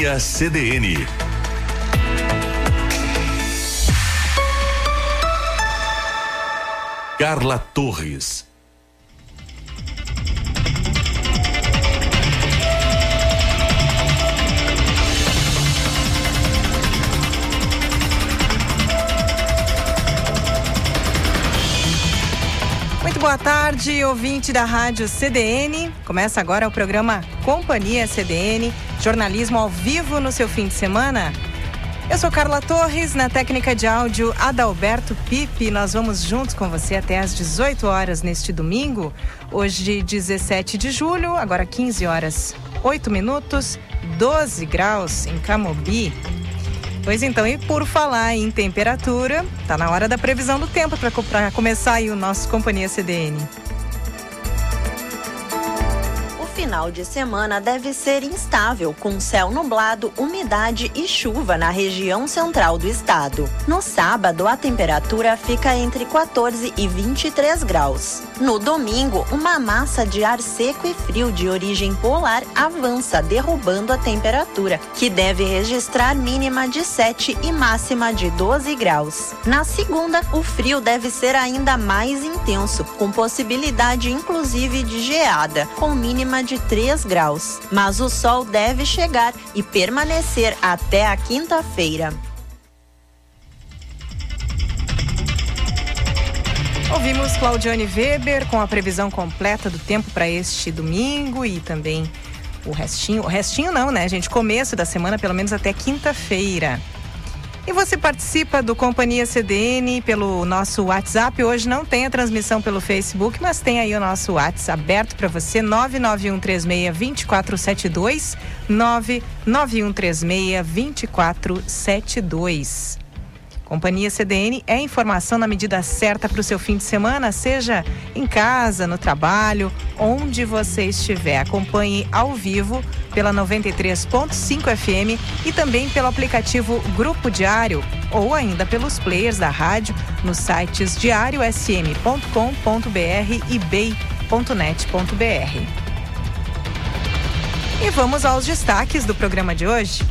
Sintonia CDN. Carla Torres. Boa tarde, ouvinte da Rádio CDN. Começa agora o programa Companhia CDN, jornalismo ao vivo no seu fim de semana. Eu sou Carla Torres, na técnica de áudio Adalberto Pipe. Nós vamos juntos com você até às 18 horas neste domingo, hoje 17 de julho, agora 15 horas, 8 minutos, 12 graus em Camobi. Pois então, e por falar em temperatura, tá na hora da previsão do tempo para começar aí o nosso Companhia CDN. O final de semana deve ser instável, com céu nublado, umidade e chuva na região central do estado. No sábado, a temperatura fica entre 14 e 23 graus. No domingo, uma massa de ar seco e frio de origem polar avança, derrubando a temperatura, que deve registrar mínima de 7 e máxima de 12 graus. Na segunda, o frio deve ser ainda mais intenso, com possibilidade inclusive de geada, com mínima de 3 graus. Mas o sol deve chegar e permanecer até a quinta-feira. Ouvimos Claudiane Weber com a previsão completa do tempo para este domingo e também o restinho não, né, gente? Começo da semana, pelo menos até quinta-feira. E você participa do Companhia CDN pelo nosso WhatsApp. Hoje não tem a transmissão pelo Facebook, mas tem aí o nosso WhatsApp aberto para você, 99136-2472, 99136-2472. Companhia CDN é informação na medida certa para o seu fim de semana, seja em casa, no trabalho, onde você estiver. Acompanhe ao vivo pela 93.5 FM e também pelo aplicativo Grupo Diário ou ainda pelos players da rádio nos sites diariosm.com.br e bay.net.br. E vamos aos destaques do programa de hoje.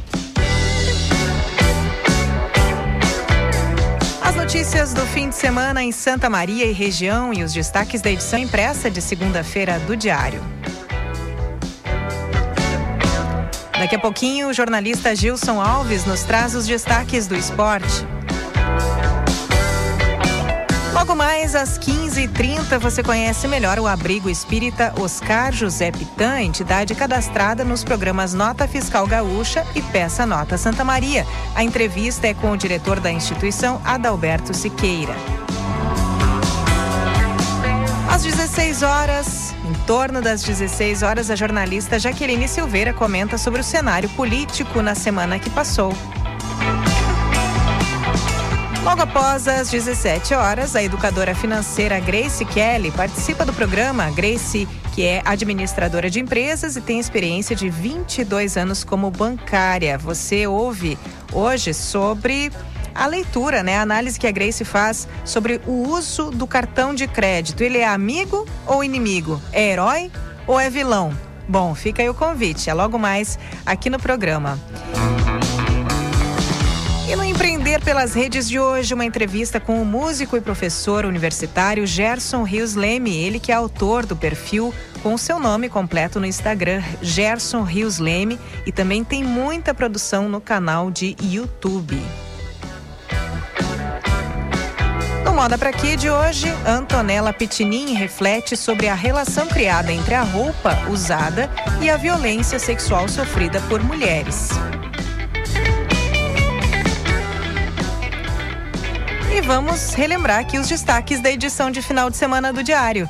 As notícias do fim de semana em Santa Maria e região e os destaques da edição impressa de segunda-feira do Diário. Daqui a pouquinho, o jornalista Gilson Alves nos traz os destaques do esporte. Logo mais, às 15h30, você conhece melhor o Abrigo Espírita Oscar José Pithan, entidade cadastrada nos programas Nota Fiscal Gaúcha e Peça Nota Santa Maria. A entrevista é com o diretor da instituição, Adalberto Siqueira. Às 16 horas, em torno das 16 horas, a jornalista Jaqueline Silveira comenta sobre o cenário político na semana que passou. Logo após as 17 horas, a educadora financeira Grace Kelly participa do programa. Grace, que é administradora de empresas e tem experiência de 22 anos como bancária. Você ouve hoje sobre a leitura, né? A análise que a Grace faz sobre o uso do cartão de crédito. Ele é amigo ou inimigo? É herói ou é vilão? Bom, fica aí o convite. É logo mais aqui no programa. E no Empreender pelas Redes de hoje, uma entrevista com o músico e professor universitário Gerson Rios Leme, ele que é autor do perfil com o seu nome completo no Instagram, Gerson Rios Leme, e também tem muita produção no canal de YouTube. No Moda Pra Quê de hoje, Antonella Pitinin reflete sobre a relação criada entre a roupa usada e a violência sexual sofrida por mulheres. E vamos relembrar aqui os destaques da edição de final de semana do Diário.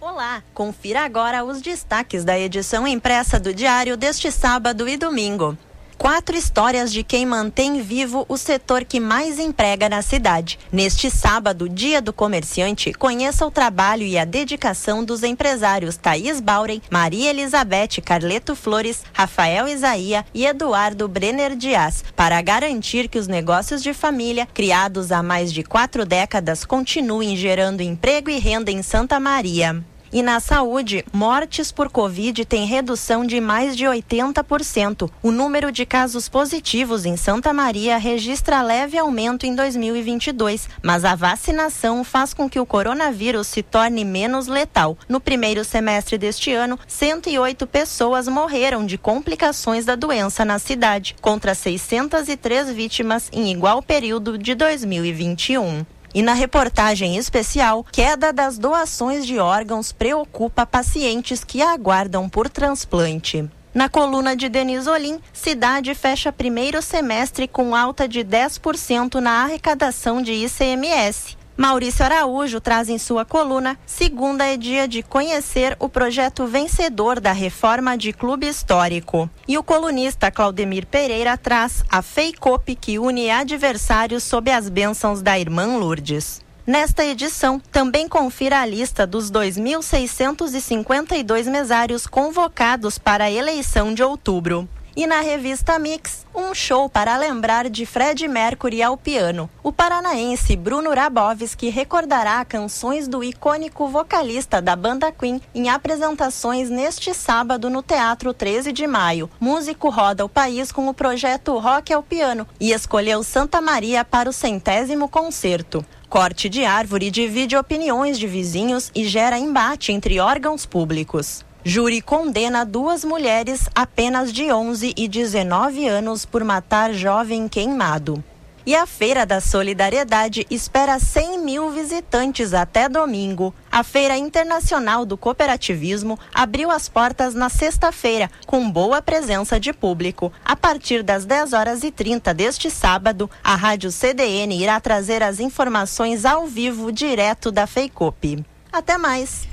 Olá, confira agora os destaques da edição impressa do Diário deste sábado e domingo. 4 histórias de quem mantém vivo o setor que mais emprega na cidade. Neste sábado, Dia do Comerciante, conheça o trabalho e a dedicação dos empresários Thaís Bauren, Maria Elizabeth Carleto Flores, Rafael Isaia e Eduardo Brenner Dias, para garantir que os negócios de família, criados há mais de 4 décadas, continuem gerando emprego e renda em Santa Maria. E na saúde, mortes por Covid têm redução de mais de 80%. O número de casos positivos em Santa Maria registra leve aumento em 2022, mas a vacinação faz com que o coronavírus se torne menos letal. No primeiro semestre deste ano, 108 pessoas morreram de complicações da doença na cidade, contra 603 vítimas em igual período de 2021. E na reportagem especial, queda das doações de órgãos preocupa pacientes que aguardam por transplante. Na coluna de Denis Olim, cidade fecha primeiro semestre com alta de 10% na arrecadação de ICMS. Maurício Araújo traz em sua coluna: segunda é dia de conhecer o projeto vencedor da reforma de clube histórico. E o colunista Claudemir Pereira traz a FEICOP, que une adversários sob as bênçãos da irmã Lourdes. Nesta edição, também confira a lista dos 2.652 mesários convocados para a eleição de outubro. E na revista Mix, um show para lembrar de Freddie Mercury ao piano. O paranaense Bruno Urabovski recordará canções do icônico vocalista da banda Queen em apresentações neste sábado no Teatro 13 de Maio. Músico roda o país com o projeto Rock ao Piano e escolheu Santa Maria para o 100º concerto. Corte de árvore divide opiniões de vizinhos e gera embate entre órgãos públicos. Júri condena duas mulheres apenas de 11 e 19 anos por matar jovem queimado. E a Feira da Solidariedade espera 100 mil visitantes até domingo. A Feira Internacional do Cooperativismo abriu as portas na sexta-feira, com boa presença de público. A partir das 10h30 deste sábado, a Rádio CDN irá trazer as informações ao vivo direto da FEICOP. Até mais!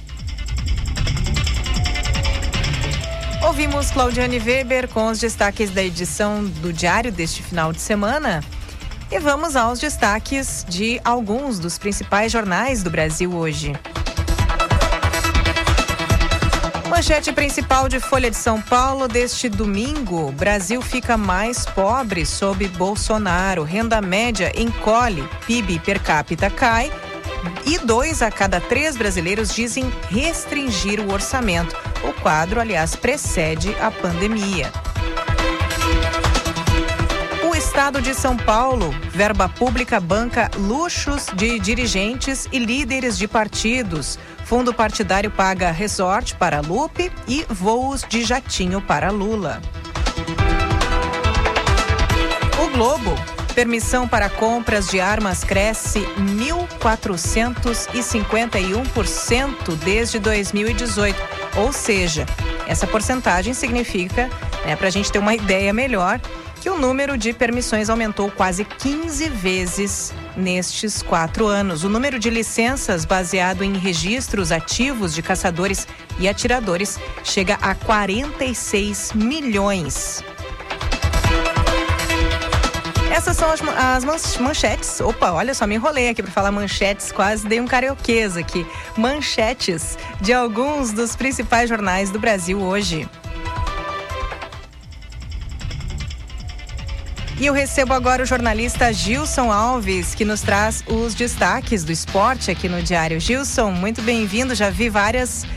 Ouvimos Claudiane Weber com os destaques da edição do Diário deste final de semana. E vamos aos destaques de alguns dos principais jornais do Brasil hoje. Manchete principal de Folha de São Paulo deste domingo: Brasil fica mais pobre sob Bolsonaro, renda média encolhe, PIB per capita cai e 2 a cada 3 brasileiros dizem restringir o orçamento. O quadro, aliás, precede a pandemia. O estado de São Paulo, verba pública banca luxos de dirigentes e líderes de partidos. Fundo partidário paga resort para Lupe e voos de jatinho para Lula. O Globo, permissão para compras de armas cresce 1.451% desde 2018. Ou seja, essa porcentagem significa, para a gente ter uma ideia melhor, que o número de permissões aumentou quase 15 vezes nestes 4 anos. O número de licenças baseado em registros ativos de caçadores e atiradores chega a 46 milhões. Essas são as manchetes. Opa, olha só, me enrolei aqui para falar manchetes, quase dei um carioquês aqui. Manchetes de alguns dos principais jornais do Brasil hoje. E eu recebo agora o jornalista Gilson Alves, que nos traz os destaques do esporte aqui no Diário. Gilson, muito bem-vindo, já vi vários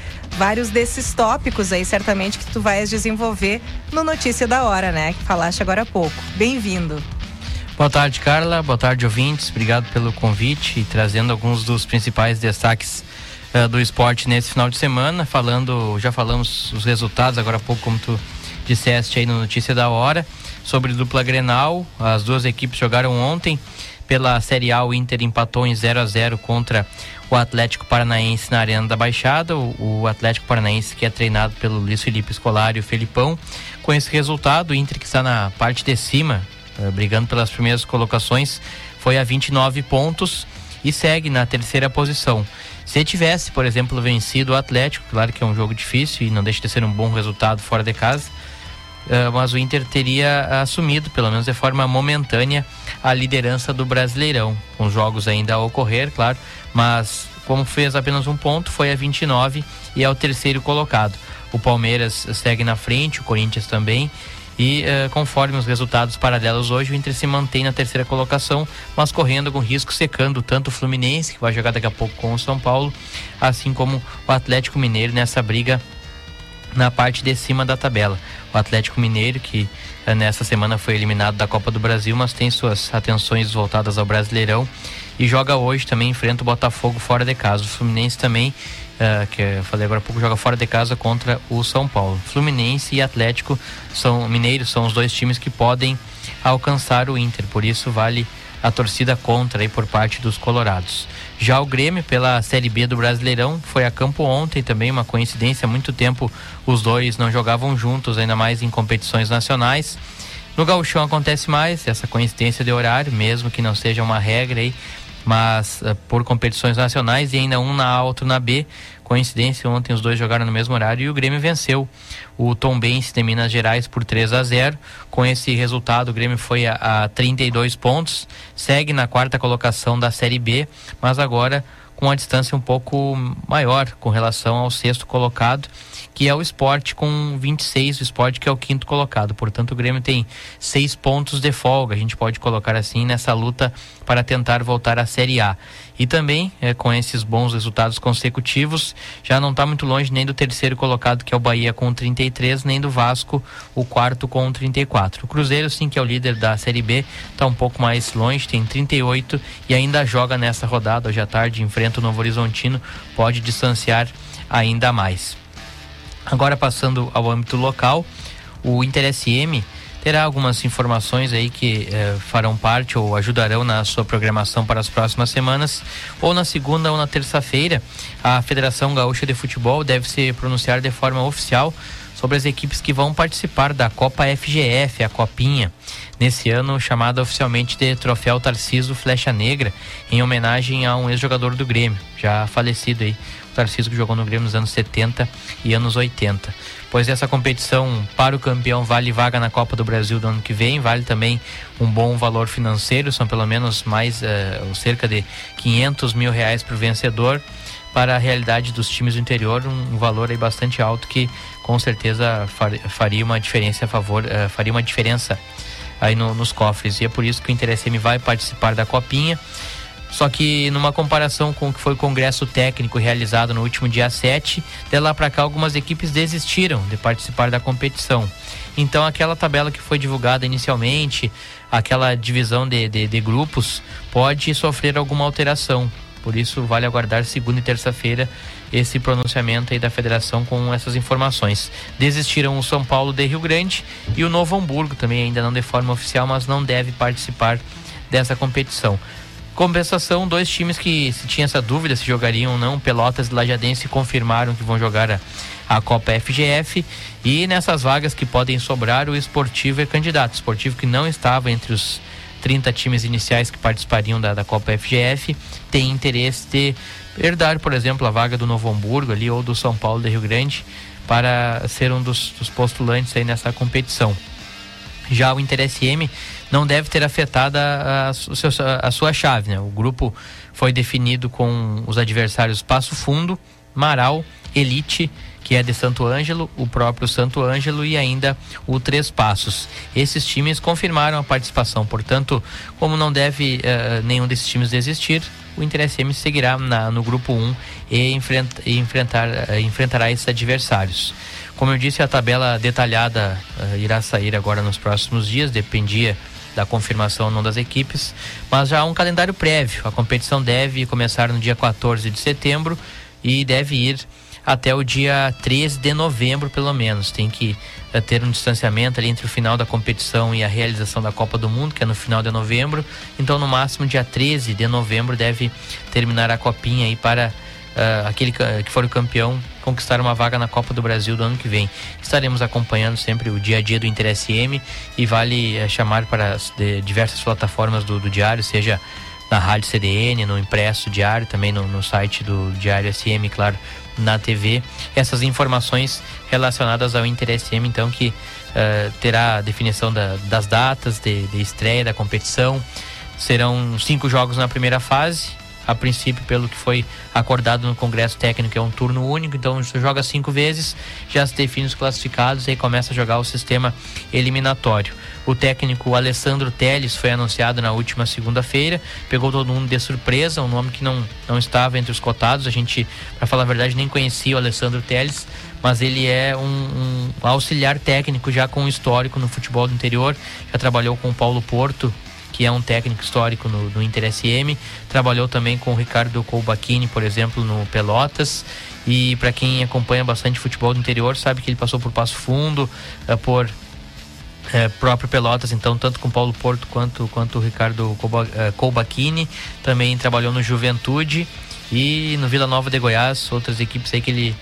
desses tópicos aí, certamente, que tu vais desenvolver no Notícia da Hora, né? Que falaste agora há pouco. Bem-vindo. Boa tarde, Carla. Boa tarde, ouvintes. Obrigado pelo convite e trazendo alguns dos principais destaques do esporte nesse final de semana. Já falamos os resultados agora há pouco, como tu disseste aí no Notícia da Hora, sobre dupla Grenal. As duas equipes jogaram ontem. Pela Série A, o Inter empatou em 0-0 contra o Atlético Paranaense na Arena da Baixada. O Atlético Paranaense, que é treinado pelo Luiz Felipe Scolari e o Felipão. Com esse resultado, o Inter, que está na parte de cima, brigando pelas primeiras colocações, foi a 29 pontos e segue na terceira posição. Se tivesse, por exemplo, vencido o Atlético, claro que é um jogo difícil e não deixa de ser um bom resultado fora de casa, mas o Inter teria assumido, pelo menos de forma momentânea, a liderança do Brasileirão, com jogos ainda a ocorrer, claro, mas como fez apenas um ponto, foi a 29 e é o terceiro colocado. O Palmeiras segue na frente, o Corinthians também, E conforme os resultados paralelos hoje, o Inter se mantém na terceira colocação, mas correndo com risco, secando tanto o Fluminense, que vai jogar daqui a pouco com o São Paulo, assim como o Atlético Mineiro nessa briga na parte de cima da tabela. O Atlético Mineiro, que nessa semana foi eliminado da Copa do Brasil, mas tem suas atenções voltadas ao Brasileirão e joga hoje também, enfrenta o Botafogo fora de casa. O Fluminense também, que eu falei agora há pouco, joga fora de casa contra o São Paulo. Fluminense e Atlético Mineiro são os dois times que podem alcançar o Inter, por isso vale a torcida contra aí por parte dos colorados. Já o Grêmio, pela Série B do Brasileirão, foi a campo ontem também, uma coincidência, há muito tempo os dois não jogavam juntos, ainda mais em competições nacionais. No Gauchão acontece mais essa coincidência de horário, mesmo que não seja uma regra aí, mas por competições nacionais, e ainda um na A, outro na B. Coincidência, ontem os dois jogaram no mesmo horário e o Grêmio venceu o Tombense de Minas Gerais por 3-0. Com esse resultado, o Grêmio foi a 32 pontos, segue na quarta colocação da Série B, mas agora com uma distância um pouco maior com relação ao sexto colocado, que é o Sport com 26, o Sport que é o quinto colocado. Portanto, o Grêmio tem 6 pontos de folga, a gente pode colocar assim, nessa luta para tentar voltar à Série A. E também, com esses bons resultados consecutivos, já não está muito longe nem do terceiro colocado, que é o Bahia com 33, nem do Vasco, o quarto com 34. O Cruzeiro, sim, que é o líder da Série B, está um pouco mais longe, tem 38 e ainda joga nessa rodada, hoje à tarde, enfrenta o Novo Horizontino, pode distanciar ainda mais. Agora, passando ao âmbito local, o Inter SM terá algumas informações aí que farão parte ou ajudarão na sua programação para as próximas semanas. Ou na segunda ou na terça-feira, a Federação Gaúcha de Futebol deve se pronunciar de forma oficial sobre as equipes que vão participar da Copa FGF, a Copinha, nesse ano chamada oficialmente de Troféu Tarciso Flecha Negra, em homenagem a um ex-jogador do Grêmio, já falecido aí, o Tarciso, que jogou no Grêmio nos anos 70 e anos 80. Pois essa competição para o campeão vale vaga na Copa do Brasil do ano que vem, vale também um bom valor financeiro, são pelo menos mais cerca de R$500 mil para o vencedor. Para a realidade dos times do interior, um valor aí bastante alto que com certeza faria uma diferença aí nos cofres, e é por isso que o Inter SM vai participar da Copinha. Só que numa comparação com o que foi o congresso técnico realizado no último dia 7, de lá para cá algumas equipes desistiram de participar da competição. Então aquela tabela que foi divulgada inicialmente, aquela divisão de grupos, pode sofrer alguma alteração. Por isso, vale aguardar segunda e terça-feira esse pronunciamento aí da federação com essas informações. Desistiram o São Paulo de Rio Grande e o Novo Hamburgo também, ainda não de forma oficial, mas não deve participar dessa competição. Compensação, dois times que se tinha essa dúvida se jogariam ou não, Pelotas e Lajadense, confirmaram que vão jogar a Copa FGF, e nessas vagas que podem sobrar, o Esportivo é candidato. O Esportivo, que não estava entre os 30 times iniciais que participariam da Copa FGF, tem interesse de herdar, por exemplo, a vaga do Novo Hamburgo ali, ou do São Paulo de Rio Grande, para ser um dos postulantes aí nessa competição. Já o Inter SM não deve ter afetado a sua chave, né? O grupo foi definido com os adversários Passo Fundo, Marau, Elite, que é de Santo Ângelo, o próprio Santo Ângelo e ainda o Três Passos. Esses times confirmaram a participação, portanto, como não deve nenhum desses times desistir, o Inter SM seguirá no grupo 1 e enfrentará esses adversários. Como eu disse, a tabela detalhada irá sair agora nos próximos dias, dependia da confirmação ou não das equipes, mas já há um calendário prévio. A competição deve começar no dia 14 de setembro e deve ir até o dia 13 de novembro, pelo menos. Tem que ter um distanciamento ali entre o final da competição e a realização da Copa do Mundo, que é no final de novembro. Então, no máximo, dia 13 de novembro deve terminar a Copinha aí para aquele que for o campeão conquistar uma vaga na Copa do Brasil do ano que vem. Estaremos acompanhando sempre o dia a dia do Inter SM, e vale chamar para as diversas plataformas do Diário, seja na Rádio CDN, no Impresso Diário, também no site do Diário SM, claro, na TV, essas informações relacionadas ao Inter SM, então, que terá a definição das datas de estreia da competição. Serão 5 jogos na primeira fase, a princípio, pelo que foi acordado no Congresso Técnico, é um turno único, então você joga 5 vezes, já se define os classificados e aí começa a jogar o sistema eliminatório. O técnico Alessandro Teles foi anunciado na última segunda-feira, pegou todo mundo de surpresa, um nome que não estava entre os cotados, a gente, para falar a verdade, nem conhecia o Alessandro Teles, mas ele é um auxiliar técnico já com histórico no futebol do interior, já trabalhou com o Paulo Porto, que é um técnico histórico no Inter SM, trabalhou também com o Ricardo Colbachini, por exemplo, no Pelotas, e para quem acompanha bastante futebol do interior sabe que ele passou por Passo Fundo, por próprio Pelotas, então, tanto com Paulo Porto quanto o Ricardo Colbachini, também trabalhou no Juventude e no Vila Nova de Goiás, outras equipes aí que ele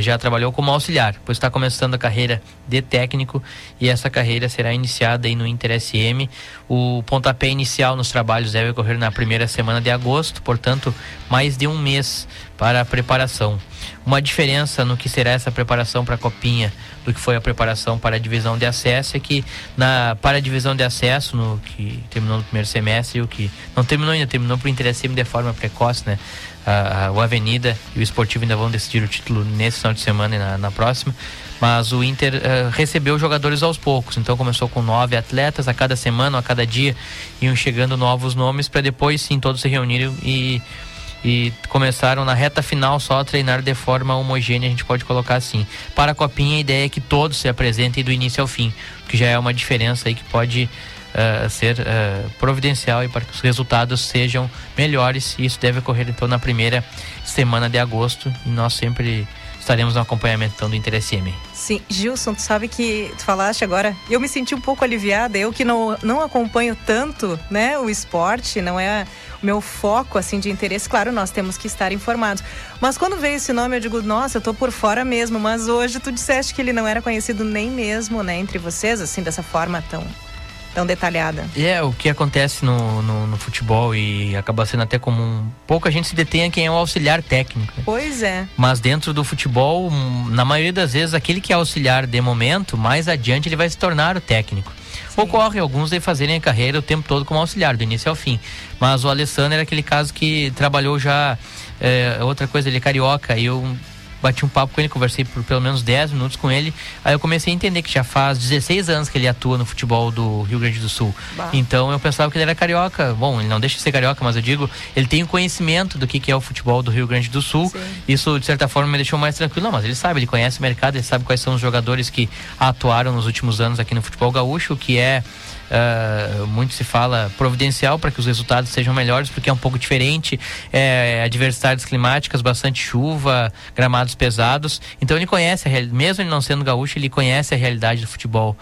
já trabalhou como auxiliar, pois está começando a carreira de técnico e essa carreira será iniciada aí no Inter SM. O pontapé inicial nos trabalhos deve ocorrer na primeira semana de agosto, portanto, mais de um mês para a preparação. Uma diferença no que será essa preparação para a Copinha do que foi a preparação para a divisão de acesso é que para a divisão de acesso, no que terminou no primeiro semestre, e o que não terminou ainda, terminou para o Inter SM de forma precoce, né? O Avenida e o Esportivo ainda vão decidir o título nesse final de semana e na próxima, mas o Inter recebeu jogadores aos poucos, então começou com 9 atletas a cada semana, a cada dia iam chegando novos nomes para depois sim todos se reunirem e começaram na reta final só a treinar de forma homogênea, a gente pode colocar assim. Para a Copinha a ideia é que todos se apresentem do início ao fim, que já é uma diferença aí que pode ser providencial e para que os resultados sejam melhores, e isso deve ocorrer então na primeira semana de agosto, e nós sempre estaremos no acompanhamento então do Inter SM. Sim, Gilson, tu sabe que tu falaste agora, eu me senti um pouco aliviada, eu que não acompanho tanto, né, o esporte, não é o meu foco, assim, de interesse, claro, nós temos que estar informados, mas quando veio esse nome eu digo, nossa, eu tô por fora mesmo, mas hoje tu disseste que ele não era conhecido nem mesmo, né, entre vocês, assim, dessa forma tão detalhada. É, o que acontece no futebol e acaba sendo até comum. Pouca gente se detém a quem é o auxiliar técnico. Pois é. Mas dentro do futebol, na maioria das vezes, aquele que é auxiliar de momento, mais adiante ele vai se tornar o técnico. Sim. Ocorre alguns de fazerem a carreira o tempo todo como auxiliar, do início ao fim. Mas o Alessandro era aquele caso que trabalhou já... outra coisa, ele é carioca e eu... bati um papo com ele, conversei por pelo menos 10 minutos com ele, aí eu comecei a entender que já faz 16 anos que ele atua no futebol do Rio Grande do Sul. Bah. Então eu pensava que ele era carioca, bom, ele não deixa de ser carioca, mas eu digo, ele tem o conhecimento do que é o futebol do Rio Grande do Sul. Sim. Isso de certa forma me deixou mais tranquilo, não, mas ele sabe, ele conhece o mercado, ele sabe quais são os jogadores que atuaram nos últimos anos aqui no futebol gaúcho, que é muito se fala providencial para que os resultados sejam melhores, porque é um pouco diferente, adversidades climáticas, bastante chuva, gramados pesados, então ele conhece, mesmo ele não sendo gaúcho, ele conhece a realidade do futebol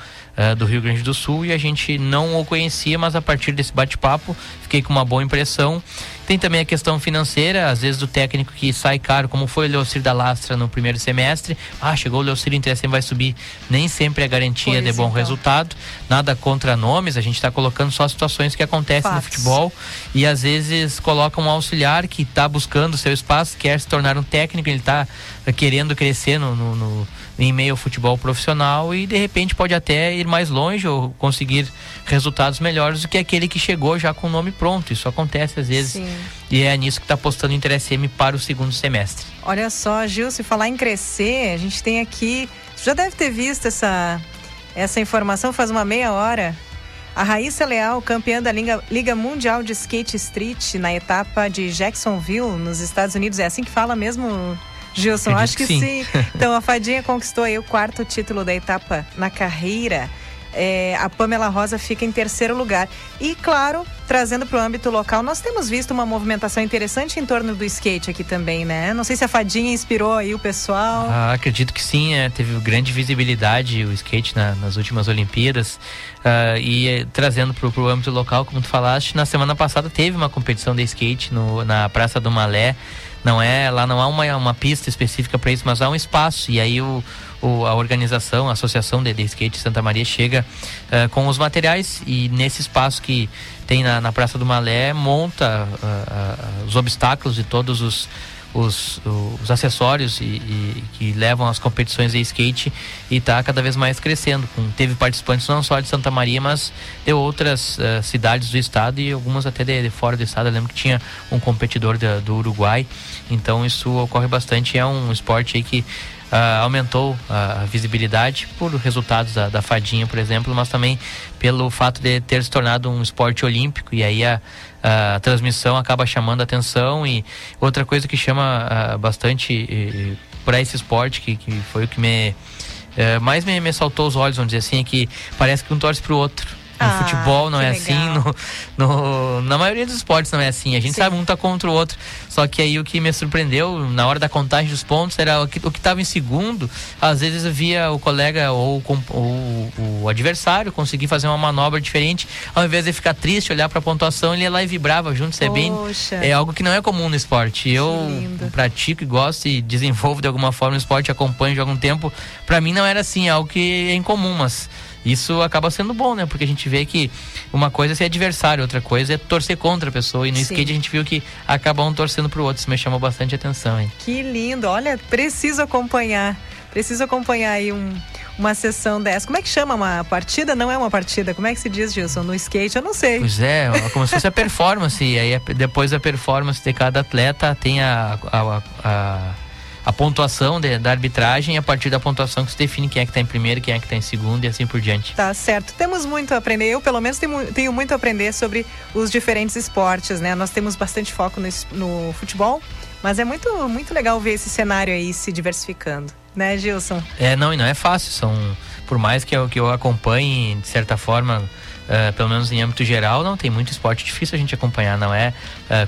do Rio Grande do Sul, e a gente não o conhecia, mas a partir desse bate-papo fiquei com uma boa impressão. Tem também a questão financeira, às vezes do técnico que sai caro, como foi o Leocir da Lastra no primeiro semestre. Ah, chegou o Leocir, o Inter SM vai subir. Nem sempre é garantia de bom resultado. Nada contra nomes, a gente está colocando só situações que acontecem no futebol. E às vezes coloca um auxiliar que está buscando seu espaço, quer se tornar um técnico, ele está querendo crescer no em meio ao futebol profissional e de repente pode até ir mais longe ou conseguir resultados melhores do que aquele que chegou já com o nome pronto. Isso acontece às vezes. Sim. E é nisso que está apostando o Inter SM para o segundo semestre. Olha só, Gil, se falar em crescer, a gente tem aqui, você já deve ter visto essa informação faz uma meia hora. A Raíssa Leal, campeã da Liga Mundial de Skate Street na etapa de Jacksonville, nos Estados Unidos. É assim que fala mesmo, Gilson? Acho que sim. Então, a Fadinha conquistou aí o 4º título da etapa na carreira. A Pamela Rosa fica em 3º lugar. E, claro, trazendo para o âmbito local, nós temos visto uma movimentação interessante em torno do skate aqui também, né? Não sei se a Fadinha inspirou aí o pessoal. Ah, acredito que sim, teve grande visibilidade o skate nas últimas Olimpíadas. E trazendo para o âmbito local, como tu falaste, na semana passada teve uma competição de skate na Praça do Malé. Lá não há uma pista específica para isso, mas há um espaço, e aí a organização, a Associação de Skate Santa Maria chega com os materiais, e nesse espaço que tem na Praça do Malé monta os obstáculos e todos os os acessórios e que levam as competições de skate, e está cada vez mais crescendo. Teve participantes não só de Santa Maria, mas de outras cidades do estado e algumas até de fora do estado. Eu lembro que tinha um competidor do Uruguai, então isso ocorre bastante. É um esporte aí que aumentou a visibilidade por resultados da fadinha, por exemplo, mas também pelo fato de ter se tornado um esporte olímpico, e aí a transmissão acaba chamando a atenção. E outra coisa que chama bastante para esse esporte, que foi o que mais me saltou os olhos, vamos dizer assim, é que parece que um torce para o outro. No futebol não é legal. Assim, na maioria dos esportes não é assim. A gente Sim. sabe, um tá contra o outro. Só que aí o que me surpreendeu, na hora da contagem dos pontos, era o que tava em segundo. Às vezes eu via o colega ou o adversário conseguir fazer uma manobra diferente. Ao invés de ficar triste, olhar pra pontuação, ele ia lá e vibrava junto. Isso é bem... É algo que não é comum no esporte. Eu pratico e gosto e desenvolvo de alguma forma o esporte, acompanho de algum tempo. Pra mim não era assim, é algo que é incomum, mas... isso acaba sendo bom, né? Porque a gente vê que uma coisa é ser adversário, outra coisa é torcer contra a pessoa. E no Sim. skate a gente viu que acaba um torcendo pro outro. Isso me chamou bastante atenção, hein? Que lindo! Olha, preciso acompanhar. Preciso acompanhar aí uma sessão dessa. Como é que chama? Uma partida? Não é uma partida. Como é que se diz, Gilson? No skate, eu não sei. Pois é, como se fosse a performance. E aí, depois da performance de cada atleta, tem a pontuação da arbitragem, e a partir da pontuação que se define quem é que está em primeiro, quem é que está em segundo e assim por diante. Tá certo. Temos muito a aprender. Eu, pelo menos, tenho muito a aprender sobre os diferentes esportes, né? Nós temos bastante foco no futebol, mas é muito, muito legal ver esse cenário aí se diversificando, né, Gilson? E não é fácil. Por mais que eu acompanhe, de certa forma... pelo menos em âmbito geral, não tem muito esporte difícil a gente acompanhar, não é?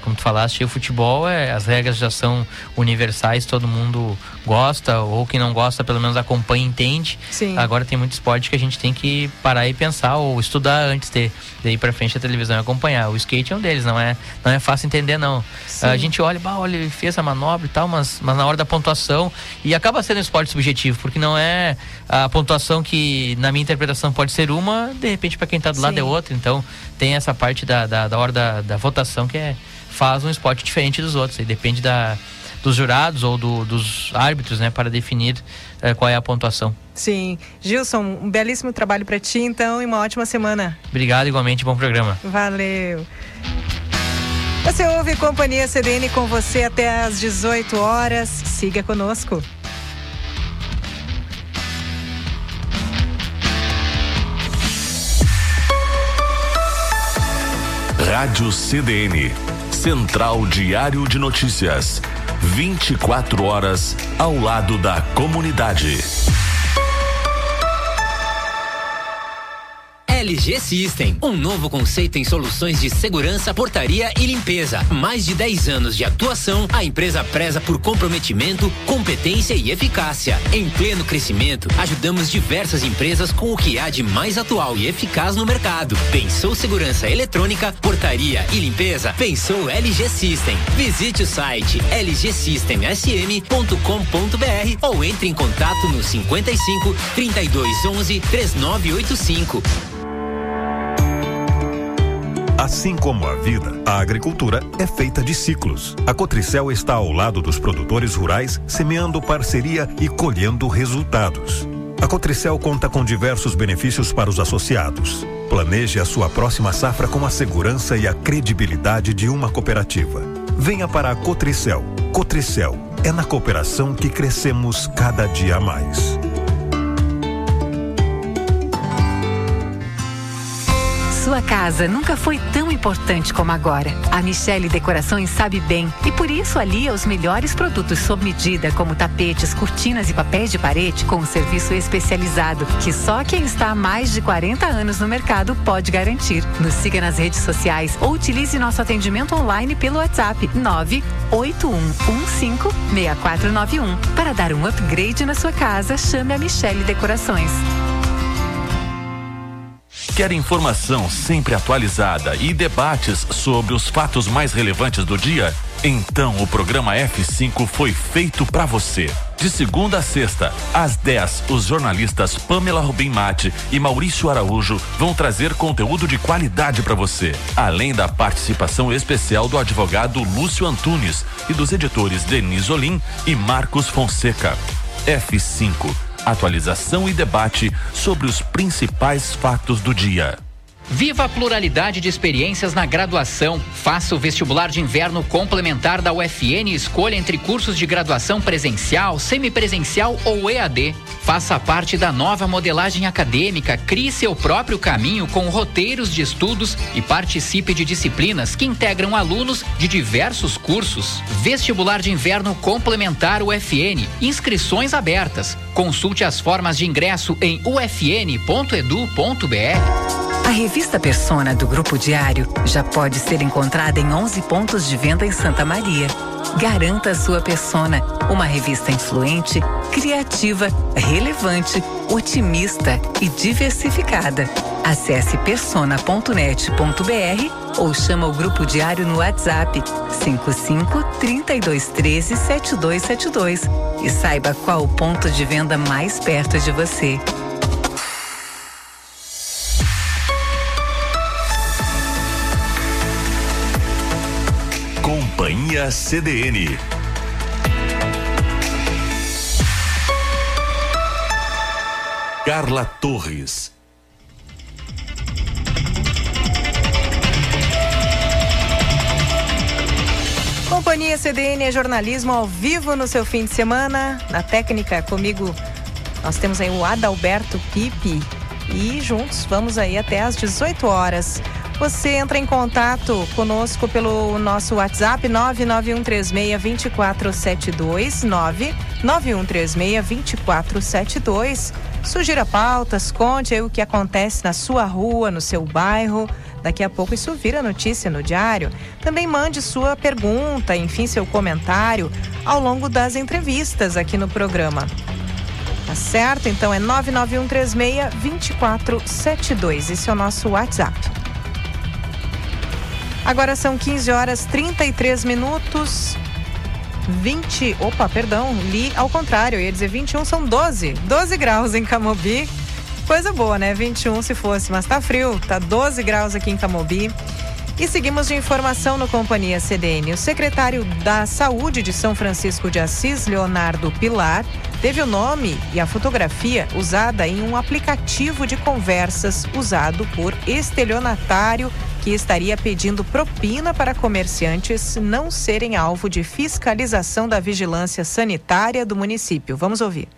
Como tu falaste, o futebol, as regras já são universais, todo mundo gosta, ou quem não gosta, pelo menos acompanha e entende. Sim. Agora tem muito esporte que a gente tem que parar e pensar, ou estudar antes de ir pra frente da televisão e acompanhar. O skate é um deles, não é fácil entender, não. A gente olha, ele fez a manobra e tal, mas na hora da pontuação, e acaba sendo um esporte subjetivo, porque não é a pontuação que, na minha interpretação, pode ser uma, de repente, pra quem tá do lado é outra. Então tem essa parte da hora da votação, que faz um esporte diferente dos outros, e depende dos jurados ou dos árbitros, né, para definir qual é a pontuação. Sim. Gilson, um belíssimo trabalho para ti, então, e uma ótima semana. Obrigado, igualmente, bom programa. Valeu. Você ouve Companhia CDN com você até às 18 horas. Siga conosco. Rádio CDN, Central Diário de Notícias, 24 horas ao lado da comunidade. LG System, um novo conceito em soluções de segurança, portaria e limpeza. Mais de 10 anos de atuação, a empresa preza por comprometimento, competência e eficácia. Em pleno crescimento, ajudamos diversas empresas com o que há de mais atual e eficaz no mercado. Pensou segurança eletrônica, portaria e limpeza? Pensou LG System. Visite o site lgsystemsm.com.br ou entre em contato no 55 3211 3985. Assim como a vida, a agricultura é feita de ciclos. A Cotricel está ao lado dos produtores rurais, semeando parceria e colhendo resultados. A Cotricel conta com diversos benefícios para os associados. Planeje a sua próxima safra com a segurança e a credibilidade de uma cooperativa. Venha para a Cotricel. Cotricel, é na cooperação que crescemos cada dia mais. Sua casa nunca foi tão importante como agora. A Michele Decorações sabe bem, e por isso alia os melhores produtos sob medida, como tapetes, cortinas e papéis de parede, com um serviço especializado que só quem está há mais de 40 anos no mercado pode garantir. Nos siga nas redes sociais ou utilize nosso atendimento online pelo WhatsApp 981156491. Para dar um upgrade na sua casa, chame a Michele Decorações. Quer informação sempre atualizada e debates sobre os fatos mais relevantes do dia? Então o programa F5 foi feito para você. De segunda a sexta, às 10, os jornalistas Pamela Rubim Mate e Maurício Araújo vão trazer conteúdo de qualidade para você, além da participação especial do advogado Lúcio Antunes e dos editores Denis Olim e Marcos Fonseca. F5, atualização e debate sobre os principais fatos do dia. Viva a pluralidade de experiências na graduação. Faça o vestibular de inverno complementar da UFN e escolha entre cursos de graduação presencial, semipresencial ou EAD. Faça parte da nova modelagem acadêmica, crie seu próprio caminho com roteiros de estudos e participe de disciplinas que integram alunos de diversos cursos. Vestibular de inverno complementar UFN. Inscrições abertas. Consulte as formas de ingresso em ufn.edu.br. A revista Persona do Grupo Diário já pode ser encontrada em 11 pontos de venda em Santa Maria. Garanta a sua Persona, uma revista influente, criativa, relevante, otimista e diversificada. Acesse persona.net.br ou chama o Grupo Diário no WhatsApp 55 3213 7272 e saiba qual o ponto de venda mais perto de você. Companhia CDN. Carla Torres. Companhia CDN é jornalismo ao vivo no seu fim de semana. Na técnica, comigo, nós temos aí o Adalberto Pipe. E juntos vamos aí até às 18 horas. Você entra em contato conosco pelo nosso WhatsApp 991362472, 991362472. Sugira pautas, conte aí o que acontece na sua rua, no seu bairro. Daqui a pouco isso vira notícia no Diário. Também mande sua pergunta, enfim, seu comentário ao longo das entrevistas aqui no programa. Tá certo? Então é 991362472. Esse é o nosso WhatsApp. Agora são 15h33. 21 são 12. 12 graus em Camobi. Coisa boa, né? 21 se fosse, mas tá frio. Tá 12 graus aqui em Camobi. E seguimos de informação no Companhia CDN. O secretário da Saúde de São Francisco de Assis, Leonardo Pilar, teve o nome e a fotografia usada em um aplicativo de conversas usado por estelionatário que estaria pedindo propina para comerciantes não serem alvo de fiscalização da vigilância sanitária do município. Vamos ouvir.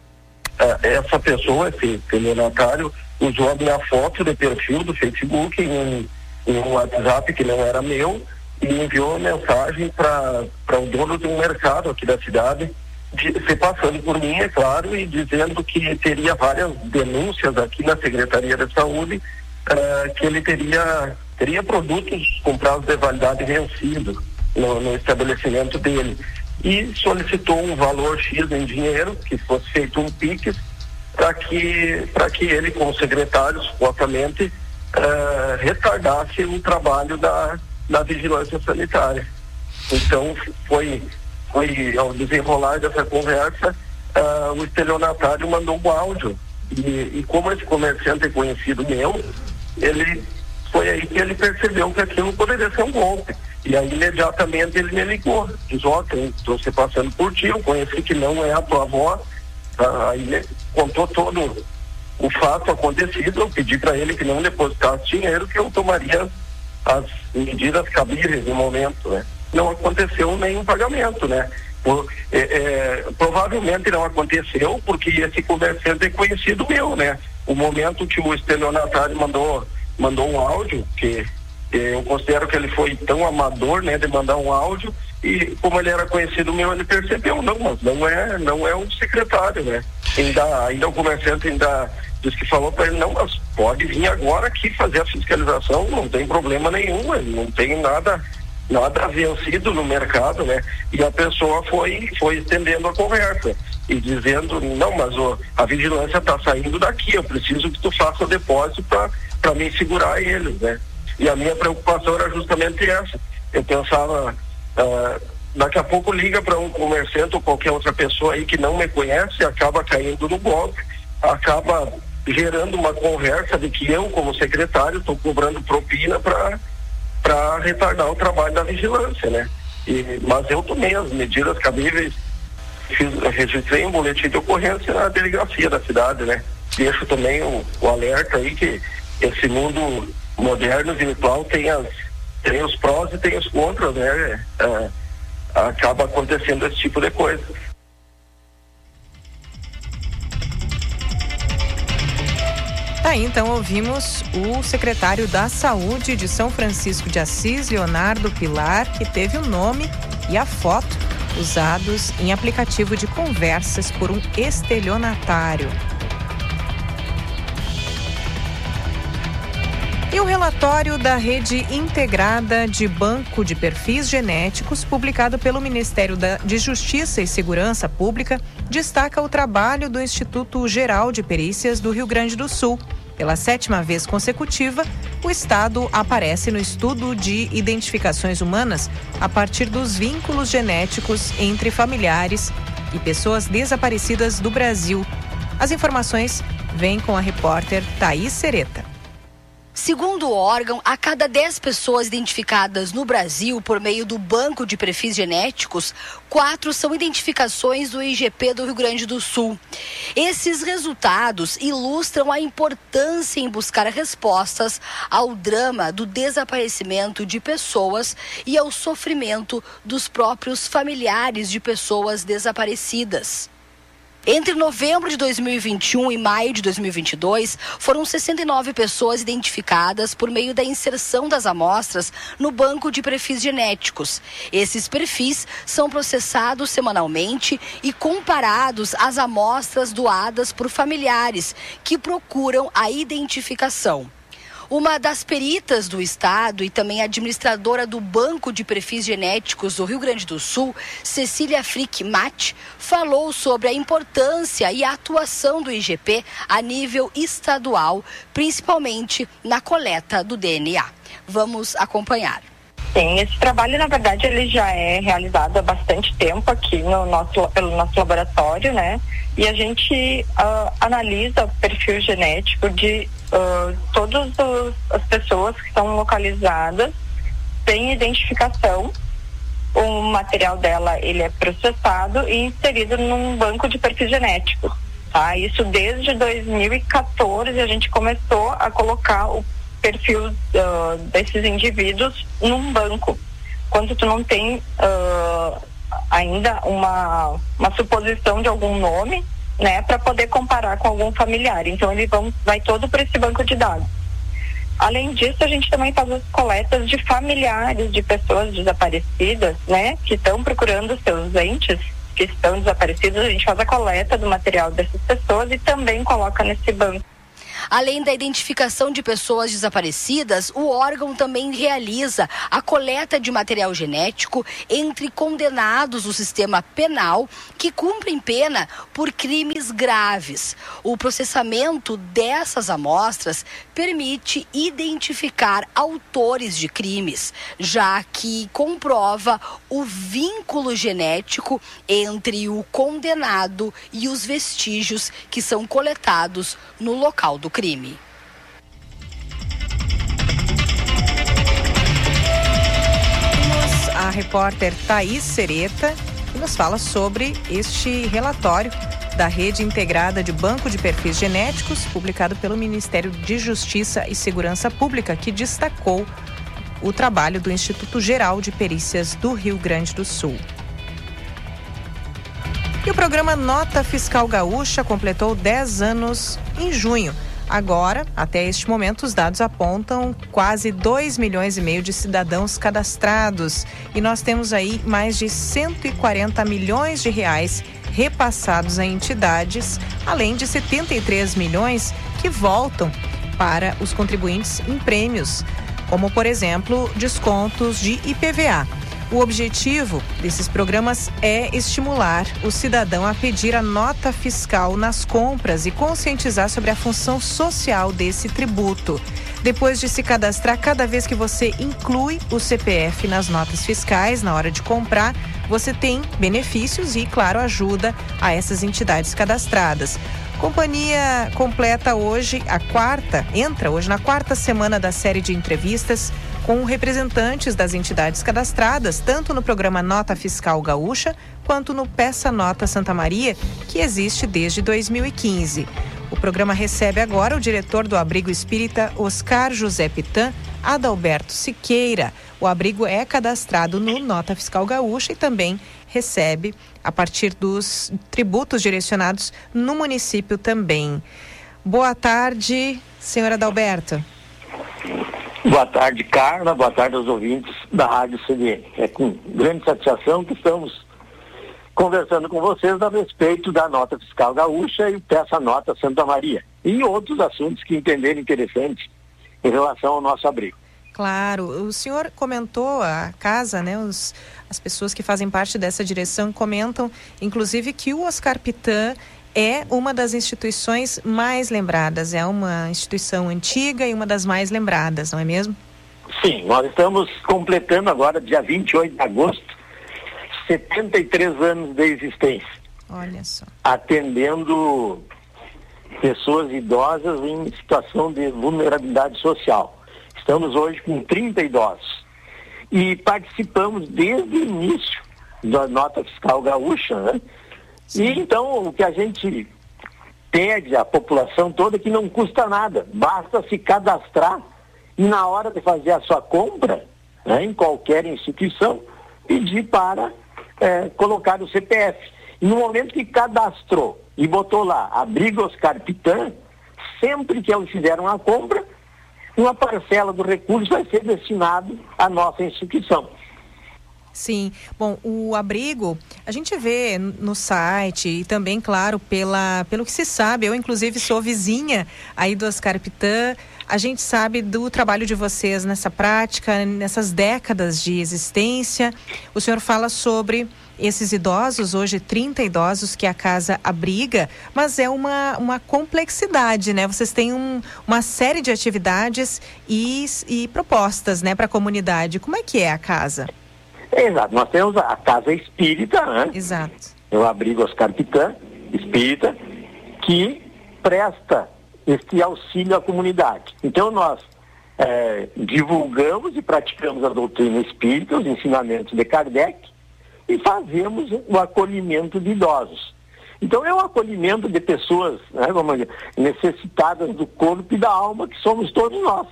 Essa pessoa, esse estelionatário, usou a minha foto de perfil do Facebook em um WhatsApp que não era meu e enviou mensagem para o dono de um mercado aqui da cidade, se passando por mim, é claro, e dizendo que teria várias denúncias aqui na Secretaria da Saúde, que ele teria produtos com prazo de validade vencido no estabelecimento dele, e solicitou um valor X em dinheiro, que fosse feito um PIX, para que ele, com o secretário, supostamente, retardasse o trabalho da vigilância sanitária. Então, foi ao desenrolar dessa conversa, o estelionatário mandou um áudio, e como esse comerciante é conhecido meu, foi aí que ele percebeu que aquilo poderia ser um golpe, e aí imediatamente ele me ligou, diz: ó, estou se passando por ti, eu conheci que não é a tua avó. Aí contou todo o fato acontecido, eu pedi para ele que não depositasse dinheiro, que eu tomaria as medidas cabíveis no momento, né? Não aconteceu nenhum pagamento, né? Provavelmente não aconteceu, porque esse comerciante é conhecido meu, né? O momento que o estelionatário mandou um áudio, que eu considero que ele foi tão amador, né, de mandar um áudio, e como ele era conhecido meu, ele percebeu, mas não é um secretário, né? Ainda o comerciante ainda disse que falou para ele: não, mas pode vir agora aqui fazer a fiscalização, não tem problema nenhum, ele não tem nada vencido no mercado, né? E a pessoa foi estendendo a conversa. e dizendo, não, mas a vigilância está saindo daqui, eu preciso que tu faça o depósito para mim segurar eles, né? E a minha preocupação era justamente essa. Eu pensava, daqui a pouco liga para um comerciante ou qualquer outra pessoa aí que não me conhece, acaba caindo no golpe, acaba gerando uma conversa de que eu, como secretário, estou cobrando propina para retardar o trabalho da vigilância, né? Mas eu tomei as medidas cabíveis, registrei um boletim de ocorrência na delegacia da cidade, né? Deixo também o alerta aí que esse mundo moderno virtual tem os prós e tem os contras, né? Acaba acontecendo esse tipo de coisa. Tá, então ouvimos o secretário da Saúde de São Francisco de Assis, Leonardo Pilar, que teve o nome e a foto usados em aplicativo de conversas por um estelionatário. E o relatório da Rede Integrada de Banco de Perfis Genéticos, publicado pelo Ministério de Justiça e Segurança Pública, destaca o trabalho do Instituto Geral de Perícias do Rio Grande do Sul. Pela 7ª vez consecutiva, o Estado aparece no estudo de identificações humanas a partir dos vínculos genéticos entre familiares e pessoas desaparecidas do Brasil. As informações vêm com a repórter Thaís Sereta. Segundo o órgão, a cada 10 pessoas identificadas no Brasil por meio do Banco de Perfis Genéticos, 4 são identificações do IGP do Rio Grande do Sul. Esses resultados ilustram a importância em buscar respostas ao drama do desaparecimento de pessoas e ao sofrimento dos próprios familiares de pessoas desaparecidas. Entre novembro de 2021 e maio de 2022, foram 69 pessoas identificadas por meio da inserção das amostras no Banco de Perfis Genéticos. Esses perfis são processados semanalmente e comparados às amostras doadas por familiares que procuram a identificação. Uma das peritas do Estado e também administradora do Banco de Perfis Genéticos do Rio Grande do Sul, Cecília Frick Matt, falou sobre a importância e a atuação do IGP a nível estadual, principalmente na coleta do DNA. Vamos acompanhar. Sim, esse trabalho, na verdade, ele já é realizado há bastante tempo aqui pelo nosso laboratório, né? E a gente analisa o perfil genético de todas as pessoas que estão localizadas sem identificação. O material dela, ele é processado e inserido num banco de perfil genético, tá? Isso desde 2014 a gente começou a colocar o perfil desses indivíduos num banco. Quando tu não tem ainda uma suposição de algum nome, né, para poder comparar com algum familiar. Então ele vai todo para esse banco de dados. Além disso, a gente também faz as coletas de familiares de pessoas desaparecidas, né, que estão procurando seus entes que estão desaparecidos. A gente faz a coleta do material dessas pessoas e também coloca nesse banco. Além da identificação de pessoas desaparecidas, o órgão também realiza a coleta de material genético entre condenados do sistema penal que cumprem pena por crimes graves. O processamento dessas amostras permite identificar autores de crimes, já que comprova o vínculo genético entre o condenado e os vestígios que são coletados no local do crime. A repórter Thaís Sereta nos fala sobre este relatório da Rede Integrada de Banco de Perfis Genéticos, publicado pelo Ministério de Justiça e Segurança Pública, que destacou o trabalho do Instituto Geral de Perícias do Rio Grande do Sul. E o programa Nota Fiscal Gaúcha completou 10 anos em junho. Agora, até este momento, os dados apontam quase 2 milhões e meio de cidadãos cadastrados. E nós temos aí mais de 140 milhões de reais repassados a entidades, além de 73 milhões que voltam para os contribuintes em prêmios, como, por exemplo, descontos de IPVA. O objetivo desses programas é estimular o cidadão a pedir a nota fiscal nas compras e conscientizar sobre a função social desse tributo. Depois de se cadastrar, cada vez que você inclui o CPF nas notas fiscais, na hora de comprar, você tem benefícios e, claro, ajuda a essas entidades cadastradas. Companhia completa hoje entra hoje na quarta semana da série de entrevistas com representantes das entidades cadastradas, tanto no programa Nota Fiscal Gaúcha, quanto no Peça Nota Santa Maria, que existe desde 2015. O programa recebe agora o diretor do Abrigo Espírita Oscar José Pithan, Adalberto Siqueira. O abrigo é cadastrado no Nota Fiscal Gaúcha e também recebe a partir dos tributos direcionados no município também. Boa tarde, senhor Adalberto. Boa tarde, Carla. Boa tarde aos ouvintes da Rádio CDN. É com grande satisfação que estamos conversando com vocês a respeito da Nota Fiscal Gaúcha e Peça Nota Santa Maria e outros assuntos que entenderem interessante em relação ao nosso abrigo. Claro, o senhor comentou a casa, né? As pessoas que fazem parte dessa direção comentam, inclusive, que o Oscar Pithan é uma das instituições mais lembradas, é uma instituição antiga e uma das mais lembradas, não é mesmo? Sim, nós estamos completando agora, dia 28 de agosto, 73 anos de existência. Olha só. Atendendo pessoas idosas em situação de vulnerabilidade social. Estamos hoje com 30 idosos e participamos desde o início da Nota Fiscal Gaúcha, né? Sim. E então o que a gente pede à população toda é que não custa nada, basta se cadastrar e na hora de fazer a sua compra, né, em qualquer instituição, pedir para colocar o CPF. E no momento que cadastrou e botou lá Abrigo Oscar Pithan, sempre que eles fizeram a compra, uma parcela do recurso vai ser destinado à nossa instituição. Sim. Bom, o abrigo, a gente vê no site e também, claro, pelo que se sabe, eu inclusive sou vizinha aí do Oscar Pithan, a gente sabe do trabalho de vocês nessa prática, nessas décadas de existência. O senhor fala sobre esses idosos, hoje 30 idosos que a casa abriga, mas é uma complexidade, né? Vocês têm uma série de atividades e propostas, né, para a comunidade. Como é que é a casa? Exato, nós temos a casa espírita, né? Exato. Eu abrigo Oscar Pithan, espírita, que presta este auxílio à comunidade. Então nós divulgamos e praticamos a doutrina espírita, os ensinamentos de Kardec, e fazemos o acolhimento de idosos. Então é um acolhimento de pessoas, né, necessitadas do corpo e da alma, que somos todos nós.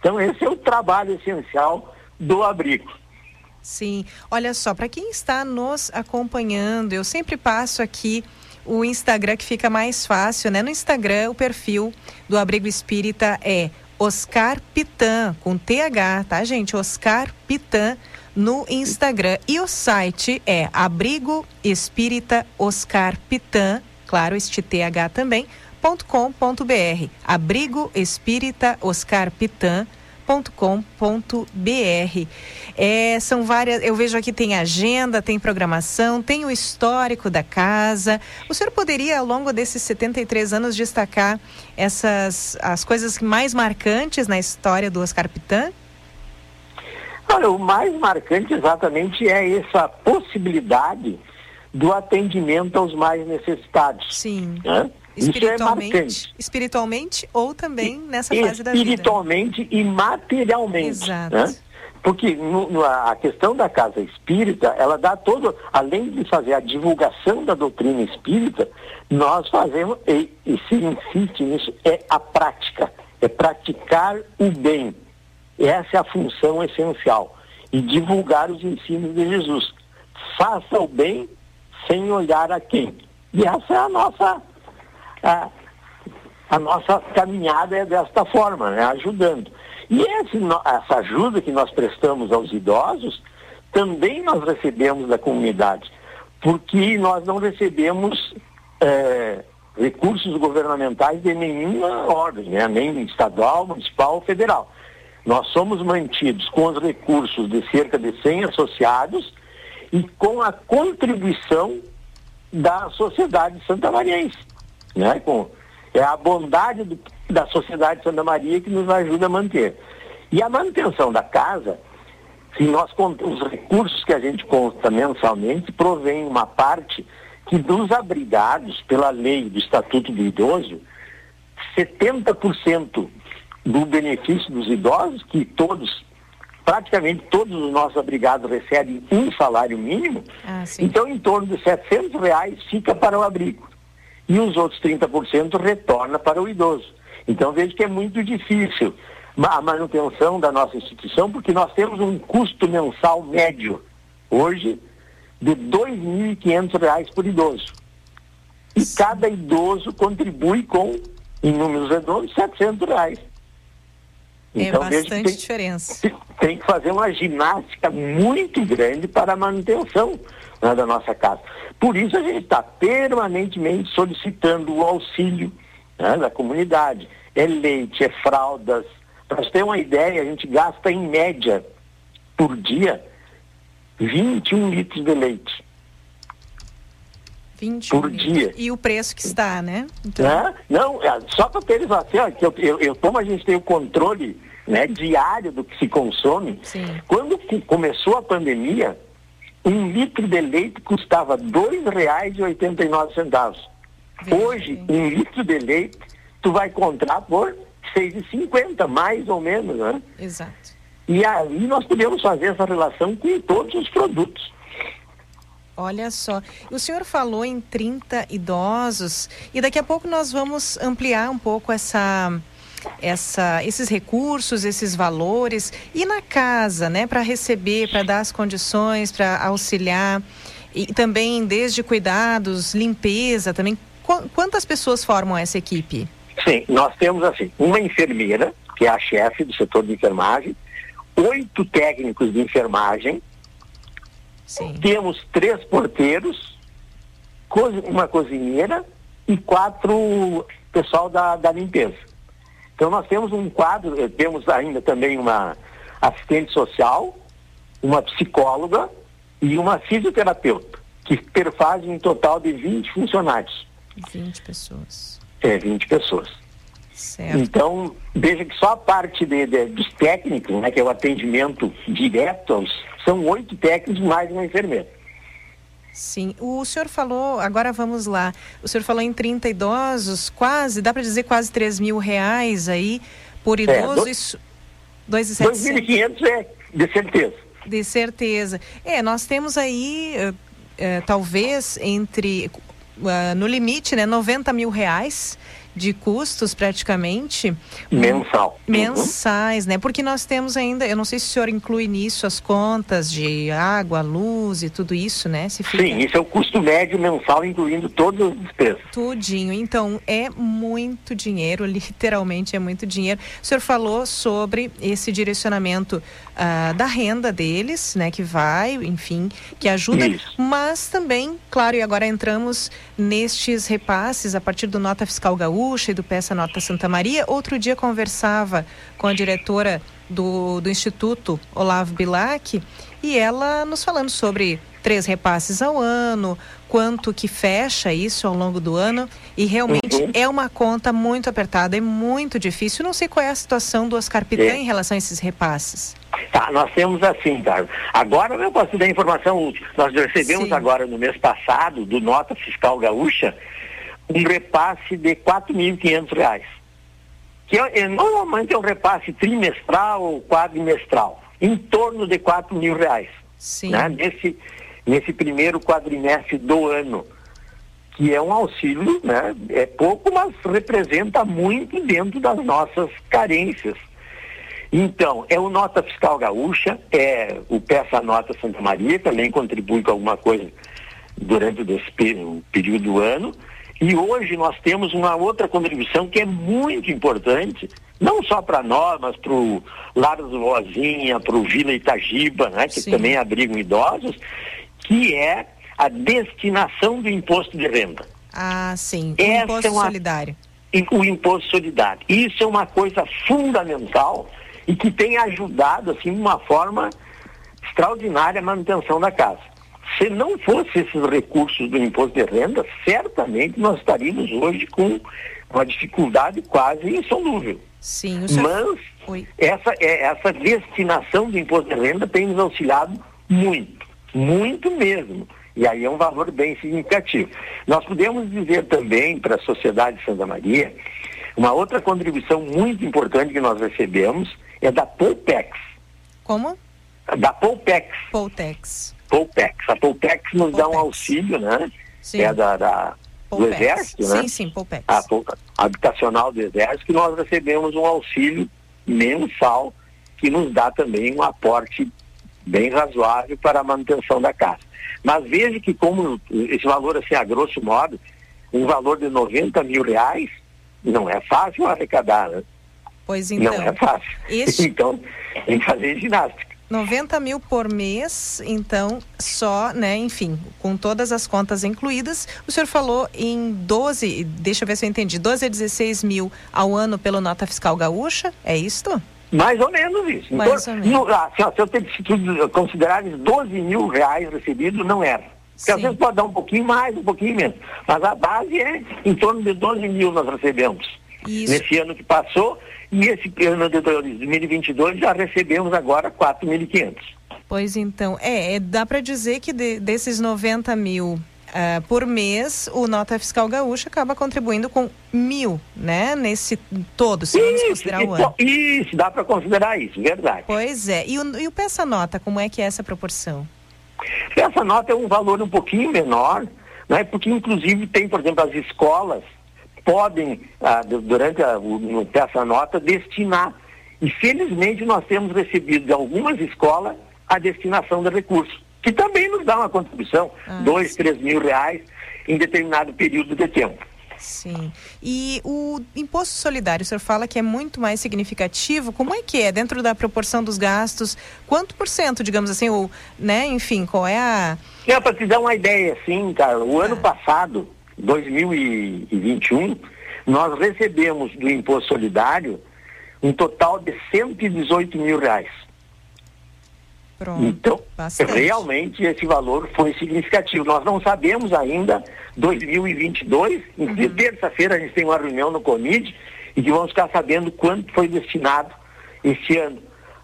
Então esse é o trabalho essencial do abrigo. Sim, olha só, para quem está nos acompanhando, eu sempre passo aqui o Instagram que fica mais fácil, né? No Instagram o perfil do Abrigo Espírita é Oscar Pithan, com TH, tá, gente? Oscar Pithan no Instagram. E o site é Abrigo Espírita Oscar Pithan, claro, este TH também, .com.br. Abrigo Espírita Oscar Pithan. .com.br. São várias, eu vejo aqui tem agenda, tem programação, tem o histórico da casa. O senhor poderia, ao longo desses 73 anos, destacar as coisas mais marcantes na história do Oscar Pithan? Olha, o mais marcante exatamente é essa possibilidade do atendimento aos mais necessitados. Sim. Né? Espiritualmente ou também nessa fase da vida. Espiritualmente e materialmente. Exato. Né? Porque a questão da casa espírita, ela dá todo, além de fazer a divulgação da doutrina espírita, nós fazemos, e se insiste nisso, é a prática, é praticar o bem. Essa é a função essencial. E divulgar os ensinos de Jesus. Faça o bem sem olhar a quem. E essa é a nossa... A nossa caminhada é desta forma, né? Ajudando. E essa ajuda que nós prestamos aos idosos, também nós recebemos da comunidade, porque nós não recebemos recursos governamentais de nenhuma ordem, né? Nem estadual, municipal ou federal. Nós somos mantidos com os recursos de cerca de 100 associados e com a contribuição da sociedade santamariense, né? É a bondade da sociedade Santa Maria que nos ajuda a manter. E a manutenção da casa, se nós os recursos que a gente conta mensalmente, provém uma parte que dos abrigados pela lei do Estatuto do Idoso, 70% do benefício dos idosos, que praticamente todos os nossos abrigados recebem um salário mínimo, então em torno de R$700 fica para o abrigo. E os outros 30% retorna para o idoso. Então vejo que é muito difícil a manutenção da nossa instituição, porque nós temos um custo mensal médio, hoje, de R$ 2.500 por idoso. E cada idoso contribui com, em números redondos, R$ 700. Então, é bastante diferença. Tem que fazer uma ginástica muito grande para a manutenção, né, da nossa casa. Por isso a gente está permanentemente solicitando o auxílio, né, da comunidade. É leite, é fraldas. Para você ter uma ideia, a gente gasta em média por dia 21 litros de leite. 21 por dia. E o preço que está, né? Então... Não, só para ter assim, ó, que como a gente tem o controle, né, diário do que se consome, sim. Quando começou a pandemia, um litro de leite custava R$ 2,89. Hoje, sim. Um litro de leite, tu vai comprar por R$ 6,50, mais ou menos, né? Exato. E aí nós podemos fazer essa relação com todos os produtos. Olha só, o senhor falou em 30 idosos e daqui a pouco nós vamos ampliar um pouco esses recursos, esses valores e na casa, né, para receber, para dar as condições, para auxiliar e também desde cuidados, limpeza também. Quantas pessoas formam essa equipe? Sim, nós temos assim, uma enfermeira, que é a chefe do setor de enfermagem, 8 técnicos de enfermagem. Sim. Temos 3 porteiros, uma cozinheira e 4 pessoal da limpeza. Então nós temos um quadro, temos ainda também uma assistente social, uma psicóloga e uma fisioterapeuta, que perfazem um total de 20 funcionários. 20 pessoas. 20 pessoas. Certo. Então, veja que só a parte dos técnicos, né, que é o atendimento direto são 8 técnicos mais uma enfermeira. Sim, o senhor falou, agora vamos lá, o senhor falou em 30 idosos, dá para dizer quase R$3.000 aí por idoso, isso... 2.500 é, de certeza. De certeza. Nós temos aí, talvez, no limite, né, R$90.000, de custos praticamente mensais, né? Porque nós temos ainda, eu não sei se o senhor inclui nisso as contas de água, luz e tudo isso, né? Sim, isso é o custo médio mensal, incluindo todas as despesas. Tudinho, então é muito dinheiro, literalmente é muito dinheiro. O senhor falou sobre esse direcionamento da renda deles, né? Que vai, enfim, que ajuda, isso. Mas também, claro, e agora entramos nestes repasses a partir do Nota Fiscal Gaúcha e do Peça Nota Santa Maria. Outro dia conversava com a diretora do Instituto Olavo Bilac e ela nos falando sobre 3 repasses ao ano, quanto que fecha isso ao longo do ano e realmente é uma conta muito apertada, é muito difícil. Não sei qual é a situação do Oscar Pithan em relação a esses repasses. Tá, nós temos assim, Carlos. Agora eu posso dar informação útil. Nós recebemos agora no mês passado do Nota Fiscal Gaúcha um repasse de R$4.500, que normalmente é um repasse trimestral ou quadrimestral, em torno de R$4.000, né? Nesse primeiro quadrimestre do ano, que é um auxílio, né? É pouco, mas representa muito dentro das nossas carências. Então, é o Nota Fiscal Gaúcha, é o Peça Nota Santa Maria, também contribui com alguma coisa durante o período do ano. E hoje nós temos uma outra contribuição que é muito importante, não só para nós, mas para o Largo do Rosinha, para o Vila Itagiba, né, que sim. Também abrigam idosos, que é a destinação do imposto de renda. Ah, sim, imposto solidário. O imposto solidário. Isso é uma coisa fundamental e que tem ajudado, assim, de uma forma extraordinária a manutenção da casa. Se não fosse esses recursos do imposto de renda, certamente nós estaríamos hoje com uma dificuldade quase insolúvel. Sim, o senhor... Mas essa destinação do imposto de renda tem nos auxiliado muito, muito mesmo. E aí é um valor bem significativo. Nós podemos dizer também para a sociedade de Santa Maria, uma outra contribuição muito importante que nós recebemos é da Polpex. Como? Da Polpex. Poltex. Polpex. A Polpex nos Polpex. Dá um auxílio, né? Sim. É do Exército, né? Sim, sim, Polpex. A habitacional do Exército, que nós recebemos um auxílio mensal que nos dá também um aporte bem razoável para a manutenção da casa. Mas veja que como esse valor, assim, a grosso modo, um valor de R$90 mil, não é fácil arrecadar, né? Pois então. Não é fácil. Então, tem que fazer ginástica. 90 mil por mês, então, só, né, enfim, com todas as contas incluídas. O senhor falou em 12, deixa eu ver se eu entendi, 12 a 16 mil ao ano pela nota fiscal gaúcha, é isto? Mais ou menos isso. Mais então, ou menos. Se eu considerar 12 mil reais recebidos, não era. Porque sim, às vezes pode dar um pouquinho mais, um pouquinho menos. Mas a base é em torno de 12 mil nós recebemos. Isso. Nesse ano que passou, e esse ano de 2022 já recebemos agora 4.500. Pois então, dá para dizer que desses 90 mil... por mês, o Nota Fiscal Gaúcha acaba contribuindo com 1.000, né? Nesse todo, se vamos considerar o ano. Isso, dá para considerar isso, verdade. Pois é. E o Peça Nota, como é que é essa proporção? Peça Nota é um valor um pouquinho menor, né? Porque inclusive tem, por exemplo, as escolas podem, durante o Peça Nota, destinar. E felizmente nós temos recebido de algumas escolas a destinação de recursos, que também nos dá uma contribuição, 2, 3 mil reais, em determinado período de tempo. Sim. E o imposto solidário, o senhor fala que é muito mais significativo. Como é que é? Dentro da proporção dos gastos, quanto por cento, digamos assim, ou, né, enfim, qual é a... É, para te dar uma ideia, assim, Carla, o ano passado, 2021, nós recebemos do imposto solidário um total de 118 mil reais. Pronto, então, bastante. Realmente esse valor foi significativo. Nós não sabemos ainda 2022, de terça-feira a gente tem uma reunião no CONID e que vamos ficar sabendo quanto foi destinado este ano.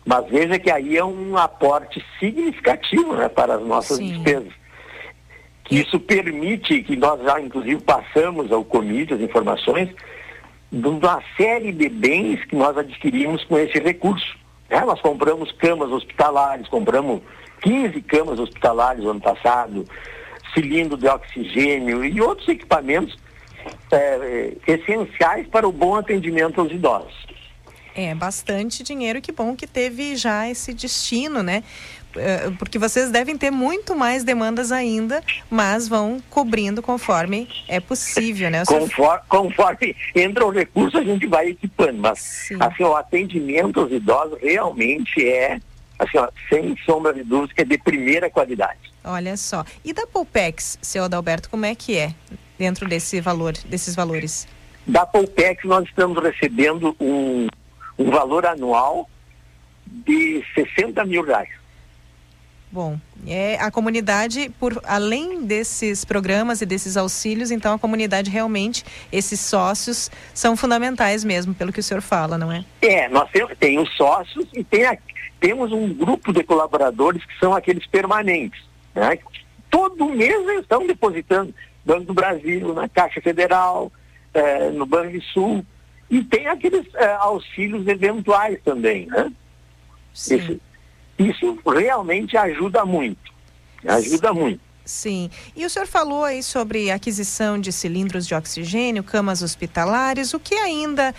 Mas veja que aí é um aporte significativo, né, para as nossas despesas. Isso permite que nós já, inclusive, passamos ao CONID as informações de uma série de bens que nós adquirimos com esse recurso. Nós compramos camas hospitalares, compramos 15 camas hospitalares no ano passado, cilindro de oxigênio e outros equipamentos essenciais para o bom atendimento aos idosos. É bastante dinheiro, que bom que teve já esse destino, né? Porque vocês devem ter muito mais demandas ainda, mas vão cobrindo conforme é possível, né? Conforme entra o recurso, a gente vai equipando, mas assim, o atendimento aos idosos realmente é, assim, ó, sem sombra de dúvida, que é de primeira qualidade. Olha só. E da Polpex, seu Adalberto, como é que é dentro desse valor, desses valores? Da Polpex nós estamos recebendo um valor anual de 60 mil reais. Bom, a comunidade, além desses programas e desses auxílios, então a comunidade realmente, esses sócios são fundamentais mesmo, pelo que o senhor fala, não é? Nós tem os sócios e temos um grupo de colaboradores que são aqueles permanentes, né? Todo mês eles estão depositando no Banco do Brasil, na Caixa Federal, no Banrisul, e tem aqueles auxílios eventuais também, né? Sim. Isso realmente ajuda muito, muito. Sim. E o senhor falou aí sobre aquisição de cilindros de oxigênio, camas hospitalares. O que ainda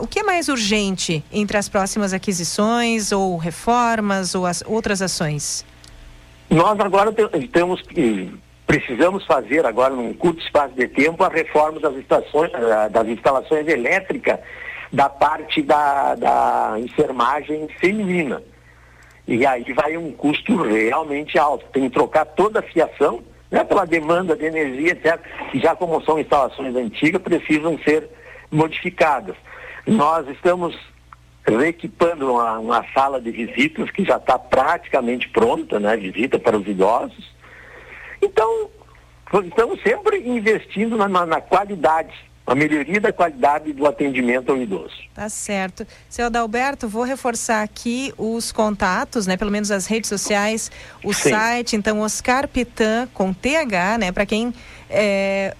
o que é mais urgente entre as próximas aquisições ou reformas ou as outras ações? Nós agora precisamos fazer agora, num curto espaço de tempo, a reforma das instalações elétricas da parte da enfermagem feminina. E aí vai um custo realmente alto. Tem que trocar toda a fiação, né, pela demanda de energia, etc. Já como são instalações antigas, precisam ser modificadas. Nós estamos reequipando uma sala de visitas que já está praticamente pronta, né? Visita para os idosos. Então, estamos sempre investindo na qualidade, a melhoria da qualidade do atendimento ao idoso. Tá certo. Seu Adalberto, vou reforçar aqui os contatos, né? Pelo menos as redes sociais, o Sim. site, então, Oscar Pithan, com TH, né? Para quem...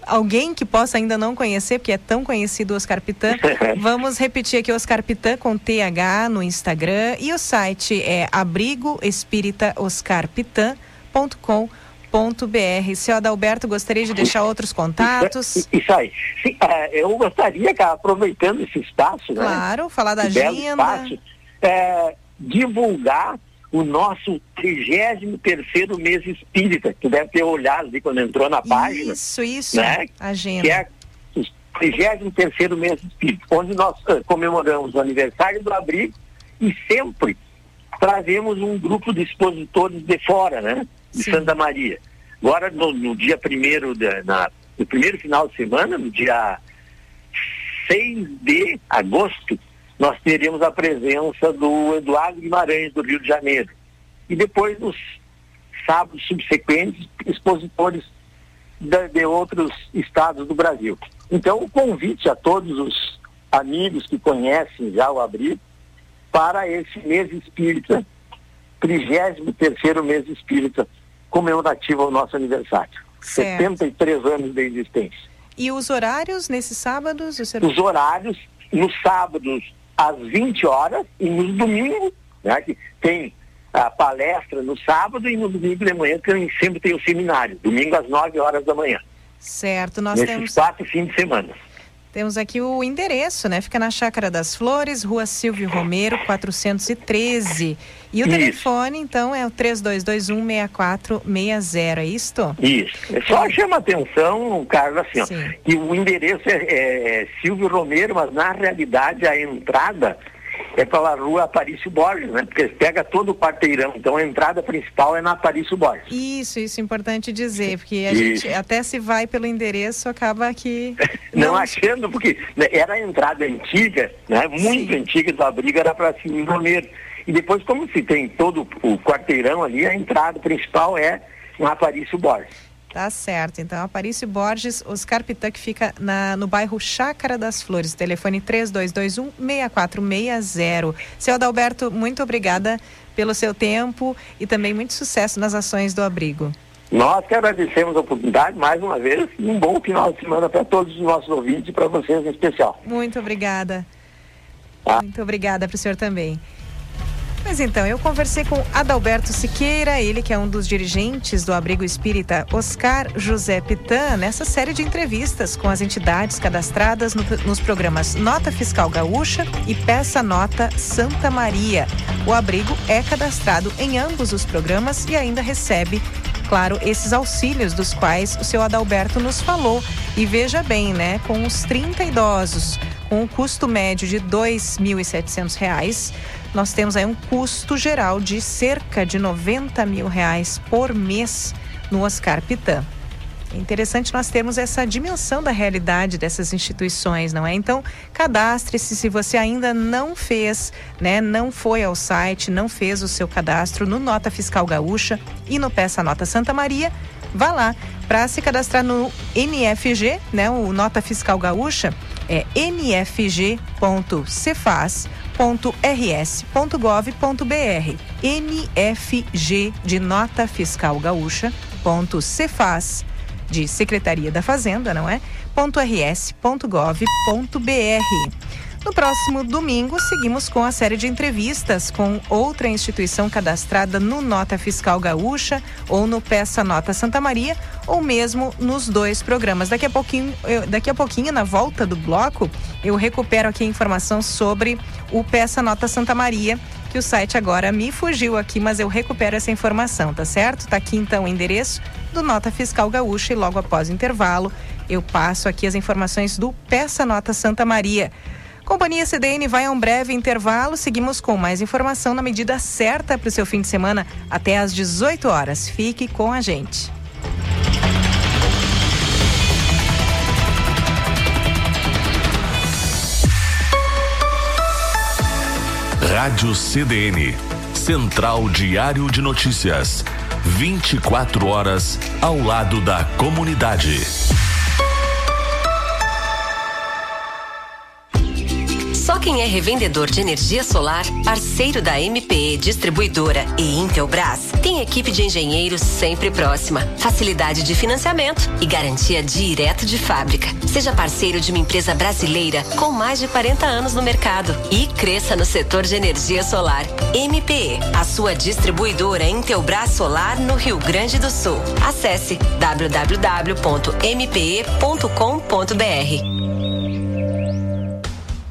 alguém que possa ainda não conhecer, porque é tão conhecido o Oscar Pithan. Vamos repetir aqui, Oscar Pithan com TH no Instagram, e o site é abrigoespiritaoscarpithan.com.br. Seu Adalberto, gostaria de deixar outros contatos? Isso aí. Sim, eu gostaria, cara, aproveitando esse espaço, né? Claro, falar da agenda. Divulgar o nosso 33º mês espírita, que deve ter olhado ali quando entrou na página. Isso, né? Agenda. Que é o 33º mês espírita, onde nós comemoramos o aniversário do abrigo e sempre trazemos um grupo de expositores de fora, né? De Sim. Santa Maria. Agora, no dia primeiro, no primeiro final de semana, no dia 6 de agosto, nós teremos a presença do Eduardo Guimarães, do Rio de Janeiro. E depois, nos sábados subsequentes, expositores de outros estados do Brasil. Então, o convite a todos os amigos que conhecem já o Abrigo para esse mês espírita, 33º mês espírita, comemorativo ao nosso aniversário. Certo. 73 anos de existência. E os horários nesses sábados? Os horários, nos sábados, às 20 horas, e nos domingos, né, que tem a palestra no sábado e no domingo de manhã, que sempre tem o seminário, domingo às 9 horas da manhã. Certo, nós Nesses temos... 4 fins de semana. Temos aqui o endereço, né? Fica na Chácara das Flores, Rua Silvio Romero, 413. E o Isso. telefone, então, é o 3221-6460, é isto? Isso. Só chama atenção, Carlos, assim, Sim. ó, que o endereço é Silvio Romero, mas na realidade a entrada é pela Rua Aparício Borges, né? Porque pega todo o quarteirão, então a entrada principal é na Aparício Borges. Isso é importante dizer, porque a gente até se vai pelo endereço, acaba que... Não achando, porque era a entrada antiga, né? Muito Sim. antiga do abrigo, era para Silvio Romero. E depois, como se tem todo o quarteirão ali, a entrada principal é na Aparício Borges. Tá certo, então, Aparício Borges, Oscar Pithan, que fica no bairro Chácara das Flores, telefone 3221-6460. Seu Adalberto, muito obrigada pelo seu tempo e também muito sucesso nas ações do Abrigo. Nós que agradecemos a oportunidade, mais uma vez, e um bom final de semana para todos os nossos ouvintes e para vocês em especial. Muito obrigada. Muito obrigada para o senhor também. Mas então, eu conversei com Adalberto Siqueira, ele que é um dos dirigentes do Abrigo Espírita Oscar José Pithan, nessa série de entrevistas com as entidades cadastradas nos programas Nota Fiscal Gaúcha e Peça Nota Santa Maria. O abrigo é cadastrado em ambos os programas e ainda recebe, claro, esses auxílios dos quais o seu Adalberto nos falou. E veja bem, né, com os 30 idosos, com um custo médio de R$ 2.700, nós temos aí um custo geral de cerca de R$ 90 mil reais por mês no Oscar Pithan. É interessante nós termos essa dimensão da realidade dessas instituições, não é? Então, cadastre-se se você ainda não fez, né? Não foi ao site, não fez o seu cadastro no Nota Fiscal Gaúcha e no Peça Nota Santa Maria. Vá lá para se cadastrar no NFG, né? O Nota Fiscal Gaúcha é nfg.cefaz.rs.gov.br, nfg de Nota Fiscal Gaúcha, .cefaz de Secretaria da Fazenda, não é? .rs.gov.br. No próximo domingo, seguimos com a série de entrevistas com outra instituição cadastrada no Nota Fiscal Gaúcha ou no Peça Nota Santa Maria, ou mesmo nos dois programas. Daqui a pouquinho, na volta do bloco, eu recupero aqui a informação sobre o Peça Nota Santa Maria, que o site agora me fugiu aqui, mas eu recupero essa informação, tá certo? Tá aqui então o endereço do Nota Fiscal Gaúcha e logo após o intervalo eu passo aqui as informações do Peça Nota Santa Maria. Companhia CDN vai a um breve intervalo. Seguimos com mais informação na medida certa para o seu fim de semana até às 18 horas. Fique com a gente. Rádio CDN, Central Diário de Notícias, 24 horas ao lado da comunidade. Só quem é revendedor de energia solar, parceiro da MPE Distribuidora e Intelbras, tem equipe de engenheiros sempre próxima, facilidade de financiamento e garantia direto de fábrica. Seja parceiro de uma empresa brasileira com mais de 40 anos no mercado e cresça no setor de energia solar. MPE, a sua distribuidora Intelbras Solar no Rio Grande do Sul. Acesse www.mpe.com.br.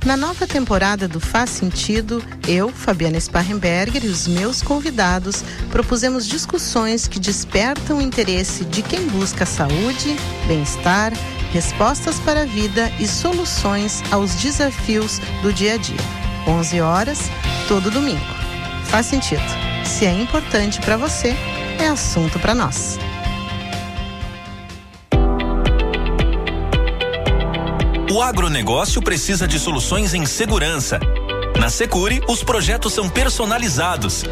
Na nova temporada do Faz Sentido, eu, Fabiana Sparrenberger e os meus convidados propusemos discussões que despertam o interesse de quem busca saúde, bem-estar, respostas para a vida e soluções aos desafios do dia a dia. 11 horas, todo domingo. Faz Sentido. Se é importante para você, é assunto para nós. O agronegócio precisa de soluções em segurança. Na Secure, os projetos são personalizados.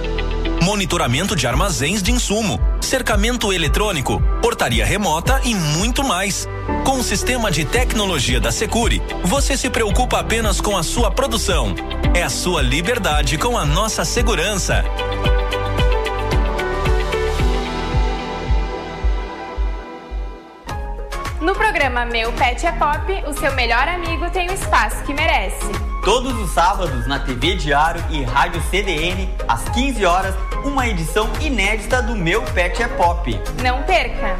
Monitoramento de armazéns de insumo, cercamento eletrônico, portaria remota e muito mais. Com o sistema de tecnologia da Secure, você se preocupa apenas com a sua produção. É a sua liberdade com a nossa segurança. No programa Meu Pet é Pop, o seu melhor amigo tem o espaço que merece. Todos os sábados na TV Diário e Rádio CDN, às 15 horas, uma edição inédita do Meu Pet é Pop. Não perca!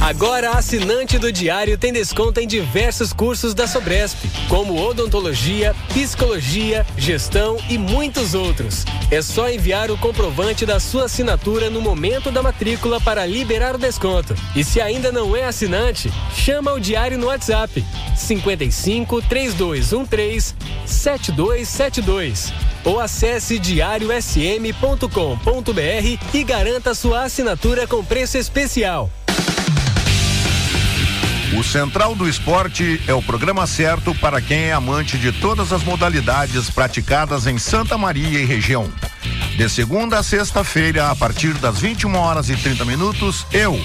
Agora, assinante do Diário tem desconto em diversos cursos da Sobresp, como odontologia, psicologia, gestão e muitos outros. É só enviar o comprovante da sua assinatura no momento da matrícula para liberar o desconto. E se ainda não é assinante, chama o Diário no WhatsApp 55 3213 7272 ou acesse diariosm.com.br e garanta sua assinatura com preço especial. O Central do Esporte é o programa certo para quem é amante de todas as modalidades praticadas em Santa Maria e região. De segunda a sexta-feira, a partir das 21h30, eu,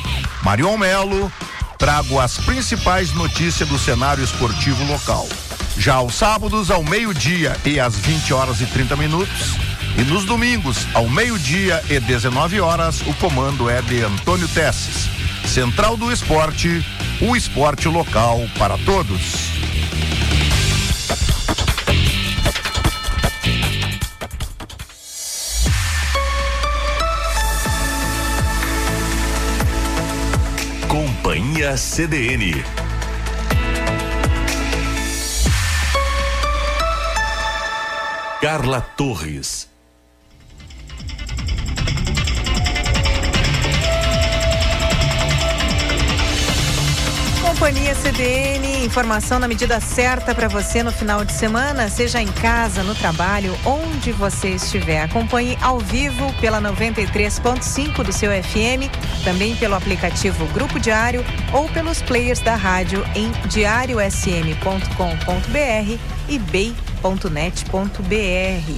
Marion Melo, trago as principais notícias do cenário esportivo local. Já aos sábados, ao meio-dia e às 20h30, e nos domingos, ao meio-dia e 19h, o comando é de Antônio Tesses. Central do Esporte, o esporte local para todos. Companhia CDN. Carla Torres. Companhia CDN, informação na medida certa para você no final de semana, seja em casa, no trabalho, onde você estiver. Acompanhe ao vivo pela 93.5 do seu FM, também pelo aplicativo Grupo Diário ou pelos players da rádio em diariosm.com.br e bay.net.br.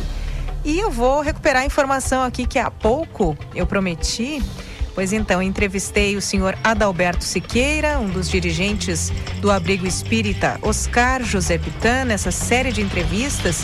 E eu vou recuperar a informação aqui que há pouco eu prometi. Pois então, entrevistei o senhor Adalberto Siqueira, um dos dirigentes do Abrigo Espírita Oscar José Pithan, nessa série de entrevistas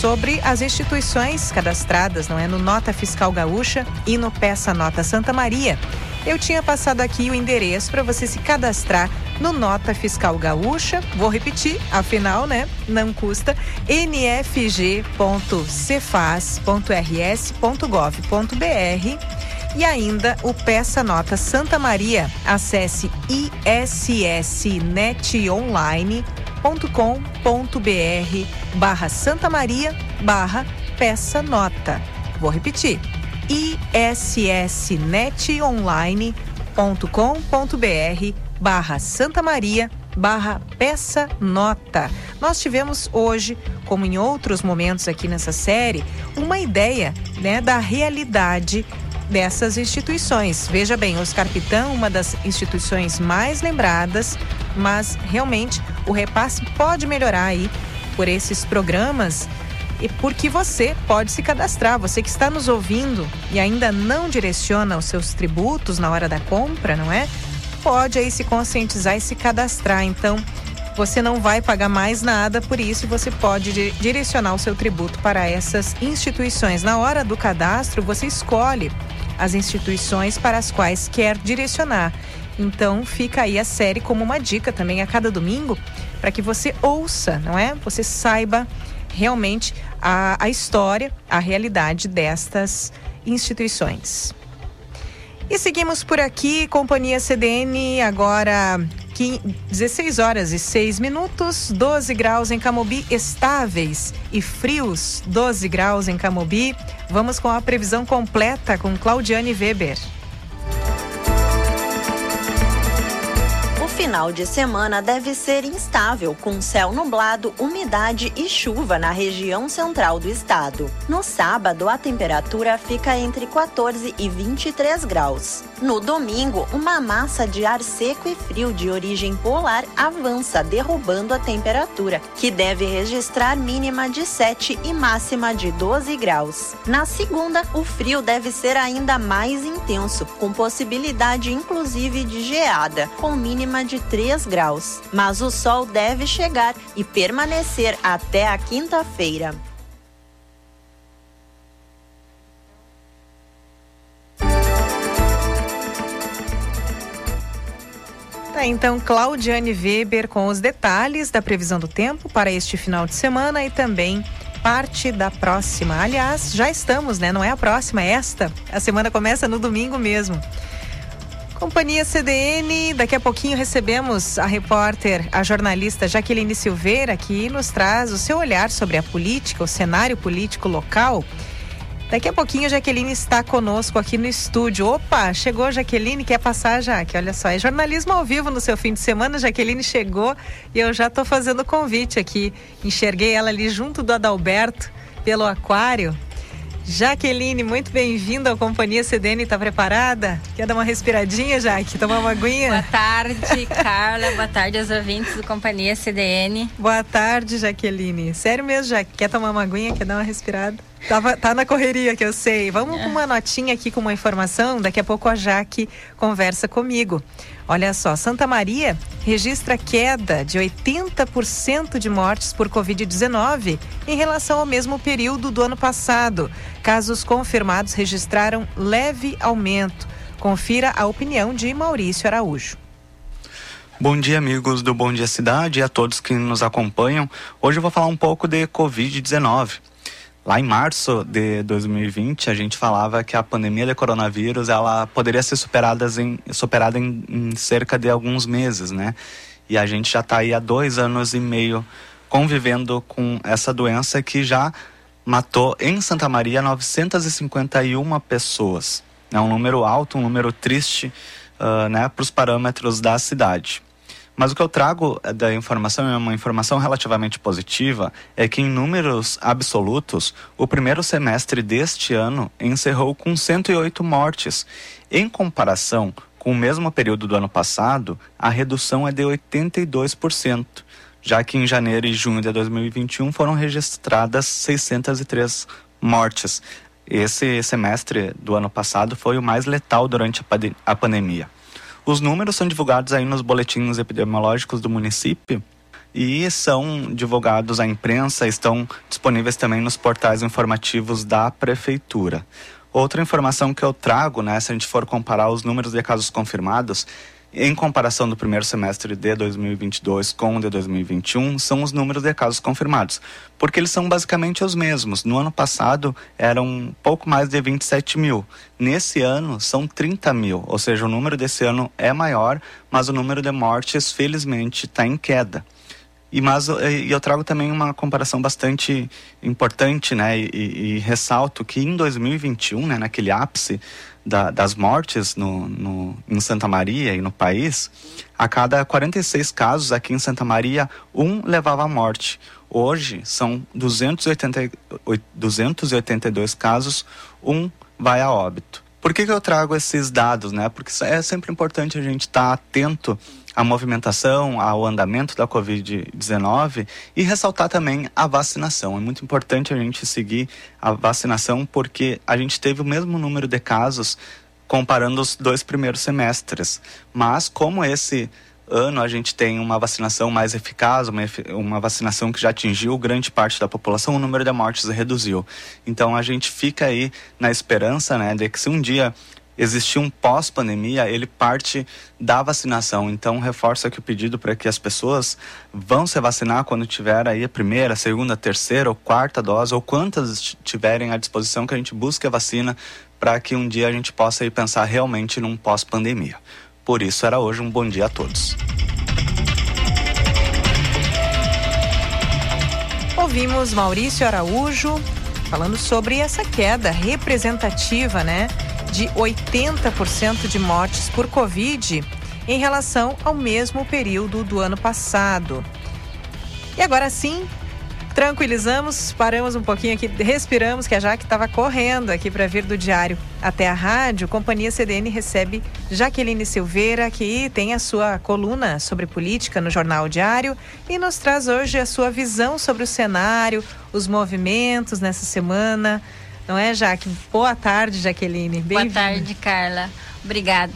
sobre as instituições cadastradas, não é, no Nota Fiscal Gaúcha e no Peça Nota Santa Maria. Eu tinha passado aqui o endereço para você se cadastrar no Nota Fiscal Gaúcha. Vou repetir, afinal, né? Não custa. nfg.cefaz.rs.gov.br. E ainda o Peça Nota Santa Maria. Acesse issnetonline.com.br/Santa Maria/Peça Nota. Vou repetir: issnetonline.com.br/Santa Maria/Peça Nota. Nós tivemos hoje, como em outros momentos aqui nessa série, uma ideia, né, da realidade dessas instituições. Veja bem, Oscar Pithan, uma das instituições mais lembradas, mas realmente o repasse pode melhorar aí por esses programas e porque você pode se cadastrar. Você que está nos ouvindo e ainda não direciona os seus tributos na hora da compra, não é? Pode aí se conscientizar e se cadastrar. Então, você não vai pagar mais nada por isso e você pode direcionar o seu tributo para essas instituições. Na hora do cadastro, você escolhe as instituições para as quais quer direcionar. Então, fica aí a série como uma dica também a cada domingo para que você ouça, não é? Você saiba realmente a história, a realidade destas instituições. E seguimos por aqui, Companhia CDN, agora 16 horas e 6 minutos, 12 graus em Camobi, estáveis e frios, 12 graus em Camobi. Vamos com a previsão completa com Claudiane Weber. Final de semana deve ser instável, com céu nublado, umidade e chuva na região central do estado. No sábado, a temperatura fica entre 14 e 23 graus. No domingo, uma massa de ar seco e frio de origem polar avança, derrubando a temperatura, que deve registrar mínima de 7 e máxima de 12 graus. Na segunda, o frio deve ser ainda mais intenso, com possibilidade inclusive de geada, com mínima de 3 graus, mas o sol deve chegar e permanecer até a quinta-feira. Tá, então, Claudiane Weber com os detalhes da previsão do tempo para este final de semana e também parte da próxima. Aliás, já estamos, né? Não é a próxima, é esta. A semana começa no domingo mesmo. Companhia CDN, daqui a pouquinho recebemos a repórter, a jornalista Jaqueline Silveira, que nos traz o seu olhar sobre a política, o cenário político local. Daqui a pouquinho a Jaqueline está conosco aqui no estúdio. Opa, chegou a Jaqueline, quer passar, Jaque? Olha só, é jornalismo ao vivo no seu fim de semana. Jaqueline chegou e eu já estou fazendo o convite aqui. Enxerguei ela ali junto do Adalberto, pelo aquário. Jaqueline, muito bem-vinda ao Companhia CDN, tá preparada? Quer dar uma respiradinha, Jaque? Tomar uma aguinha? Boa tarde, Carla, boa tarde aos ouvintes do Companhia CDN. Boa tarde, Jaqueline. Sério mesmo, Jaque, quer tomar uma aguinha, quer dar uma respirada? Tá na correria, que eu sei. Vamos com uma notinha aqui, com uma informação, daqui a pouco a Jaque conversa comigo. Olha só, Santa Maria registra queda de 80% de mortes por Covid-19 em relação ao mesmo período do ano passado. Casos confirmados registraram leve aumento. Confira a opinião de Maurício Araújo. Bom dia, amigos do Bom Dia Cidade, e a todos que nos acompanham. Hoje eu vou falar um pouco de Covid-19. Lá em março de 2020, a gente falava que a pandemia de coronavírus, ela poderia ser superada em cerca de alguns meses, né? E a gente já está aí há 2 anos e meio convivendo com essa doença que já matou em Santa Maria 951 pessoas. É um número alto, um número triste, né, para os parâmetros da cidade. Mas o que eu trago da informação, é uma informação relativamente positiva, é que em números absolutos, o primeiro semestre deste ano encerrou com 108 mortes. Em comparação com o mesmo período do ano passado, a redução é de 82%, já que em janeiro e junho de 2021 foram registradas 603 mortes. Esse semestre do ano passado foi o mais letal durante a pandemia. Os números são divulgados aí nos boletins epidemiológicos do município e são divulgados à imprensa, estão disponíveis também nos portais informativos da prefeitura. Outra informação que eu trago, né, se a gente for comparar os números de casos confirmados, em comparação do primeiro semestre de 2022 com o de 2021, são os números de casos confirmados, porque eles são basicamente os mesmos. No ano passado, eram pouco mais de 27 mil. Nesse ano, são 30 mil, ou seja, o número desse ano é maior, mas o número de mortes, felizmente, está em queda. E eu trago também uma comparação bastante importante, né, e ressalto que em 2021, né, naquele ápice das mortes em Santa Maria e no país, a cada 46 casos aqui em Santa Maria, um levava à morte. Hoje são 282 casos, um vai a óbito. Por que eu trago esses dados, né? Porque é sempre importante a gente estar atento à movimentação, ao andamento da Covid-19 e ressaltar também a vacinação. É muito importante a gente seguir a vacinação porque a gente teve o mesmo número de casos comparando os dois primeiros semestres, mas como esse ano a gente tem uma vacinação mais eficaz, uma vacinação que já atingiu grande parte da população, o número de mortes reduziu. Então a gente fica aí na esperança, né, de que se um dia existir um pós-pandemia, ele parte da vacinação. Então reforça aqui o pedido para que as pessoas vão se vacinar quando tiver aí a primeira, segunda, terceira ou quarta dose, ou quantas tiverem à disposição, que a gente busque a vacina para que um dia a gente possa ir pensar realmente num pós-pandemia. Por isso, era hoje um bom dia a todos. Ouvimos Maurício Araújo falando sobre essa queda representativa, né, de 80% de mortes por Covid em relação ao mesmo período do ano passado. E agora sim, tranquilizamos, paramos um pouquinho aqui, respiramos, que a Jaque estava correndo aqui para vir do Diário até a rádio. Companhia CDN recebe Jaqueline Silveira, que tem a sua coluna sobre política no Jornal Diário e nos traz hoje a sua visão sobre o cenário, os movimentos nessa semana. Não é, Jaque? Boa tarde, Jaqueline. Bem-vinda. Boa tarde, Carla. Obrigada.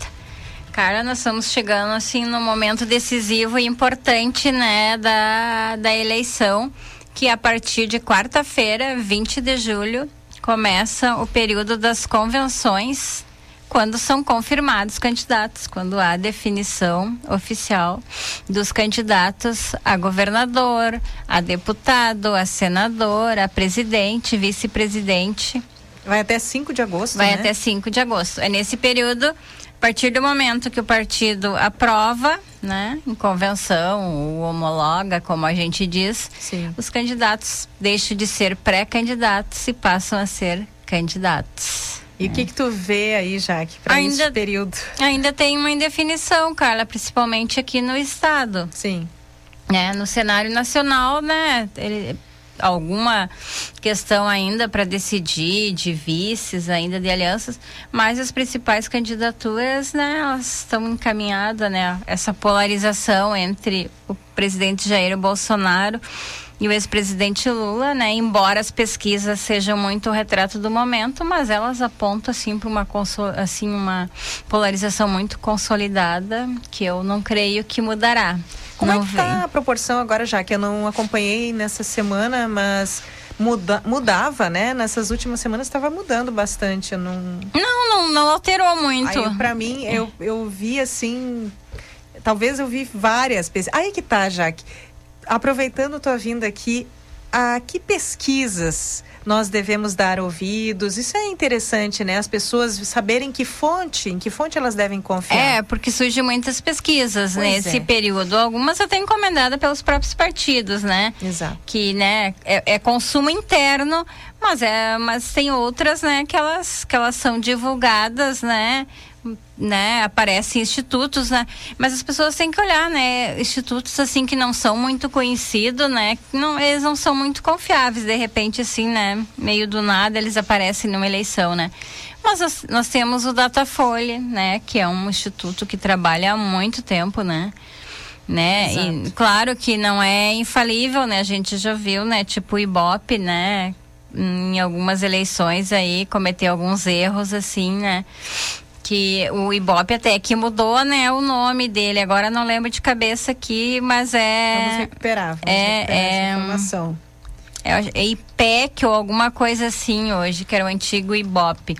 Cara, nós estamos chegando assim num momento decisivo e importante, né, da eleição, que a partir de quarta-feira, 20 de julho, começa o período das convenções, quando são confirmados candidatos, quando há definição oficial dos candidatos a governador, a deputado, a senador, a presidente, vice-presidente. Vai até 5 de agosto, né? Vai até 5 de agosto. É nesse período, a partir do momento que o partido aprova, né, em convenção, o homologa, como a gente diz, sim, os candidatos deixam de ser pré-candidatos e passam a ser candidatos. E o que tu vê aí, Jaque, para esse período? Ainda tem uma indefinição, Carla, principalmente aqui no estado. Sim. Né, no cenário nacional, né, alguma questão ainda para decidir, de vices, ainda de alianças, mas as principais candidaturas, né, elas estão encaminhadas, né, essa polarização entre o presidente Jair Bolsonaro e o ex-presidente Lula, né, embora as pesquisas sejam muito o retrato do momento, mas elas apontam assim para uma polarização muito consolidada, que eu não creio que mudará. Como não é que está a proporção agora, já que eu não acompanhei nessa semana, mas mudava, né? Nessas últimas semanas estava mudando bastante. Não alterou muito. Para mim, eu vi assim, talvez eu vi várias pesquisas. Aí que tá, Jaque. Aproveitando a tua vinda aqui, a que pesquisas nós devemos dar ouvidos? Isso é interessante, né? As pessoas saberem em que fonte elas devem confiar. É, porque surgem muitas pesquisas nesse período. Algumas até encomendadas pelos próprios partidos, né? Exato. Que, né, é consumo interno, mas tem outras, né, que elas são divulgadas, né, aparecem institutos, né, mas as pessoas têm que olhar, né, institutos assim que não são muito conhecidos, né, eles não são muito confiáveis, de repente assim, né, meio do nada eles aparecem numa eleição, né, mas nós temos o Datafolha, né, que é um instituto que trabalha há muito tempo, né, e claro que não é infalível, né, a gente já viu, né, tipo o Ibope, né, em algumas eleições aí cometeu alguns erros assim, né, que o Ibope até que mudou, né, o nome dele, agora não lembro de cabeça aqui, mas é... Vamos recuperar essa informação. É IPEC ou alguma coisa assim hoje, que era o antigo Ibope.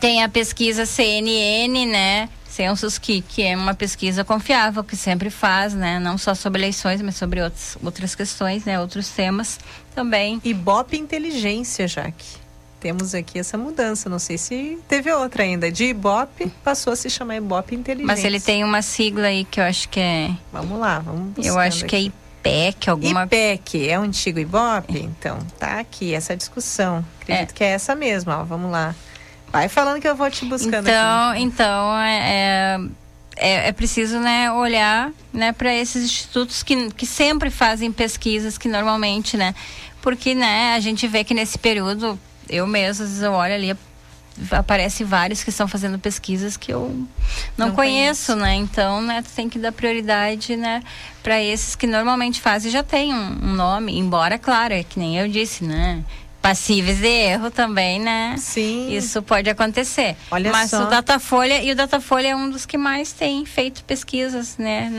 Tem a pesquisa CNN, né, Census Key, que é uma pesquisa confiável, que sempre faz, né, não só sobre eleições, mas sobre outras questões, né, outros temas também. Ibope Inteligência, Jaque. Temos aqui essa mudança, não sei se teve outra ainda. De Ibope, passou a se chamar Ibope Inteligência. Mas ele tem uma sigla aí que eu acho que é... Vamos lá, vamos buscando. Eu acho que aqui é IPEC, alguma... IPEC, é o antigo Ibope? Então, tá aqui essa discussão. Acredito que é essa mesma, ó, vamos lá. Vai falando que eu vou te buscando então, aqui. Então, é preciso, né, olhar, né, para esses institutos que sempre fazem pesquisas, que normalmente, né... Porque, né, a gente vê que nesse período... Eu mesma, às vezes, eu olho ali aparece vários que estão fazendo pesquisas que eu não conheço, né? Então, né, tu tem que dar prioridade, né, para esses que normalmente fazem e já tem um nome, embora, claro, é que nem eu disse, né? Passíveis de erro também, né? Sim. Isso pode acontecer. Olha só. Mas o Datafolha, e o Datafolha é um dos que mais tem feito pesquisas, né?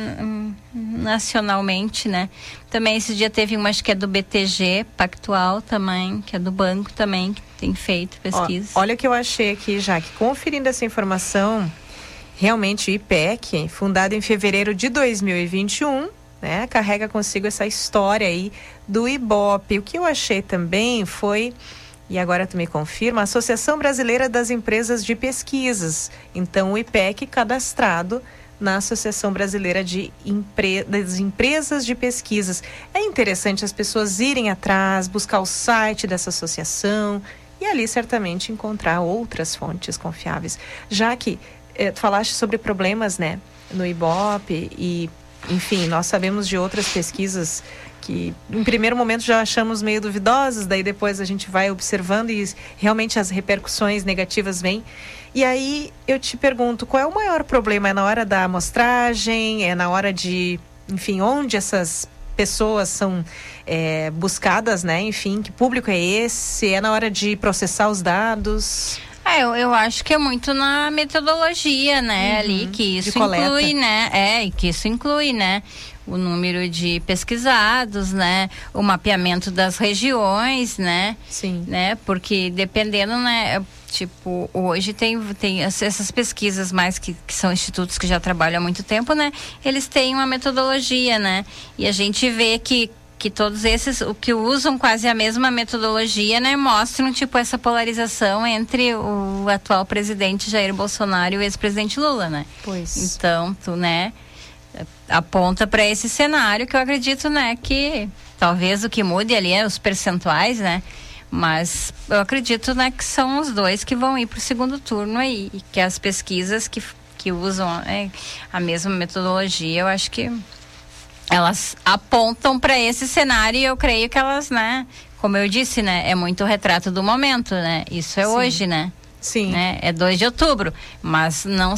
Nacionalmente, né? Também esse dia teve uma, acho que é do BTG Pactual também, que é do banco também, que tem feito pesquisas. Olha o que eu achei aqui, Jaque. Conferindo essa informação, realmente o IPEC, fundado em fevereiro de 2021... né, carrega consigo essa história aí do Ibope. O que eu achei também foi, e agora tu me confirma, a Associação Brasileira das Empresas de Pesquisas. Então, o IPEC cadastrado na Associação Brasileira das Empresas de Pesquisas. É interessante as pessoas irem atrás, buscar o site dessa associação e ali certamente encontrar outras fontes confiáveis. Já que tu falaste sobre problemas, né, no Ibope e... enfim, nós sabemos de outras pesquisas que, em primeiro momento, já achamos meio duvidosas, daí depois a gente vai observando e realmente as repercussões negativas vêm. E aí eu te pergunto, qual é o maior problema? É na hora da amostragem? É na hora de, enfim, onde essas pessoas são buscadas, né? Enfim, que público é esse? É na hora de processar os dados? Eu acho que é muito na metodologia, né, ali, que isso inclui, né, o número de pesquisados, né, o mapeamento das regiões, né, sim, né, porque dependendo, né, tipo, hoje tem essas pesquisas mais que são institutos que já trabalham há muito tempo, né, eles têm uma metodologia, né, e a gente vê que todos esses, o que usam quase a mesma metodologia, né, mostram, tipo, essa polarização entre o atual presidente Jair Bolsonaro e o ex-presidente Lula, né? Pois. Então, tu, né, aponta para esse cenário que eu acredito, né, que talvez o que mude ali é os percentuais, né? Mas eu acredito, né, que são os dois que vão ir para o segundo turno aí, e que as pesquisas que usam a mesma metodologia, eu acho que elas apontam para esse cenário e eu creio que elas, né, como eu disse, né, é muito o retrato do momento, né? Isso é, sim, hoje, né? Sim. Né? É 2 de outubro, mas não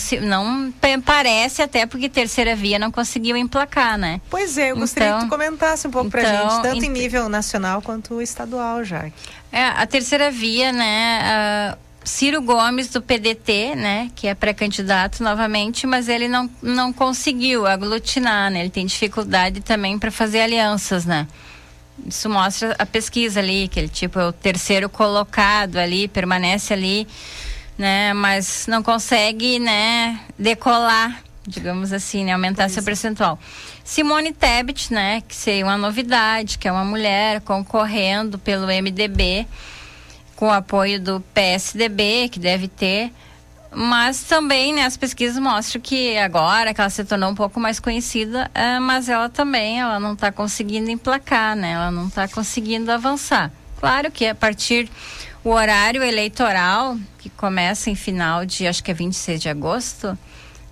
parece, até porque terceira via não conseguiu emplacar, né? Pois é, eu gostaria que tu comentasse um pouco pra gente, tanto em nível nacional quanto estadual, Jaque. A terceira via, né, Ciro Gomes do PDT, né, que é pré-candidato novamente, mas ele não conseguiu aglutinar, né, ele tem dificuldade também para fazer alianças, né. Isso mostra a pesquisa ali, que ele, tipo, é o terceiro colocado ali, permanece ali, né, mas não consegue, né, decolar, digamos assim, né, aumentar seu percentual. Simone Tebet, né, que seria uma novidade, que é uma mulher concorrendo pelo MDB, com o apoio do PSDB, que deve ter, mas também, né, as pesquisas mostram que agora que ela se tornou um pouco mais conhecida, mas ela não está conseguindo emplacar, né, ela não está conseguindo avançar. Claro que a partir do horário eleitoral, que começa em final de, acho que é 26 de agosto,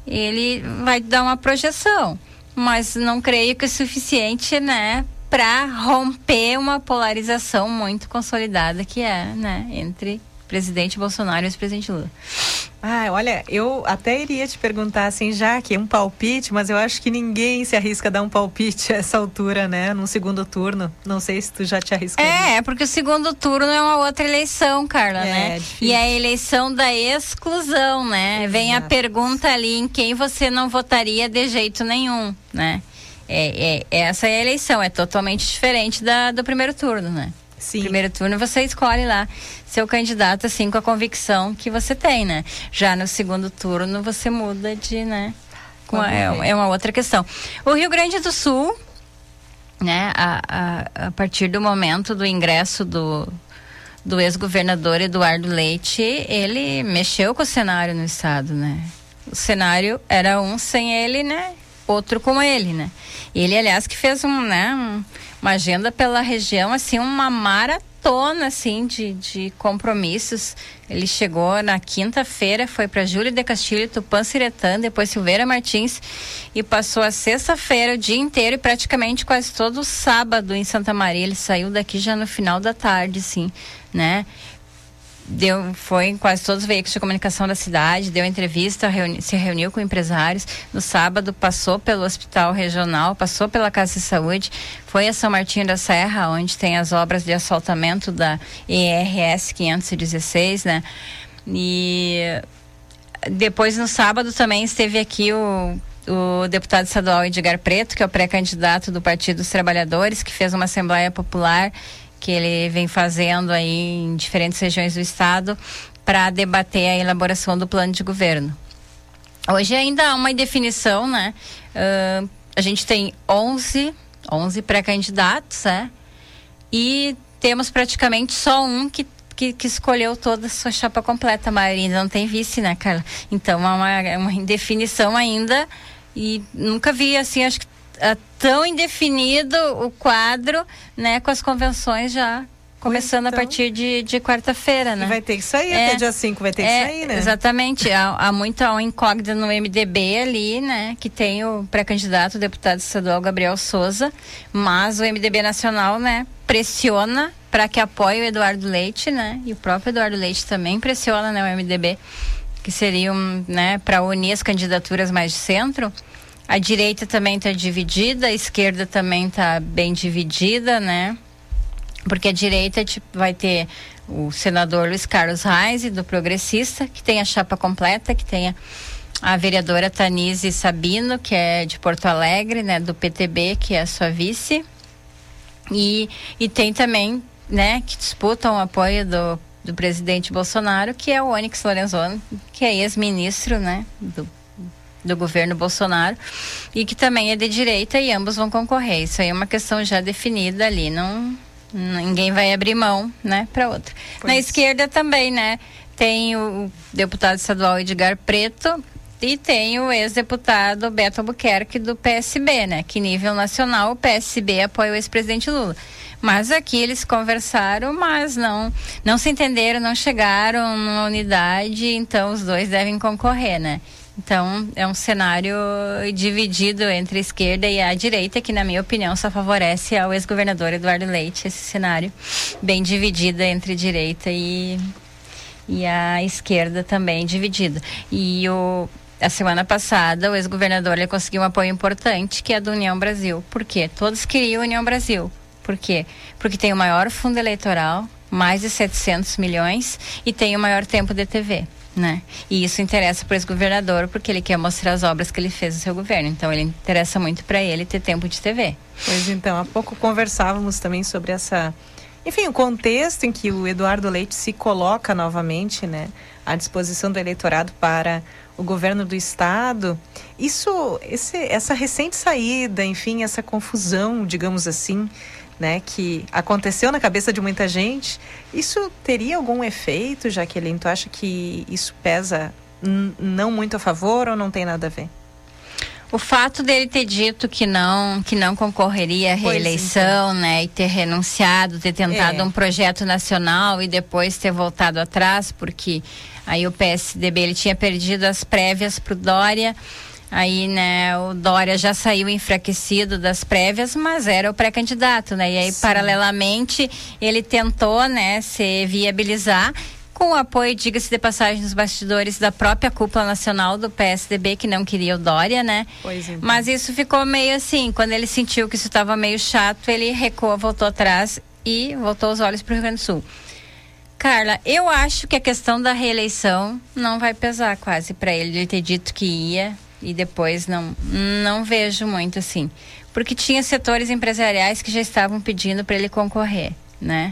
ele vai dar uma projeção, mas não creio que é suficiente, né, para romper uma polarização muito consolidada que é, né, entre presidente Bolsonaro e ex-presidente Lula. Olha, eu até iria te perguntar assim, já que é um palpite, mas eu acho que ninguém se arrisca a dar um palpite a essa altura, né, num segundo turno. Não sei se tu já te arriscou. Porque o segundo turno é uma outra eleição, Carla, né? Difícil. E é a eleição da exclusão, né? Exato. Vem a pergunta ali em quem você não votaria de jeito nenhum, né? Essa é a eleição, é totalmente diferente do primeiro turno, né? Sim. Primeiro turno você escolhe lá seu candidato, assim, com a convicção que você tem, né? Já no segundo turno você muda de, né? É uma outra questão. O Rio Grande do Sul, né? A partir do momento do ingresso do ex-governador Eduardo Leite, ele mexeu com o cenário no estado, né? O cenário era um sem ele, né? Outro com ele, né? Ele, aliás, que fez uma agenda pela região, assim, uma maratona, assim, de compromissos. Ele chegou na quinta-feira, foi para Júlio de Castilho, Tupã, Siretã, depois Silveira Martins, e passou a sexta-feira o dia inteiro e praticamente quase todo o sábado em Santa Maria. Ele saiu daqui já no final da tarde, assim, né? foi em quase todos os veículos de comunicação da cidade, deu entrevista, se reuniu com empresários. No sábado passou pelo hospital regional, passou pela Casa de Saúde, foi a São Martinho da Serra, onde tem as obras de asfaltamento da ERS 516, né? E depois no sábado também esteve aqui o deputado estadual Edegar Pretto, que é o pré-candidato do Partido dos Trabalhadores, que fez uma Assembleia Popular que ele vem fazendo aí em diferentes regiões do estado para debater a elaboração do plano de governo. Hoje ainda há uma indefinição, né? A gente tem 11 pré-candidatos, né? E temos praticamente só um que escolheu toda a sua chapa completa. A maioria ainda não tem vice, né, Carla? Então há uma indefinição ainda, e nunca vi assim, acho que tão indefinido o quadro, né, com as convenções já começando então, a partir de quarta-feira, né? Vai ter que sair, até dia 5 vai ter que sair, né? Exatamente, há muita incógnita no MDB ali, né, que tem o pré-candidato, o deputado estadual Gabriel Souza, mas o MDB nacional, né, pressiona para que apoie o Eduardo Leite, né, e o próprio Eduardo Leite também pressiona, né, o MDB, que seriam, né, para unir as candidaturas mais de centro. A direita também está dividida, a esquerda também está bem dividida, né? Porque a direita vai ter o senador Luiz Carlos Reis, do Progressista, que tem a chapa completa, que tem a vereadora Tanise Sabino, que é de Porto Alegre, né? Do PTB, que é a sua vice. E tem também, né? Que disputam o apoio do presidente Bolsonaro, que é o Onyx Lorenzoni, que é ex-ministro, né? Do governo Bolsonaro, e que também é de direita, e ambos vão concorrer. Isso aí é uma questão já definida ali, ninguém vai abrir mão, né, para outro. Pois. Na esquerda também, né, tem o deputado estadual Edegar Pretto e tem o ex-deputado Beto Albuquerque do PSB, né, que nível nacional o PSB apoia o ex-presidente Lula. Mas aqui eles conversaram, mas não se entenderam, não chegaram numa unidade, então os dois devem concorrer, né? Então, é um cenário dividido entre a esquerda e a direita, que, na minha opinião, só favorece ao ex-governador Eduardo Leite, esse cenário bem dividido entre direita e a esquerda também dividida. E a semana passada, o ex-governador ele conseguiu um apoio importante, que é do União Brasil. Por quê? Todos queriam a União Brasil. Por quê? Porque tem o maior fundo eleitoral, mais de 700 milhões, e tem o maior tempo de TV. Né? E isso interessa para o ex-governador, porque ele quer mostrar as obras que ele fez no seu governo. Então, ele interessa muito para ele ter tempo de TV. Pois então, há pouco conversávamos também sobre o contexto em que o Eduardo Leite se coloca novamente, né, à disposição do eleitorado para o governo do estado. Essa recente saída, enfim, essa confusão, digamos assim, né, que aconteceu na cabeça de muita gente, isso teria algum efeito, Jaqueline? Tu acha que isso pesa não muito a favor ou não tem nada a ver? O fato dele ter dito que não concorreria à reeleição, então, né, e ter renunciado, ter tentado um projeto nacional e depois ter voltado atrás, porque aí o PSDB ele tinha perdido as prévias pro Dória. Aí, né, o Dória já saiu enfraquecido das prévias, mas era o pré-candidato, né? E aí, sim, paralelamente, ele tentou, né, se viabilizar com o apoio, diga-se de passagem, dos bastidores da própria cúpula nacional do PSDB, que não queria o Dória, né? Pois é. Mas isso ficou meio assim, quando ele sentiu que isso estava meio chato, ele recuou, voltou atrás e voltou os olhos para o Rio Grande do Sul. Carla, eu acho que a questão da reeleição não vai pesar quase para ele ter dito que ia... E depois não vejo muito assim. Porque tinha setores empresariais que já estavam pedindo para ele concorrer, né?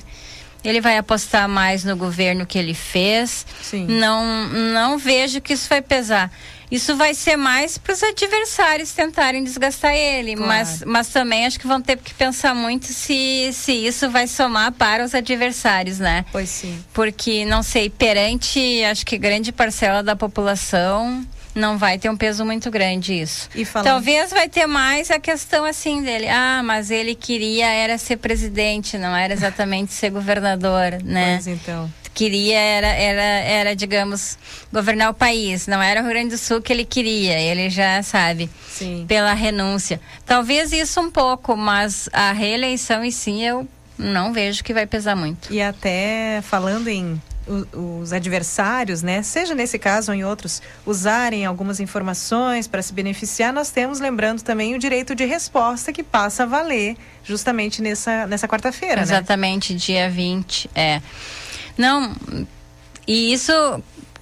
Ele vai apostar mais no governo que ele fez. Sim. Não vejo que isso vai pesar. Isso vai ser mais para os adversários tentarem desgastar ele. Claro. Mas também acho que vão ter que pensar muito se isso vai somar para os adversários, né? Pois sim. Porque, não sei, perante, acho que grande parcela da população... Não vai ter um peso muito grande isso. Talvez vai ter mais a questão assim dele. Ah, mas ele queria era ser presidente, não era exatamente ser governador, né? Mas então... Queria era, digamos, governar o país. Não era o Rio Grande do Sul que ele queria. Ele já sabe, sim, pela renúncia. Talvez isso um pouco, mas a reeleição em si eu não vejo que vai pesar muito. E até falando em... os adversários, né, seja nesse caso ou em outros, usarem algumas informações para se beneficiar, nós temos, lembrando também, o direito de resposta que passa a valer justamente nessa quarta-feira, exatamente, né? Dia 20, é. Não, e isso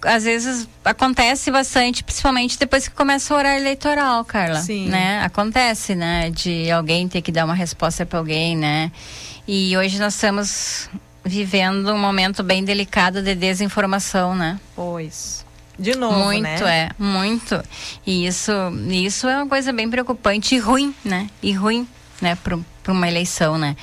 às vezes acontece bastante, principalmente depois que começa o horário eleitoral, Carla. Sim. Né? Acontece, né? De alguém ter que dar uma resposta para alguém, né? E hoje nós estamos vivendo um momento bem delicado de desinformação, né? Pois. De novo, muito, né? Muito. E isso é uma coisa bem preocupante e ruim, né? Para uma eleição, né?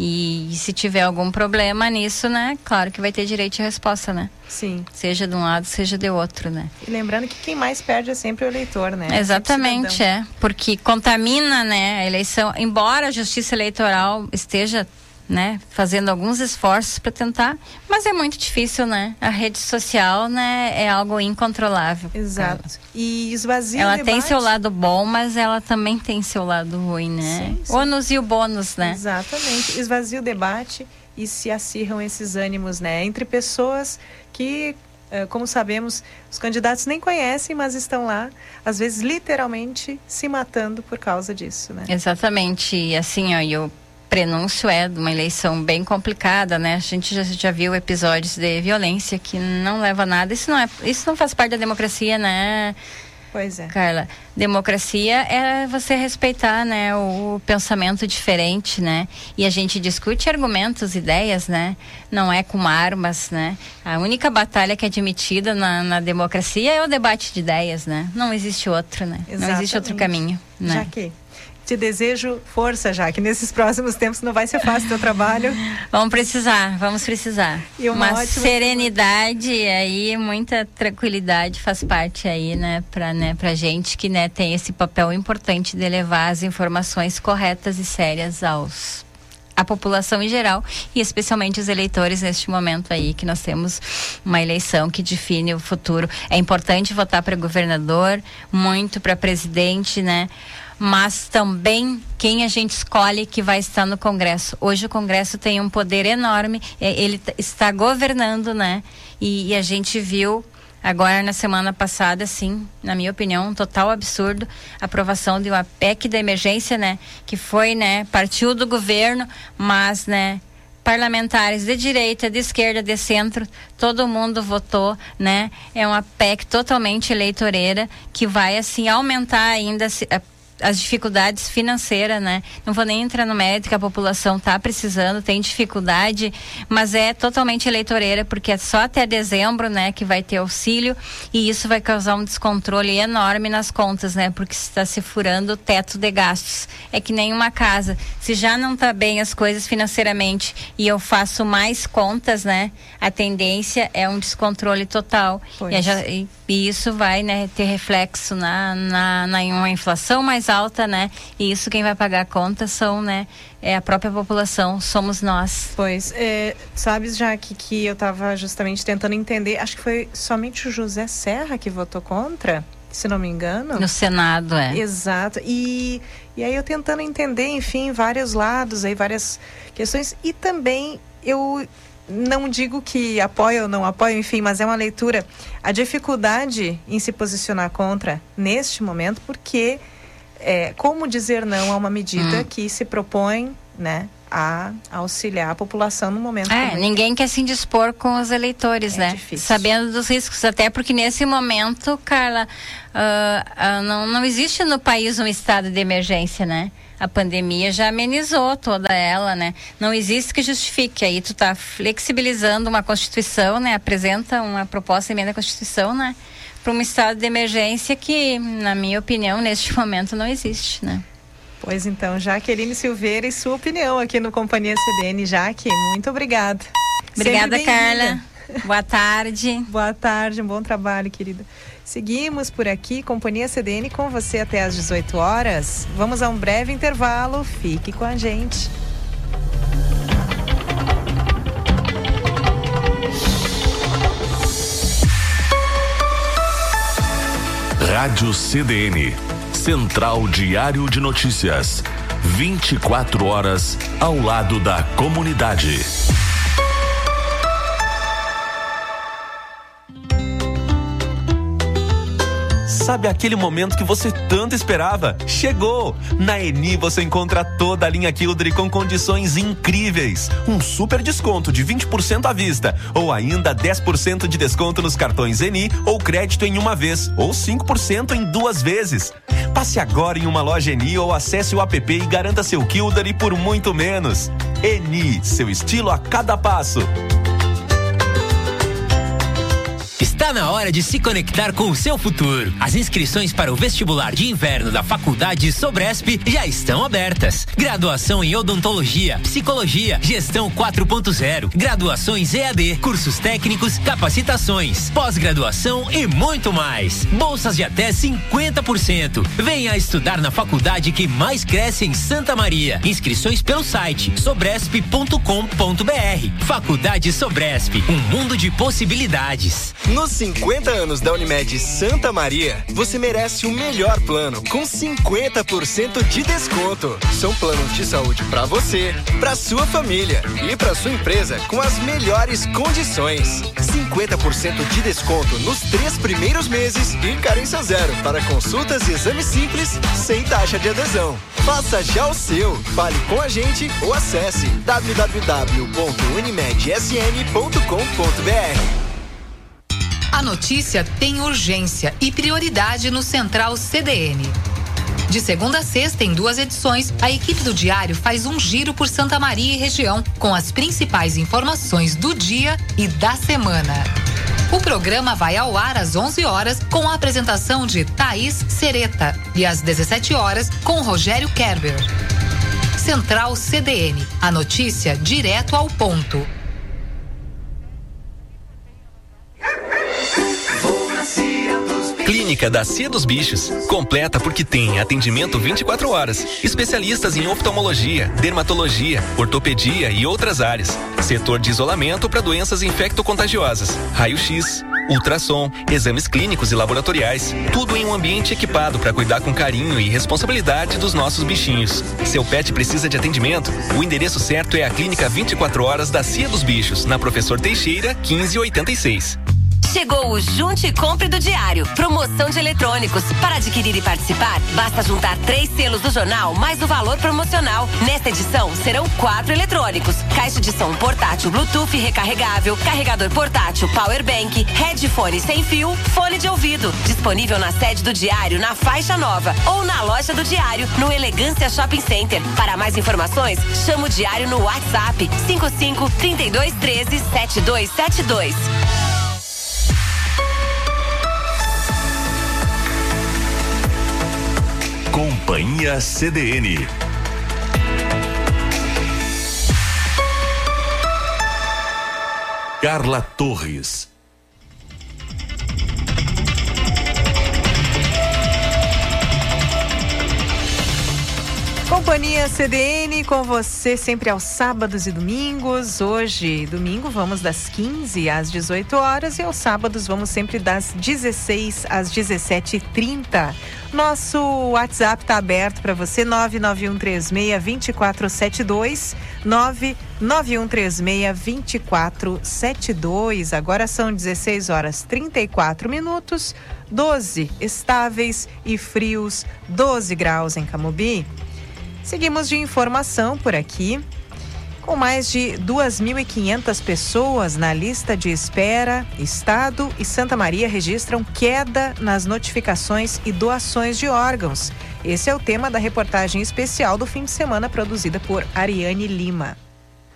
E se tiver algum problema nisso, né? Claro que vai ter direito de resposta, né? Sim. Seja de um lado, seja de outro, né? E lembrando que quem mais perde é sempre o eleitor, né? Exatamente, é. Porque contamina, né, a eleição. Embora a Justiça Eleitoral esteja, né, fazendo alguns esforços para tentar, mas é muito difícil, né? A rede social, né, é algo incontrolável. Exato. E esvazia ela o debate. Tem seu lado bom, mas ela também tem seu lado ruim, né? Sim, sim. Ônus e o bônus, né? Exatamente. Esvazia o debate e se acirram esses ânimos, né? Entre pessoas que, como sabemos, os candidatos nem conhecem, mas estão lá, às vezes, literalmente, se matando por causa disso, né? Exatamente. E assim, ó, prenúncio é de uma eleição bem complicada, né? A gente já viu episódios de violência que não leva a nada. Isso não faz parte da democracia, né? Pois é. Carla, democracia é você respeitar, né, o pensamento diferente, né? E a gente discute argumentos, ideias, né? Não é com armas, né? A única batalha que é admitida na democracia é o debate de ideias, né? Não existe outro, né? Exatamente. Não existe outro caminho, né? Já que te desejo força, Jaque. Nesses próximos tempos não vai ser fácil o teu trabalho. Vamos precisar. E uma serenidade aí, muita tranquilidade faz parte aí, né, pra gente que, né, tem esse papel importante de levar as informações corretas e sérias à população em geral e especialmente os eleitores neste momento aí que nós temos uma eleição que define o futuro. É importante votar para governador, muito para presidente, né? Mas também quem a gente escolhe que vai estar no Congresso. Hoje o Congresso tem um poder enorme, ele está governando, né? E a gente viu agora na semana passada, assim, na minha opinião, um total absurdo, a aprovação de uma PEC da emergência, né? Que foi, né? Partiu do governo, mas, né? Parlamentares de direita, de esquerda, de centro, todo mundo votou, né? É uma PEC totalmente eleitoreira que vai, assim, aumentar ainda as dificuldades financeiras, né? Não vou nem entrar no mérito que a população está precisando, tem dificuldade, mas é totalmente eleitoreira, porque é só até dezembro, né, que vai ter auxílio, e isso vai causar um descontrole enorme nas contas, né? Porque está se furando o teto de gastos. É que nem uma casa. Se já não está bem as coisas financeiramente e eu faço mais contas, né? A tendência é um descontrole total. E isso vai, né, ter reflexo em uma inflação mais alta, né? E isso quem vai pagar a conta é a própria população, somos nós. Pois, sabes, Jaque, que eu estava justamente tentando entender, acho que foi somente o José Serra que votou contra, se não me engano. No Senado, é. Exato. E aí eu tentando entender, enfim, vários lados, aí várias questões, e também eu não digo que apoio ou não apoio, enfim, mas é uma leitura. A dificuldade em se posicionar contra neste momento, porque como dizer não a uma medida que se propõe, né, a auxiliar a população no momento. Ninguém quer se indispor com os eleitores, né? Difícil. Sabendo dos riscos, até porque nesse momento, Carla, não existe no país um estado de emergência, né? A pandemia já amenizou toda ela, né? Não existe que justifique. Aí tu tá flexibilizando uma Constituição, né? Apresenta uma proposta emenda à Constituição, né? Para um estado de emergência que, na minha opinião, neste momento não existe, né? Pois então, Jaqueline Silveira e sua opinião aqui no Companhia CDN. Jaque, muito obrigada. Obrigada, Carla. Boa tarde. Boa tarde, um bom trabalho, querida. Seguimos por aqui, Companhia CDN com você até às 18 horas. Vamos a um breve intervalo, fique com a gente. Rádio CDN, Central Diário de Notícias, 24 horas ao lado da comunidade. Sabe aquele momento que você tanto esperava? Chegou! Na Eni você encontra toda a linha Quildre com condições incríveis. Um super desconto de 20% à vista ou ainda 10% de desconto nos cartões Eni ou crédito em uma vez ou 5% em duas vezes. Passe agora em uma loja Eni ou acesse o app e garanta seu Quildre por muito menos. Eni, seu estilo a cada passo. Está na hora de se conectar com o seu futuro. As inscrições para o vestibular de inverno da Faculdade Sobresp já estão abertas. Graduação em odontologia, psicologia, gestão 4.0, graduações EAD, cursos técnicos, capacitações, pós-graduação e muito mais. Bolsas de até 50%. Venha estudar na faculdade que mais cresce em Santa Maria. Inscrições pelo site sobresp.com.br. Faculdade Sobresp, um mundo de possibilidades. Nos 50 anos da Unimed Santa Maria, você merece o melhor plano com 50% de desconto. São planos de saúde para você, para sua família e para sua empresa com as melhores condições. 50% de desconto nos 3 primeiros meses e carência zero para consultas e exames simples sem taxa de adesão. Faça já o seu. Fale com a gente ou acesse www.unimedsn.com.br. A notícia tem urgência e prioridade no Central CDN. De segunda a sexta, em 2 edições, a equipe do Diário faz um giro por Santa Maria e região com as principais informações do dia e da semana. O programa vai ao ar às 11 horas com a apresentação de Thaís Sereta e às 17 horas com Rogério Kerber. Central CDN, a notícia direto ao ponto. Clínica da Cia dos Bichos. Completa porque tem atendimento 24 horas. Especialistas em oftalmologia, dermatologia, ortopedia e outras áreas. Setor de isolamento para doenças infectocontagiosas. Raio-X, ultrassom, exames clínicos e laboratoriais. Tudo em um ambiente equipado para cuidar com carinho e responsabilidade dos nossos bichinhos. Seu pet precisa de atendimento? O endereço certo é a Clínica 24 Horas da Cia dos Bichos, na Professor Teixeira, 1586. Chegou o Junte e Compre do Diário. Promoção de eletrônicos. Para adquirir e participar, basta juntar 3 selos do jornal mais o valor promocional. Nesta edição, serão 4 eletrônicos. Caixa de som portátil Bluetooth recarregável, carregador portátil Powerbank, headphone sem fio, fone de ouvido. Disponível na sede do Diário, na Faixa Nova ou na loja do Diário, no Elegância Shopping Center. Para mais informações, chama o Diário no WhatsApp 55 3213 7272. Companhia CDN. Carla Torres. Companhia CDN com você sempre aos sábados e domingos. Hoje, domingo, vamos das 15 às 18 horas e aos sábados vamos sempre das 16 às 17h30. Nosso WhatsApp está aberto para você, 99136-2472, 99136-2472. Agora são 16 horas 34 minutos, 12 estáveis e frios, 12 graus em Camobi. Seguimos de informação por aqui. Com mais de 2.500 pessoas na lista de espera, Estado e Santa Maria registram queda nas notificações e doações de órgãos. Esse é o tema da reportagem especial do fim de semana produzida por Ariane Lima.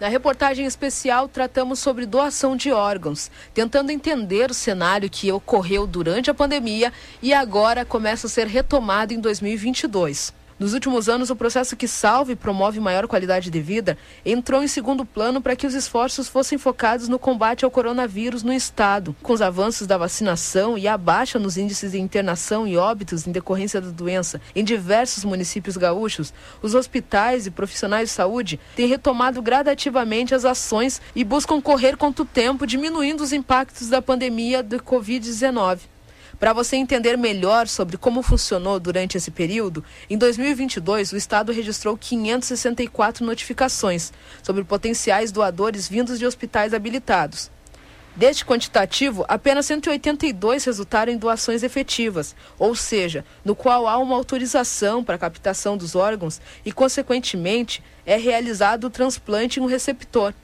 Na reportagem especial, tratamos sobre doação de órgãos, tentando entender o cenário que ocorreu durante a pandemia e agora começa a ser retomado em 2022. Nos últimos anos, o processo que salva e promove maior qualidade de vida entrou em segundo plano para que os esforços fossem focados no combate ao coronavírus no estado. Com os avanços da vacinação e a baixa nos índices de internação e óbitos em decorrência da doença em diversos municípios gaúchos, os hospitais e profissionais de saúde têm retomado gradativamente as ações e buscam correr contra o tempo, diminuindo os impactos da pandemia do Covid-19. Para você entender melhor sobre como funcionou durante esse período, em 2022 o Estado registrou 564 notificações sobre potenciais doadores vindos de hospitais habilitados. Deste quantitativo, apenas 182 resultaram em doações efetivas, ou seja, no qual há uma autorização para a captação dos órgãos e, consequentemente, é realizado o transplante em um receptor.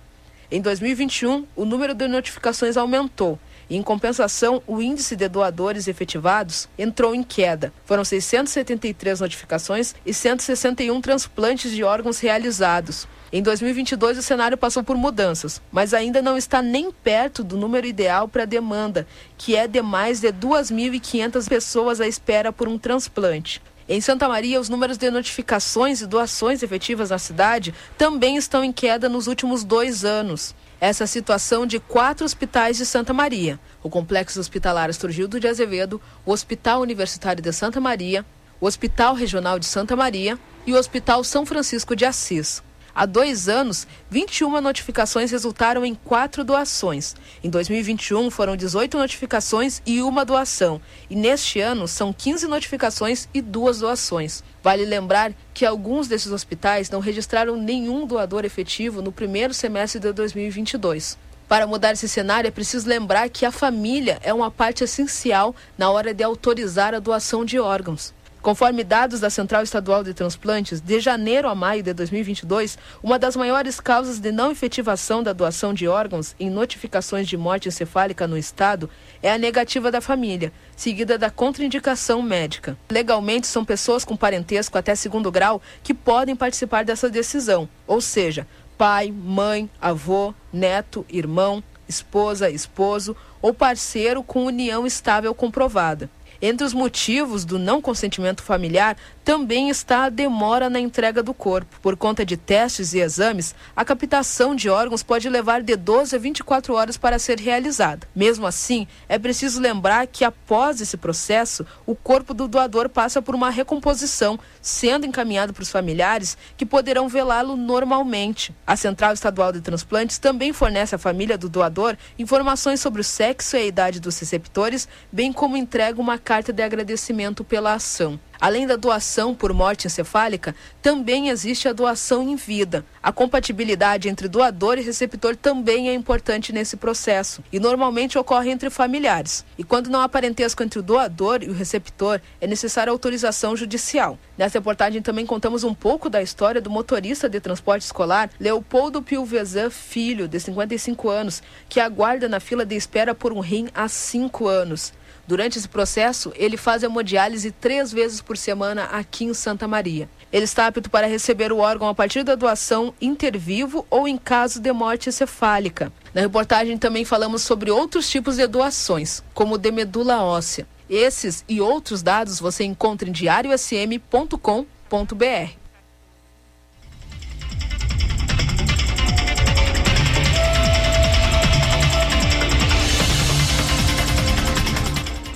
Em 2021, o número de notificações aumentou e, em compensação, o índice de doadores efetivados entrou em queda. Foram 673 notificações e 161 transplantes de órgãos realizados. Em 2022, o cenário passou por mudanças, mas ainda não está nem perto do número ideal para a demanda, que é de mais de 2.500 pessoas à espera por um transplante. Em Santa Maria, os números de notificações e doações efetivas na cidade também estão em queda nos últimos 2 anos. Essa situação de 4 hospitais de Santa Maria: o Complexo Hospitalar Asturgildo de Azevedo, o Hospital Universitário de Santa Maria, o Hospital Regional de Santa Maria e o Hospital São Francisco de Assis. Há 2 anos, 21 notificações resultaram em 4 doações. Em 2021, foram 18 notificações e 1 doação. E neste ano, são 15 notificações e 2 doações. Vale lembrar que alguns desses hospitais não registraram nenhum doador efetivo no primeiro semestre de 2022. Para mudar esse cenário, é preciso lembrar que a família é uma parte essencial na hora de autorizar a doação de órgãos. Conforme dados da Central Estadual de Transplantes, de janeiro a maio de 2022, uma das maiores causas de não efetivação da doação de órgãos em notificações de morte encefálica no estado é a negativa da família, seguida da contraindicação médica. Legalmente, são pessoas com parentesco até 2º grau que podem participar dessa decisão, ou seja, pai, mãe, avô, neto, irmão, esposa, esposo ou parceiro com união estável comprovada. Entre os motivos do não consentimento familiar também está a demora na entrega do corpo. Por conta de testes e exames, a captação de órgãos pode levar de 12 a 24 horas para ser realizada. Mesmo assim, é preciso lembrar que após esse processo, o corpo do doador passa por uma recomposição, sendo encaminhado para os familiares, que poderão velá-lo normalmente. A Central Estadual de Transplantes também fornece à família do doador informações sobre o sexo e a idade dos receptores, bem como entrega uma carta de agradecimento pela ação. Além da doação por morte encefálica, também existe a doação em vida. A compatibilidade entre doador e receptor também é importante nesse processo e normalmente ocorre entre familiares. E quando não há parentesco entre o doador e o receptor, é necessária autorização judicial. Nessa reportagem também contamos um pouco da história do motorista de transporte escolar Leopoldo Pilvesan Filho, de 55 anos, que aguarda na fila de espera por um rim há 5 anos. Durante esse processo, ele faz hemodiálise 3 vezes por semana aqui em Santa Maria. Ele está apto para receber o órgão a partir da doação inter vivo ou em caso de morte encefálica. Na reportagem também falamos sobre outros tipos de doações, como o de medula óssea. Esses e outros dados você encontra em diariosm.com.br.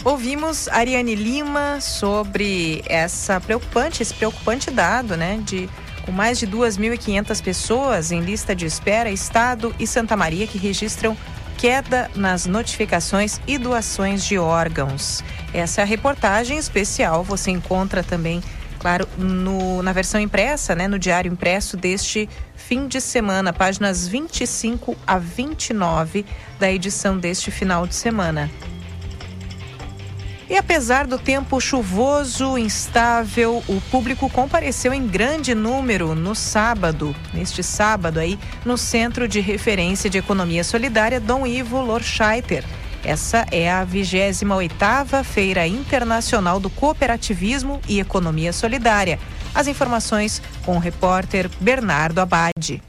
Ouvimos Ariane Lima sobre esse preocupante dado, né, de com mais de 2.500 pessoas em lista de espera, Estado e Santa Maria que registram queda nas notificações e doações de órgãos. Essa é a reportagem especial, você encontra também, claro, na versão impressa, né, no diário impresso deste fim de semana, páginas 25 a 29 da edição deste final de semana. E apesar do tempo chuvoso, instável, o público compareceu em grande número neste sábado aí, no Centro de Referência de Economia Solidária Dom Ivo Lorscheiter. Essa é a 28ª Feira Internacional do Cooperativismo e Economia Solidária. As informações com o repórter Bernardo Abade.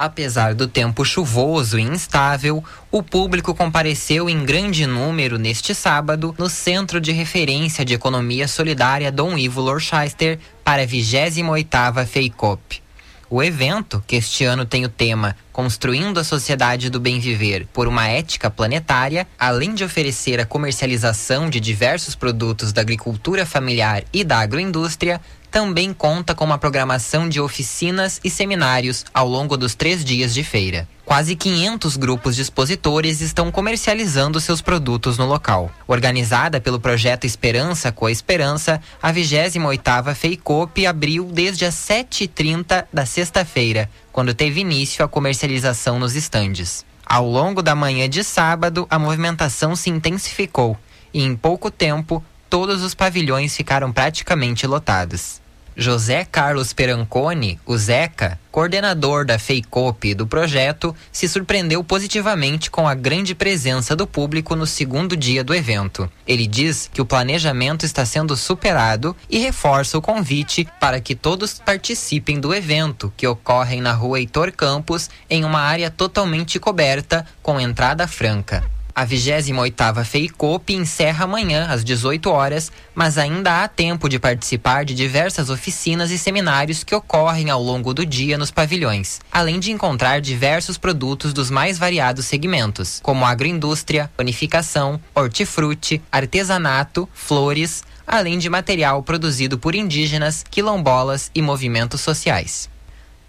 Apesar do tempo chuvoso e instável, o público compareceu em grande número neste sábado no Centro de Referência de Economia Solidária Dom Ivo Lorscheiter para a 28ª FEICOP. O evento, que este ano tem o tema Construindo a Sociedade do Bem Viver por uma Ética Planetária, além de oferecer a comercialização de diversos produtos da agricultura familiar e da agroindústria, também conta com uma programação de oficinas e seminários ao longo dos 3 dias de feira. Quase 500 grupos de expositores estão comercializando seus produtos no local. Organizada pelo projeto Esperança com a Esperança, a 28ª FEICOP abriu desde as 7h30 da sexta-feira, quando teve início a comercialização nos estandes. Ao longo da manhã de sábado, a movimentação se intensificou e, em pouco tempo, todos os pavilhões ficaram praticamente lotados. José Carlos Perancone, o Zeca, coordenador da FEICOP do projeto, se surpreendeu positivamente com a grande presença do público no segundo dia do evento. Ele diz que o planejamento está sendo superado e reforça o convite para que todos participem do evento, que ocorre na rua Heitor Campos, em uma área totalmente coberta, com entrada franca. A 28ª FEICOP encerra amanhã, às 18 horas, mas ainda há tempo de participar de diversas oficinas e seminários que ocorrem ao longo do dia nos pavilhões, além de encontrar diversos produtos dos mais variados segmentos, como agroindústria, panificação, hortifruti, artesanato, flores, além de material produzido por indígenas, quilombolas e movimentos sociais.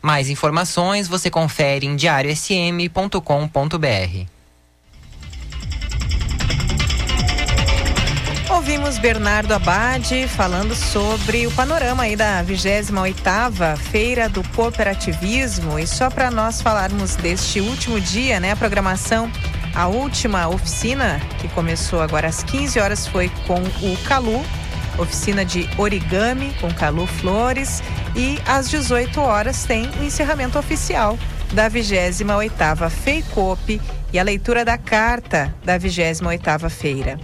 Mais informações você confere em diariosm.com.br. Ouvimos Bernardo Abade falando sobre o panorama aí da 28ª Feira do Cooperativismo. E só para nós falarmos deste último dia, né, a programação, a última oficina que começou agora às 15 horas foi com o Calu, oficina de origami com Calu Flores, e às 18 horas tem o encerramento oficial da 28ª FEICOP e a leitura da carta da 28ª Feira.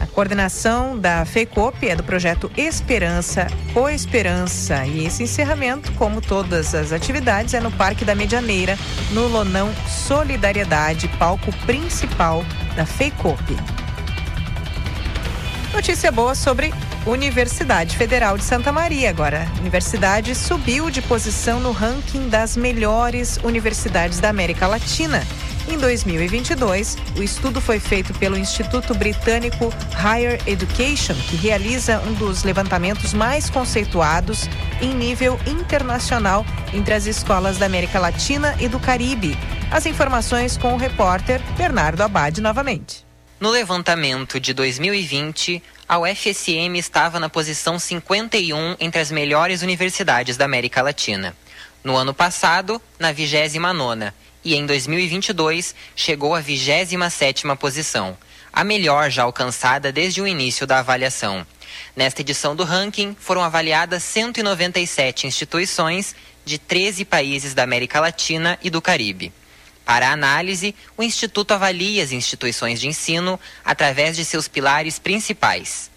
A coordenação da FEICOP é do projeto Esperança, Coesperança. E esse encerramento, como todas as atividades, é no Parque da Medianeira, no Lonão Solidariedade, palco principal da FEICOP. Notícia boa sobre Universidade Federal de Santa Maria agora. A universidade subiu de posição no ranking das melhores universidades da América Latina. Em 2022, o estudo foi feito pelo Instituto Britânico Higher Education, que realiza um dos levantamentos mais conceituados em nível internacional entre as escolas da América Latina e do Caribe. As informações com o repórter Bernardo Abade novamente. No levantamento de 2020, a UFSM estava na posição 51 entre as melhores universidades da América Latina. No ano passado, na 29ª. E em 2022 chegou à 27ª posição, a melhor já alcançada desde o início da avaliação. Nesta edição do ranking foram avaliadas 197 instituições de 13 países da América Latina e do Caribe. Para a análise, o Instituto avalia as instituições de ensino através de seus pilares principais: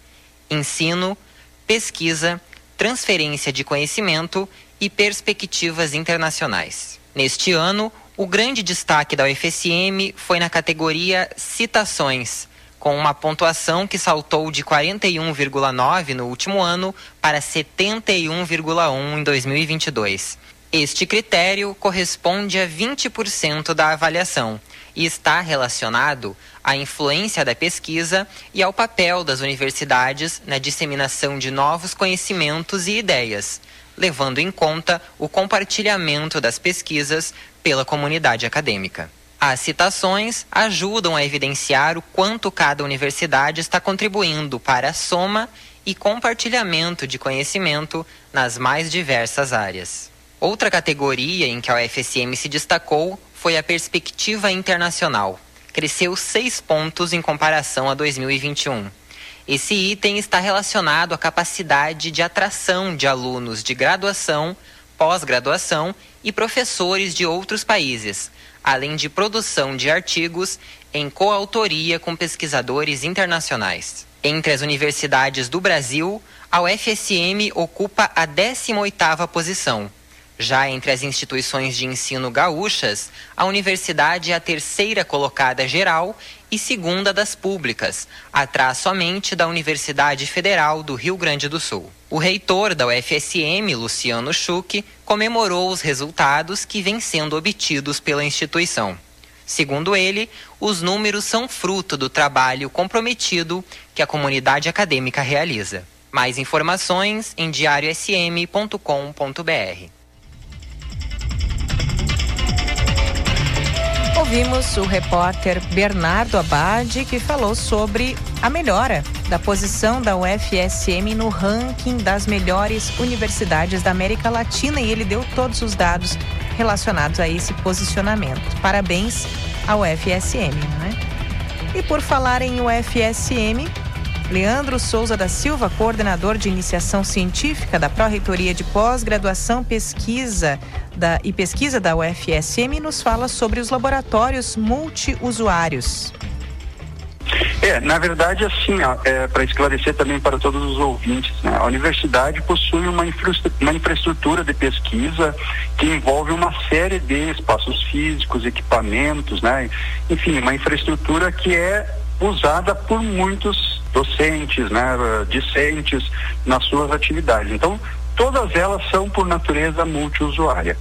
ensino, pesquisa, transferência de conhecimento e perspectivas internacionais. Neste ano, o grande destaque da UFSM foi na categoria Citações, com uma pontuação que saltou de 41,9 no último ano para 71,1 em 2022. Este critério corresponde a 20% da avaliação e está relacionado à influência da pesquisa e ao papel das universidades na disseminação de novos conhecimentos e ideias, levando em conta o compartilhamento das pesquisas pela comunidade acadêmica. As citações ajudam a evidenciar o quanto cada universidade está contribuindo para a soma e compartilhamento de conhecimento nas mais diversas áreas. Outra categoria em que a UFSM se destacou foi a perspectiva internacional. Cresceu 6 pontos em comparação a 2021. Esse item está relacionado à capacidade de atração de alunos de graduação, pós-graduação e professores de outros países, além de produção de artigos em coautoria com pesquisadores internacionais. Entre as universidades do Brasil, a UFSM ocupa a 18ª posição. Já entre as instituições de ensino gaúchas, a universidade é a 3ª colocada geral e 2ª das públicas, atrás somente da Universidade Federal do Rio Grande do Sul. O reitor da UFSM, Luciano Schuch, comemorou os resultados que vêm sendo obtidos pela instituição. Segundo ele, os números são fruto do trabalho comprometido que a comunidade acadêmica realiza. Mais informações em diariosm.com.br. Ouvimos o repórter Bernardo Abade, que falou sobre a melhora da posição da UFSM no ranking das melhores universidades da América Latina, e ele deu todos os dados relacionados a esse posicionamento. Parabéns a UFSM, não é? E por falar em UFSM, Leandro Souza da Silva, coordenador de iniciação científica da Pró-Reitoria de Pós-Graduação Pesquisa da UFSM, nos fala sobre os laboratórios multiusuários. Na verdade, assim, para esclarecer também para todos os ouvintes, né, a universidade possui uma infraestrutura de pesquisa que envolve uma série de espaços físicos, equipamentos, né, enfim, uma infraestrutura que é usada por muitos docentes, né, discentes nas suas atividades. Então, todas elas são, por natureza, multiusuária.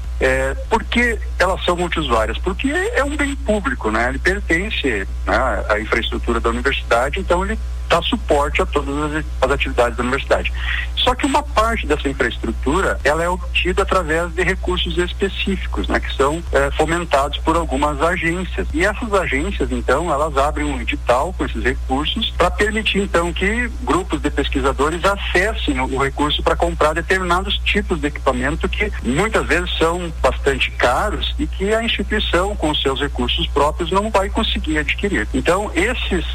Por que elas são multiusuárias? Porque é um bem público, né? Ele pertence, né, à infraestrutura da universidade, então ele dá suporte a todas as atividades da universidade. Só que uma parte dessa infraestrutura, ela é obtida através de recursos específicos, né, que são fomentados por algumas agências. E essas agências, então, elas abrem um edital com esses recursos para permitir, então, que grupos de pesquisadores acessem o recurso para comprar determinados tipos de equipamento que muitas vezes são bastante caros e que a instituição, com os seus recursos próprios, não vai conseguir adquirir. Então, esses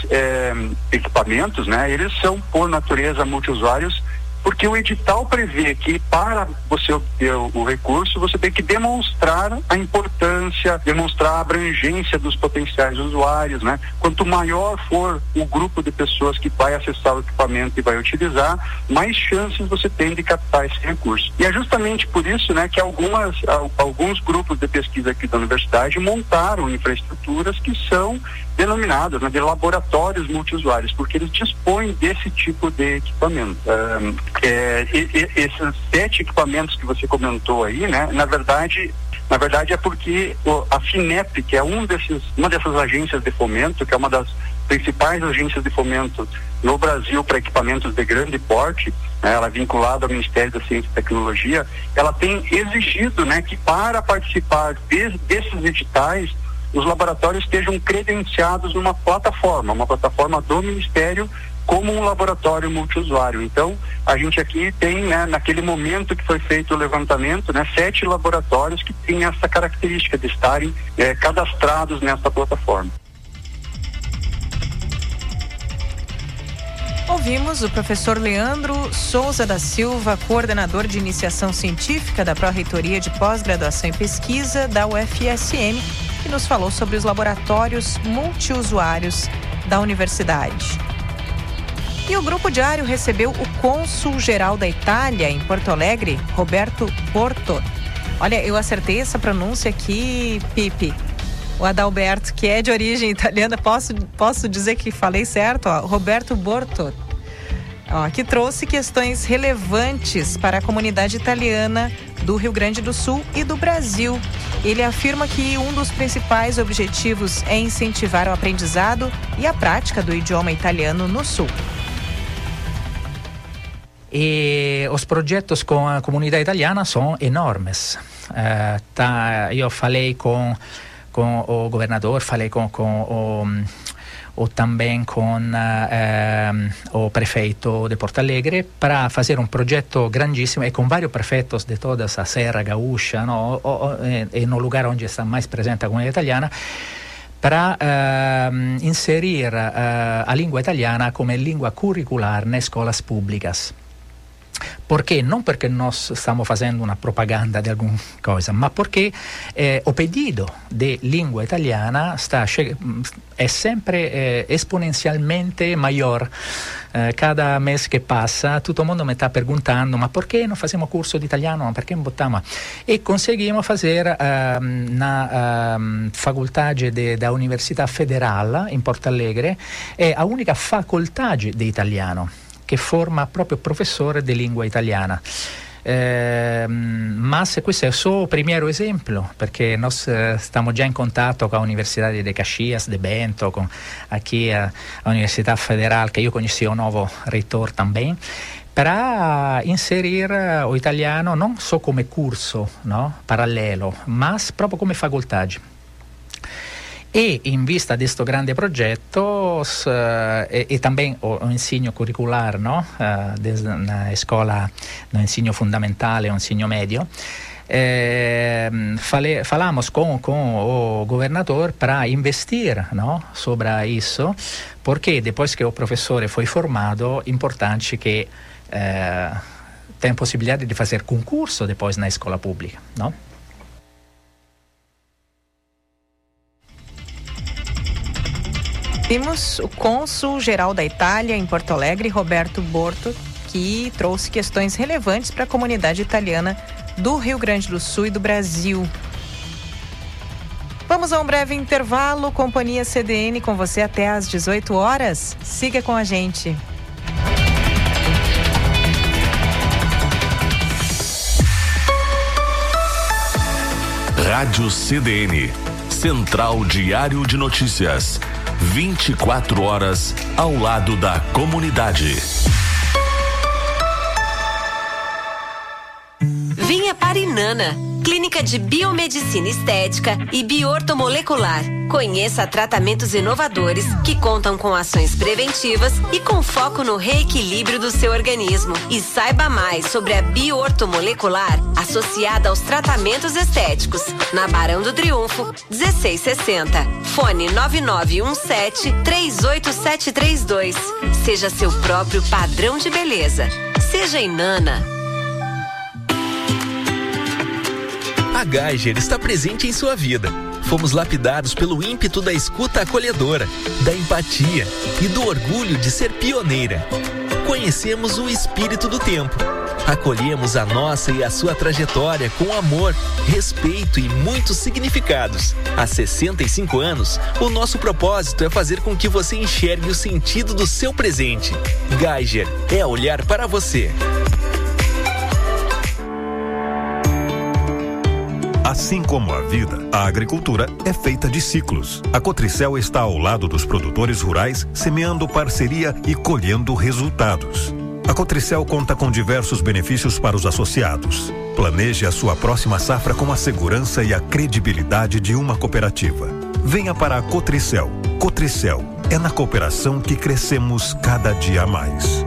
equipamentos, né, eles são, por natureza, multiusuários, porque o edital prevê que para você obter o recurso, você tem que demonstrar a importância, demonstrar a abrangência dos potenciais usuários, né? Quanto maior for o grupo de pessoas que vai acessar o equipamento e vai utilizar, mais chances você tem de captar esse recurso. E é justamente por isso, né, que alguns grupos de pesquisa aqui da universidade montaram infraestruturas que são denominadas, né, de laboratórios multiusuários, porque eles dispõem desse tipo de equipamento. Esses 7 equipamentos que você comentou aí, né, na verdade é porque a FINEP, que é uma dessas agências de fomento, que é uma das principais agências de fomento no Brasil para equipamentos de grande porte, né, ela é vinculada ao Ministério da Ciência e Tecnologia, ela tem exigido, né, que para participar desses editais, os laboratórios estejam credenciados numa plataforma, do Ministério, como um laboratório multiusuário. Então, a gente aqui tem, né, naquele momento que foi feito o levantamento, né, 7 laboratórios que têm essa característica de estarem cadastrados nessa plataforma. Ouvimos o professor Leandro Souza da Silva, coordenador de iniciação científica da Pró-Reitoria de Pós-Graduação e Pesquisa da UFSM, que nos falou sobre os laboratórios multiusuários da universidade. E o Grupo Diário recebeu o cônsul-geral da Itália, em Porto Alegre, Roberto Borto. Olha, eu acertei essa pronúncia aqui, Pipe. O Adalberto, que é de origem italiana, posso dizer que falei certo? Ó, Roberto Borto, ó, que trouxe questões relevantes para a comunidade italiana do Rio Grande do Sul e do Brasil. Ele afirma que um dos principais objetivos é incentivar o aprendizado e a prática do idioma italiano no Sul. E os projetos com a comunidade italiana são enormes. Eu falei com o governador, falei com também com o prefeito de Porto Alegre para fazer um projeto grandíssimo, e com vários prefeitos de toda a Serra Gaúcha, no, e no lugar onde está mais presente a comunidade italiana, para inserir a língua italiana como língua curricular nas escolas públicas. Perché? Non perché noi stiamo facendo una propaganda di alcuna cosa, ma perché il pedido di lingua italiana è sempre esponenzialmente maggiore. Cada mese che passa tutto il mondo mi sta perguntando, ma perché non facciamo corso di italiano, ma perché non bottiamo? E conseguiamo fare una facoltà da Università Federale in Porto Alegre, è la unica facoltà di italiano che forma proprio professore di lingua italiana. Ma se questo è il suo primo esempio, perché noi stiamo già in contatto con l'Università di Caxias, di Bento, con l'Università Federale, che io conosco un nuovo rettore anche, per inserire l'italiano non solo come corso, no? Parallelo, ma proprio come facoltà. E in vista di questo grande progetto e anche un insegno curriculare, no? Una scuola, un insegno fondamentale, un insegno medio, falamos com o governador para investir, não, sobre isso, porque depois que o professor foi formado, é importante que tem possibilidade de fazer concurso depois na escola pública, não? Vimos o cônsul-geral da Itália em Porto Alegre, Roberto Borto, que trouxe questões relevantes para a comunidade italiana do Rio Grande do Sul e do Brasil. Vamos a um breve intervalo. Companhia CDN com você até às 18 horas. Siga com a gente. Rádio CDN, Central Diário de Notícias. 24 horas ao lado da comunidade. Vinha Parinana, clínica de biomedicina estética e biortomolecular. Conheça tratamentos inovadores que contam com ações preventivas e com foco no reequilíbrio do seu organismo. E saiba mais sobre a biortomolecular associada aos tratamentos estéticos. Na Barão do Triunfo, 1660. Fone 9917-38732. Seja seu próprio padrão de beleza. Seja Inana. A Geiger está presente em sua vida. Fomos lapidados pelo ímpeto da escuta acolhedora, da empatia e do orgulho de ser pioneira. Conhecemos o espírito do tempo. Acolhemos a nossa e a sua trajetória com amor, respeito e muitos significados. Há 65 anos, o nosso propósito é fazer com que você enxergue o sentido do seu presente. Geiger é olhar para você. Assim como a vida, a agricultura é feita de ciclos. A Cotricel está ao lado dos produtores rurais, semeando parceria e colhendo resultados. A Cotricel conta com diversos benefícios para os associados. Planeje a sua próxima safra com a segurança e a credibilidade de uma cooperativa. Venha para a Cotricel. Cotricel é na cooperação que crescemos cada dia a mais.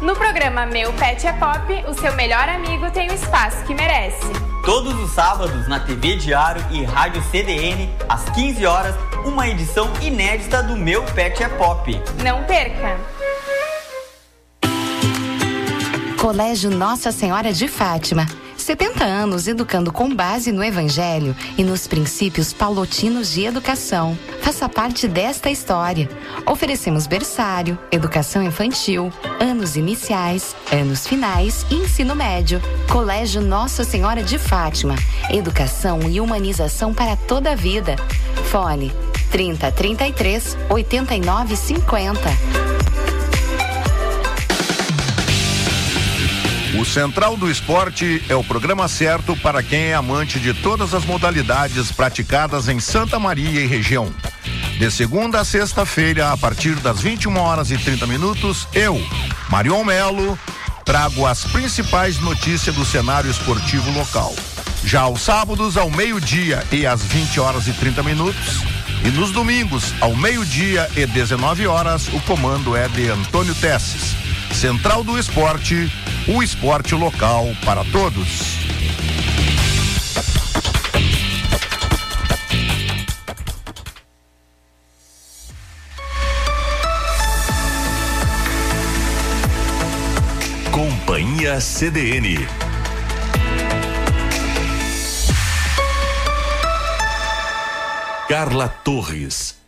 No programa Meu Pet é Pop, o seu melhor amigo tem o espaço que merece. Todos os sábados na TV Diário e Rádio CDN, às 15 horas, uma edição inédita do Meu Pet é Pop. Não perca! Colégio Nossa Senhora de Fátima. 70 anos educando com base no Evangelho e nos princípios paulotinos de educação. Faça parte desta história. Oferecemos berçário, educação infantil, anos iniciais, anos finais e ensino médio. Colégio Nossa Senhora de Fátima. Educação e humanização para toda a vida. Fone 3033-8950. O Central do Esporte é o programa certo para quem é amante de todas as modalidades praticadas em Santa Maria e região. De segunda a sexta-feira, a partir das 21h30, eu, Marion Melo, trago as principais notícias do cenário esportivo local. Já aos sábados, ao meio-dia e às 20h30, e nos domingos, ao meio-dia e 19h, o comando é de Antônio Tesses. Central do Esporte, o esporte local para todos. Companhia CDN. Carla Torres.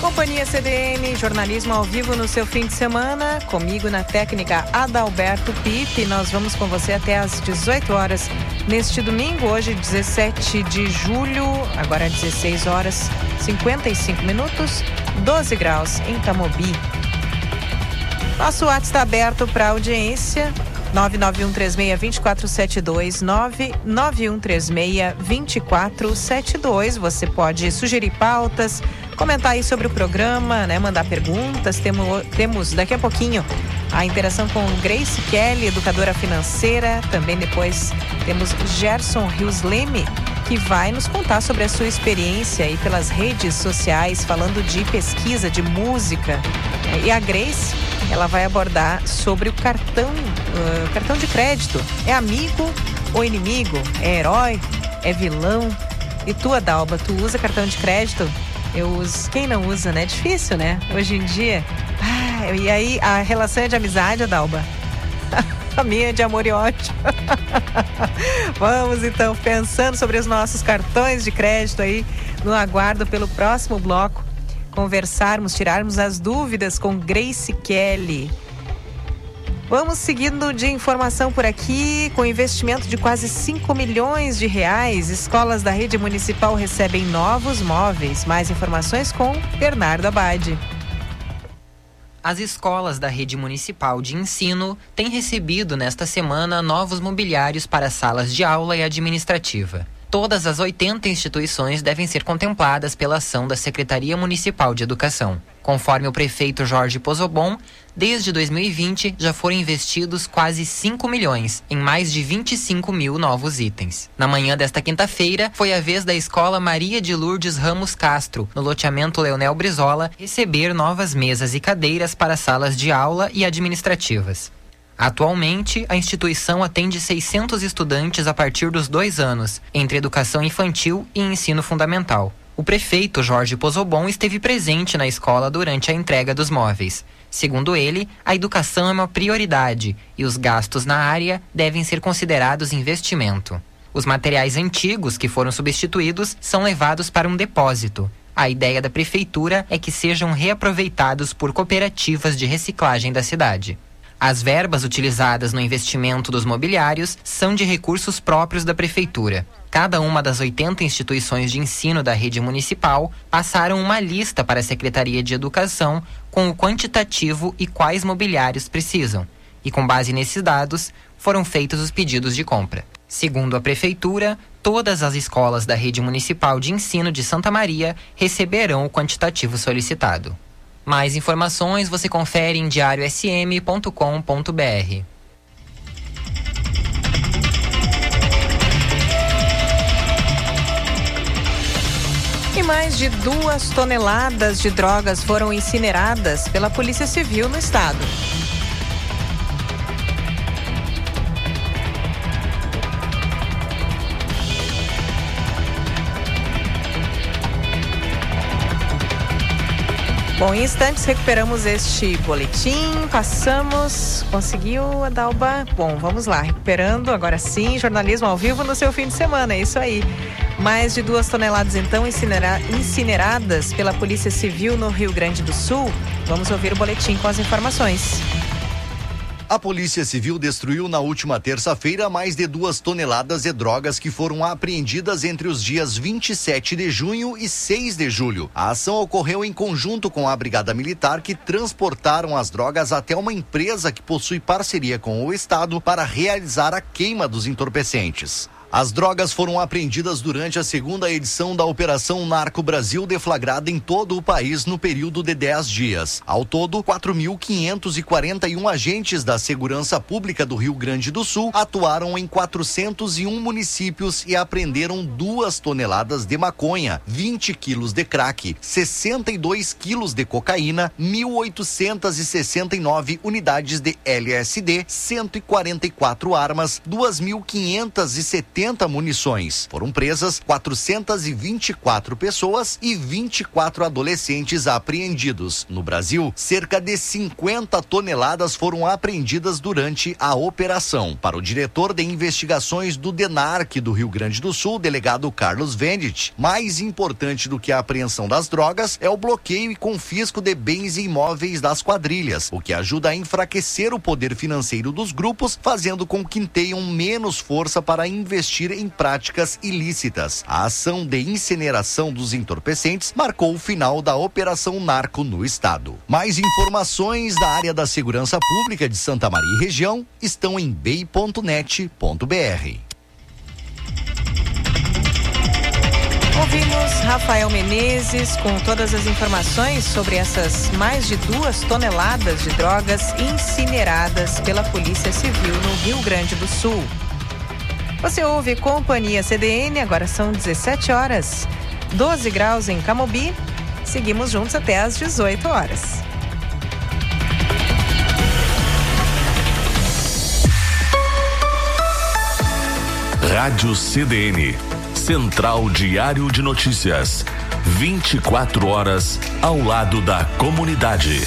Companhia CDN, jornalismo ao vivo no seu fim de semana. Comigo na técnica Adalberto Pipe. Nós vamos com você até às 18 horas neste domingo, hoje 17 de julho, agora 16h55, 12 graus em Tamobi. Nosso WhatsApp está aberto para audiência. 99136-2472, 99136-2472. Você pode sugerir pautas, comentar aí sobre o programa, né? Mandar perguntas. Temos daqui a pouquinho a interação com Grace Kelly, educadora financeira. Também depois temos Gerson Rios Leme, que vai nos contar sobre a sua experiência aí pelas redes sociais, falando de pesquisa, de música. E a Grace, ela vai abordar sobre o cartão de crédito. É amigo ou inimigo? É herói? É vilão? E tu, Adalba, tu usa cartão de crédito? Eu uso. Quem não usa, né? É difícil, né? Hoje em dia. Ah, e aí, a relação é de amizade, Adalba? A minha é de amor e ódio. Vamos, então, pensando sobre os nossos cartões de crédito aí, no aguardo pelo próximo bloco, conversarmos, tirarmos as dúvidas com Grace Kelly. Vamos seguindo de informação por aqui, com investimento de quase 5 milhões de reais, escolas da rede municipal recebem novos móveis. Mais informações com Bernardo Abade. As escolas da rede municipal de ensino têm recebido nesta semana novos mobiliários para salas de aula e administrativa. Todas as 80 instituições devem ser contempladas pela ação da Secretaria Municipal de Educação. Conforme o prefeito Jorge Pozobon, desde 2020 já foram investidos quase 5 milhões em mais de 25 mil novos itens. Na manhã desta quinta-feira, foi a vez da Escola Maria de Lourdes Ramos Castro, no loteamento Leonel Brizola, receber novas mesas e cadeiras para salas de aula e administrativas. Atualmente, a instituição atende 600 estudantes a partir dos 2 anos, entre educação infantil e ensino fundamental. O prefeito Jorge Pozobon esteve presente na escola durante a entrega dos móveis. Segundo ele, a educação é uma prioridade e os gastos na área devem ser considerados investimento. Os materiais antigos que foram substituídos são levados para um depósito. A ideia da prefeitura é que sejam reaproveitados por cooperativas de reciclagem da cidade. As verbas utilizadas no investimento dos mobiliários são de recursos próprios da prefeitura. Cada uma das 80 instituições de ensino da rede municipal passaram uma lista para a Secretaria de Educação com o quantitativo e quais mobiliários precisam. E com base nesses dados, foram feitos os pedidos de compra. Segundo a prefeitura, todas as escolas da rede municipal de ensino de Santa Maria receberão o quantitativo solicitado. Mais informações você confere em diariosm.com.br. E mais de 2 toneladas de drogas foram incineradas pela Polícia Civil no estado. Bom, em instantes recuperamos este boletim, passamos, conseguiu, Adalba? Bom, vamos lá, recuperando agora sim, jornalismo ao vivo no seu fim de semana, é isso aí. Mais de 2 toneladas, então, incineradas pela Polícia Civil no Rio Grande do Sul. Vamos ouvir o boletim com as informações. A Polícia Civil destruiu na última terça-feira mais de 2 toneladas de drogas que foram apreendidas entre os dias 27 de junho e 6 de julho. A ação ocorreu em conjunto com a Brigada Militar, que transportaram as drogas até uma empresa que possui parceria com o Estado para realizar a queima dos entorpecentes. As drogas foram apreendidas durante a segunda edição da Operação Narco Brasil, deflagrada em todo o país no período de 10 dias. Ao todo, 4.541 agentes da Segurança Pública do Rio Grande do Sul atuaram em 401 municípios e apreenderam 2 toneladas de maconha, 20 quilos de crack, 62 quilos de cocaína, 1.869 unidades de LSD, 144 armas, 2.570 munições. Foram presas 424 pessoas e 24 adolescentes apreendidos. No Brasil, cerca de 50 toneladas foram apreendidas durante a operação. Para o diretor de investigações do DENARC do Rio Grande do Sul, delegado Carlos Vendit, mais importante do que a apreensão das drogas é o bloqueio e confisco de bens e imóveis das quadrilhas, o que ajuda a enfraquecer o poder financeiro dos grupos, fazendo com que tenham menos força para investir em práticas ilícitas. A ação de incineração dos entorpecentes marcou o final da Operação Narco no estado. Mais informações da área da segurança pública de Santa Maria e região estão em bei.net.br. Ouvimos Rafael Menezes com todas as informações sobre essas mais de 2 toneladas de drogas incineradas pela Polícia Civil no Rio Grande do Sul. Você ouve Companhia CDN, agora são 17h, 12 graus em Camobi. Seguimos juntos até às 18h. Rádio CDN, Central Diário de Notícias, 24 horas ao lado da comunidade.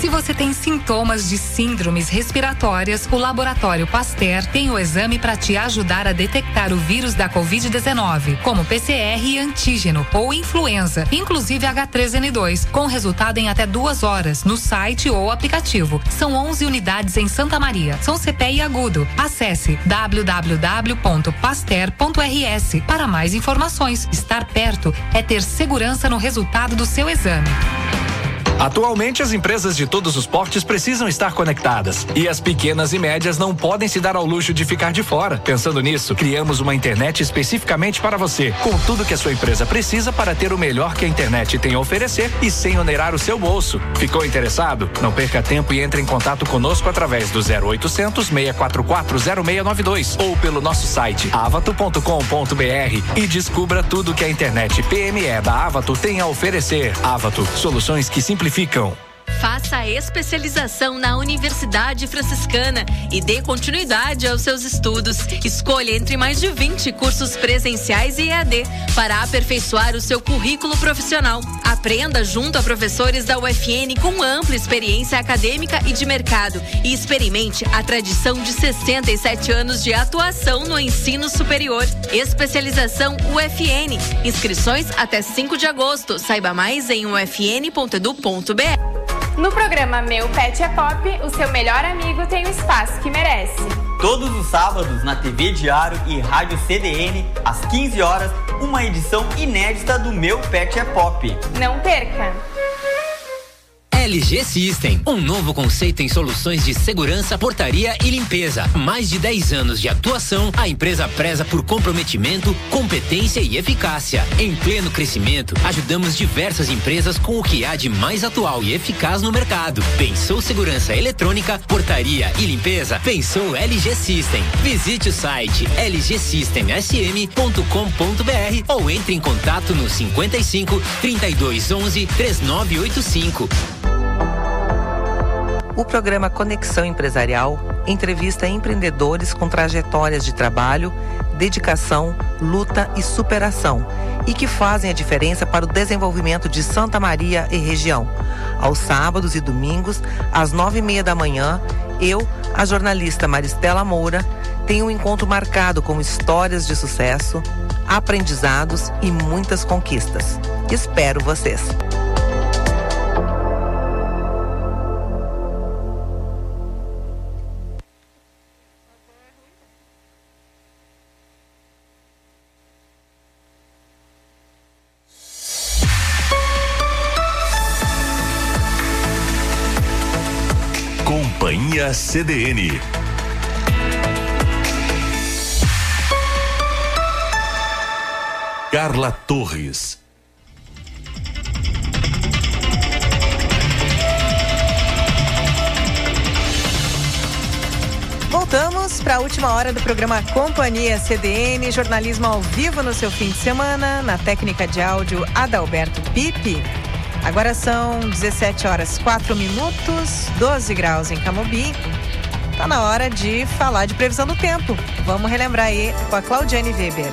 Se você tem sintomas de síndromes respiratórias, o Laboratório Pasteur tem o exame para te ajudar a detectar o vírus da Covid-19, como PCR e antígeno ou influenza, inclusive H3N2, com resultado em até 2 horas, no site ou aplicativo. São 11 unidades em Santa Maria, São Cepé e Agudo. Acesse www.pasteur.rs para mais informações. Estar perto é ter segurança no resultado do seu exame. Atualmente, as empresas de todos os portes precisam estar conectadas e as pequenas e médias não podem se dar ao luxo de ficar de fora. Pensando nisso, criamos uma internet especificamente para você, com tudo que a sua empresa precisa para ter o melhor que a internet tem a oferecer e sem onerar o seu bolso. Ficou interessado? Não perca tempo e entre em contato conosco através do 0800 644 0692 ou pelo nosso site avato.com.br e descubra tudo que a internet PME da Avato tem a oferecer. Avato, soluções que simplificam. Faça a especialização na Universidade Franciscana e dê continuidade aos seus estudos. Escolha entre mais de 20 cursos presenciais e EAD para aperfeiçoar o seu currículo profissional. Aprenda junto a professores da UFN com ampla experiência acadêmica e de mercado e experimente a tradição de 67 anos de atuação no ensino superior. Especialização UFN. Inscrições até 5 de agosto. Saiba mais em ufn.edu.br. No programa Meu Pet é Pop, o seu melhor amigo tem o espaço que merece. Todos os sábados, na TV Diário e Rádio CDN, às 15 horas, uma edição inédita do Meu Pet é Pop. Não perca! LG System, um novo conceito em soluções de segurança, portaria e limpeza. Mais de 10 anos de atuação, a empresa preza por comprometimento, competência e eficácia. Em pleno crescimento, ajudamos diversas empresas com o que há de mais atual e eficaz no mercado. Pensou segurança eletrônica, portaria e limpeza? Pensou LG System. Visite o site lgsystemsm.com.br ou entre em contato no 55 32 11 3985. O programa Conexão Empresarial entrevista empreendedores com trajetórias de trabalho, dedicação, luta e superação e que fazem a diferença para o desenvolvimento de Santa Maria e região. Aos sábados e domingos, às 9h30 da manhã, eu, a jornalista Maristela Moura, tenho um encontro marcado com histórias de sucesso, aprendizados e muitas conquistas. Espero vocês! Companhia CDN. Carla Torres. Voltamos para a última hora do programa Companhia CDN, jornalismo ao vivo no seu fim de semana, na técnica de áudio Adalberto Pipe. Agora são 17h04, 12 graus em Camobi. Tá na hora de falar de previsão do tempo. Vamos relembrar aí com a Claudiane Weber.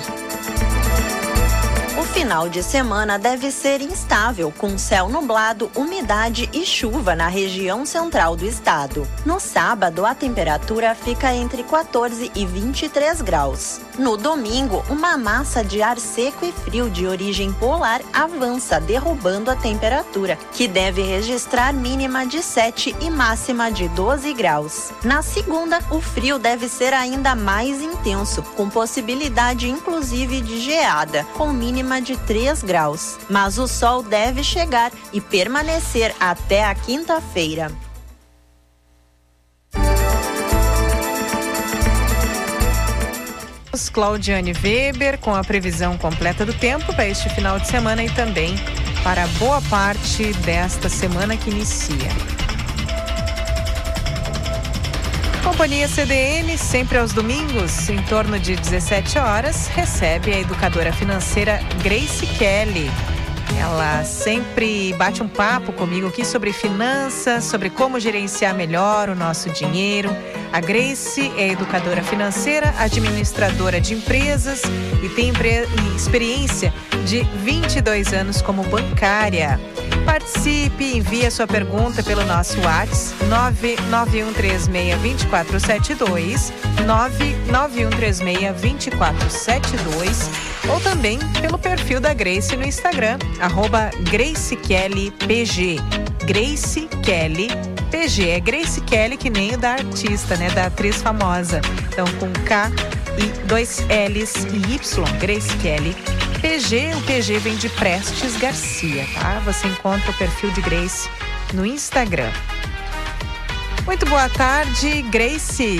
O final de semana deve ser instável, com céu nublado, umidade e chuva na região central do estado. No sábado, a temperatura fica entre 14 e 23 graus. No domingo, uma massa de ar seco e frio de origem polar avança, derrubando a temperatura, que deve registrar mínima de 7 e máxima de 12 graus. Na segunda, o frio deve ser ainda mais intenso, com possibilidade inclusive de geada, com mínima de 3 graus, mas o sol deve chegar e permanecer até a quinta-feira. Claudiane Weber com a previsão completa do tempo para este final de semana e também para boa parte desta semana que inicia. Companhia CDN, sempre aos domingos, em torno de 17 horas, recebe a educadora financeira Grace Kelly. Ela sempre bate um papo comigo aqui sobre finanças, sobre como gerenciar melhor o nosso dinheiro. A Grace é educadora financeira, administradora de empresas e tem experiência de 22 anos como bancária. Participe, envie a sua pergunta pelo nosso WhatsApp 991362472, 991362472, ou também pelo perfil da Grace no Instagram, @GraceKellyPG. Grace Kelly PG. É Grace Kelly que nem o da artista, né? Da atriz famosa. Então, com K e 2 L's e Y, Grace Kelly PG. O PG vem de Prestes Garcia, tá? Você encontra o perfil de Grace no Instagram. Muito boa tarde, Grace.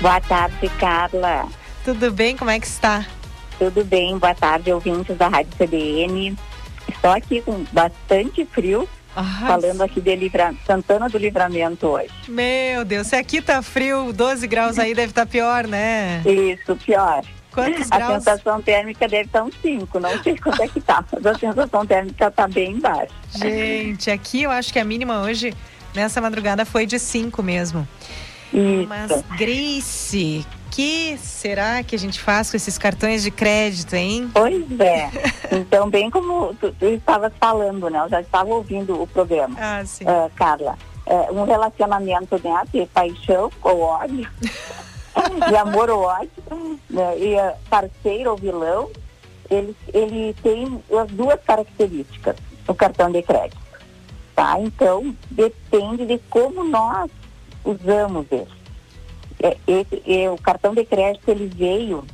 Boa tarde, Carla. Tudo bem? Como é que está? Tudo bem, boa tarde, ouvintes da Rádio CDN. Estou aqui com bastante frio, falando aqui de Santana do Livramento hoje. Meu Deus, se aqui tá frio, 12 graus aí deve estar pior, né? Isso, pior. Quantos graus? A sensação térmica deve estar uns 5, não sei quanto é que tá, mas a sensação térmica tá bem baixa. Gente, aqui eu acho que a mínima hoje, nessa madrugada, foi de 5 mesmo. Isso. Mas, Grace, o que será que a gente faz com esses cartões de crédito, hein? Pois é. Então, bem como tu estavas falando, né? Eu já estava ouvindo o programa, sim. Carla. Um relacionamento, né? De paixão ou ódio, de amor ou ódio, né? E parceiro ou vilão, ele tem as duas características, o cartão de crédito, tá? Então, depende de como nós usamos ele. O cartão de crédito, ele veio,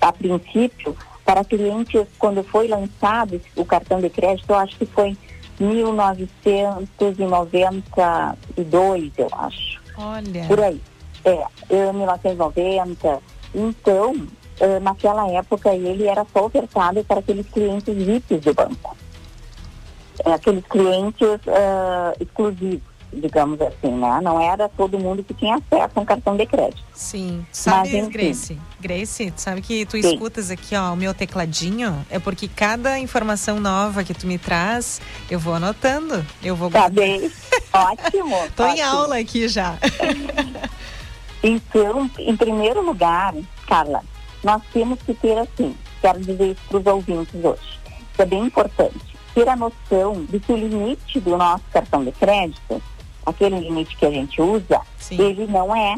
a princípio, para clientes. Quando foi lançado o cartão de crédito, eu acho que foi em 1992, eu acho. Olha. Por aí. 1990. Então, naquela época, ele era só ofertado para aqueles clientes VIPs do banco. Aqueles clientes exclusivos, digamos assim, né? Não era todo mundo que tinha acesso a um cartão de crédito. Sim. Sabe, mas, Grace, sabe que tu escutas aqui, ó, o meu tecladinho? É porque cada informação nova que tu me traz, eu vou anotando, eu vou... Tá bem. Ótimo. Tô ótimo. Em aula aqui já. Então, em primeiro lugar, Carla, nós temos que ter, assim, quero dizer isso para os ouvintes hoje, que é bem importante, ter a noção de que o limite do nosso cartão de crédito, aquele limite que a gente usa, sim, ele não é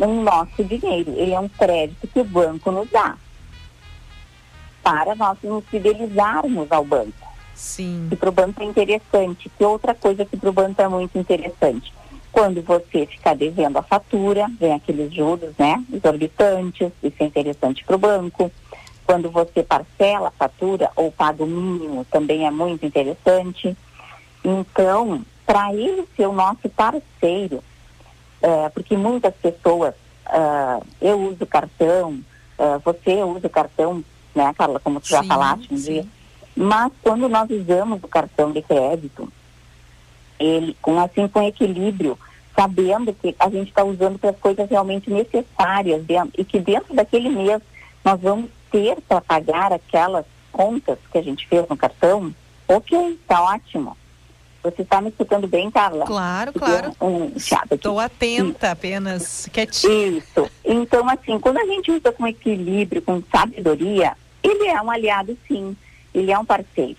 o nosso dinheiro, ele é um crédito que o banco nos dá para nós nos fidelizarmos ao banco. Sim. Que para o banco é interessante. Que outra coisa que para o banco é muito interessante: quando você ficar devendo a fatura, vem aqueles juros, né, exorbitantes, isso é interessante para o banco. Quando você parcela a fatura ou paga o mínimo, também é muito interessante. Então, para ele ser o nosso parceiro, porque muitas pessoas, eu uso cartão, você usa o cartão, né, Carla, como tu já falaste um dia, mas quando nós usamos o cartão de crédito, ele, com equilíbrio, sabendo que a gente está usando para as coisas realmente necessárias e que dentro daquele mês nós vamos ter para pagar aquelas contas que a gente fez no cartão, ok, tá ótimo. Você está me escutando bem, Carla? Claro, claro. Estou atenta, apenas quietinha. Isso. Então, assim, quando a gente usa com equilíbrio, com sabedoria, ele é um aliado, sim. Ele é um parceiro.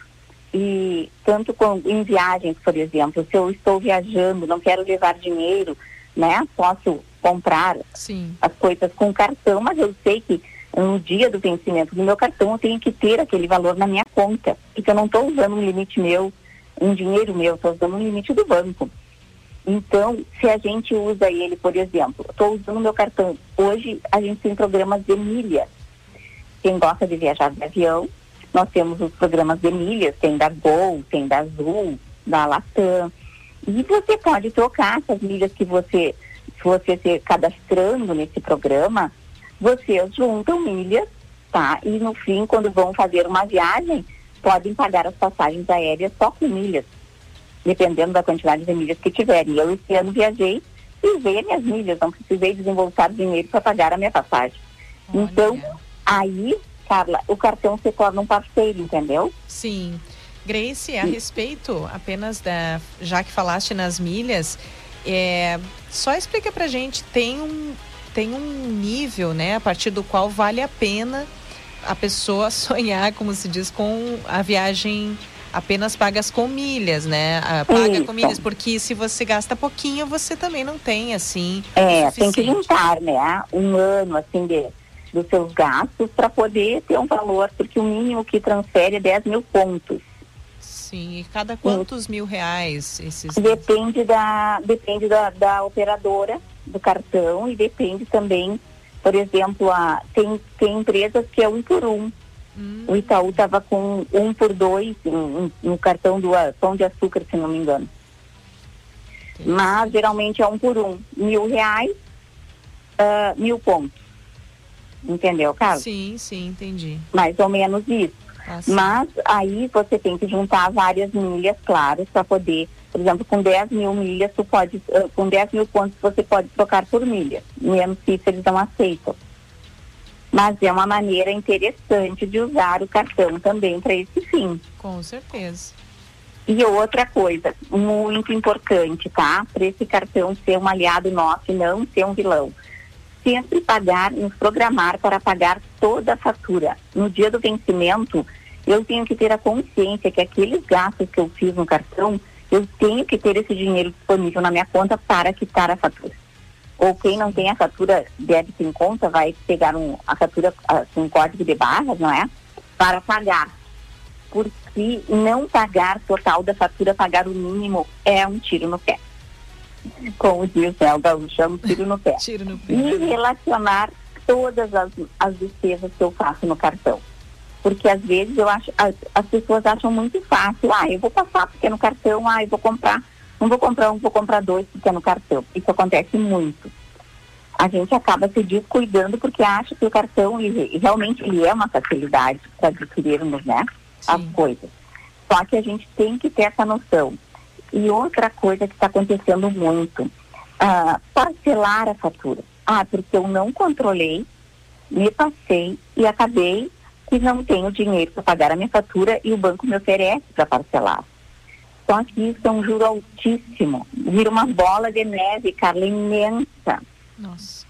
E tanto em viagens, por exemplo, se eu estou viajando, não quero levar dinheiro, né? Posso comprar, sim, as coisas com cartão, mas eu sei que no dia do vencimento do meu cartão eu tenho que ter aquele valor na minha conta. Porque eu não estou usando um limite meu, um dinheiro meu, estou usando um limite do banco. Então, se a gente usa ele, por exemplo, estou usando meu cartão. Hoje, a gente tem programas de milhas. Quem gosta de viajar de avião, nós temos os programas de milhas, tem da Gol, tem da Azul, da Latam. E você pode trocar essas milhas que você, se você se cadastrando nesse programa, vocês juntam milhas, tá? E no fim, quando vão fazer uma viagem, podem pagar as passagens aéreas só com milhas, dependendo da quantidade de milhas que tiverem. Eu, esse ano, viajei e ver minhas milhas, não precisei desembolsar dinheiro para pagar a minha passagem. Olha. Então, aí, Carla, o cartão se torna um parceiro, entendeu? Sim. Grace, a respeito apenas da, já que falaste nas milhas, só explica pra gente, tem um nível, né, a partir do qual vale a pena a pessoa sonhar, como se diz, com a viagem apenas pagas com milhas, né? Paga com milhas, porque se você gasta pouquinho, você também não tem, assim, o suficiente. Tem que juntar, né? Um ano, assim, dos seus gastos para poder ter um valor, porque o mínimo que transfere é 10 mil pontos. Sim, e cada quantos mil reais esses? Depende da operadora do cartão e depende também, por exemplo, tem empresas que é 1x1. O Itaú estava com 1x2 no cartão do Pão de Açúcar, se não me engano. Entendi. Mas geralmente é 1x1. R$1.000, 1.000 pontos. Entendeu, Carlos? Sim, entendi. Mais ou menos isso. Mas aí você tem que juntar várias milhas, claro, para poder, por exemplo, com 10 mil milhas, tu pode, com 10 mil pontos você pode trocar por milha, menos se eles não aceitam. Mas é uma maneira interessante de usar o cartão também para esse fim. Com certeza. E outra coisa, muito importante, tá? Para esse cartão ser um aliado nosso e não ser um vilão. Sempre pagar, nos programar para pagar toda a fatura. No dia do vencimento, eu tenho que ter a consciência que aqueles gastos que eu fiz no cartão, eu tenho que ter esse dinheiro disponível na minha conta para quitar a fatura. Ou quem não tem a fatura débito em conta, vai pegar a fatura com um código de barras, não é? Para pagar. Porque não pagar total da fatura, pagar o mínimo, é um tiro no pé. Como diz o Gaúcho, é um tiro no pé. E relacionar todas as despesas que eu faço no cartão. Porque às vezes eu acho, as pessoas acham muito fácil, eu vou passar porque é no cartão, eu vou comprar, não vou comprar um, vou comprar dois porque é no cartão. Isso acontece muito. A gente acaba se descuidando porque acha que o cartão, realmente ele é uma facilidade para adquirirmos, né, as coisas. Só que a gente tem que ter essa noção. E outra coisa que está acontecendo muito, parcelar a fatura. Porque eu não controlei, me passei e acabei que não tenho dinheiro para pagar a minha fatura e o banco me oferece para parcelar. Só que isso é um juro altíssimo. Vira uma bola de neve, Carla, imensa. Nossa.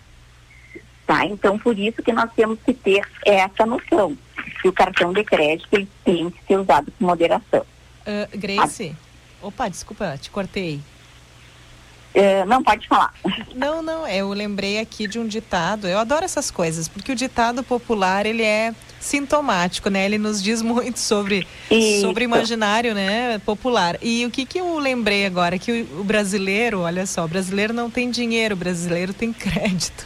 Tá, então por isso que nós temos que ter essa noção. Que o cartão de crédito ele tem que ser usado com moderação. Grace... Opa, desculpa, te cortei. Não, pode falar. Não, eu lembrei aqui de um ditado. Eu adoro essas coisas, porque o ditado popular, ele é sintomático, né? Ele nos diz muito sobre imaginário, né, popular. E o que eu lembrei agora? Que o brasileiro, olha só, o brasileiro não tem dinheiro, o brasileiro tem crédito.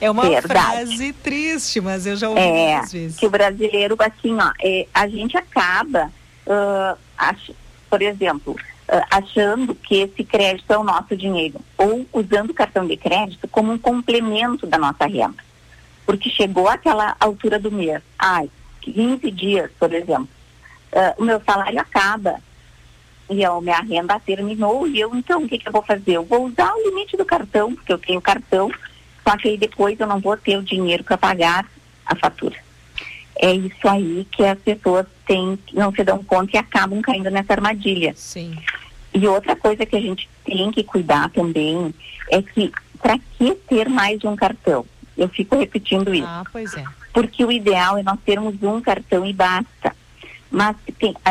É uma frase triste, mas eu já ouvi muitas vezes. Que o brasileiro, assim, a gente acaba... por exemplo, achando que esse crédito é o nosso dinheiro, ou usando o cartão de crédito como um complemento da nossa renda. Porque chegou àquela altura do mês, 15 dias, por exemplo, o meu salário acaba e a minha renda terminou, e eu, então, o que eu vou fazer? Eu vou usar o limite do cartão, porque eu tenho cartão, só que aí depois eu não vou ter o dinheiro para pagar a fatura. É isso aí que as pessoas não se dão conta e acabam caindo nessa armadilha. Sim. E outra coisa que a gente tem que cuidar também é que, para que ter mais de um cartão? Eu fico repetindo isso. Pois é. Porque o ideal é nós termos um cartão e basta. Mas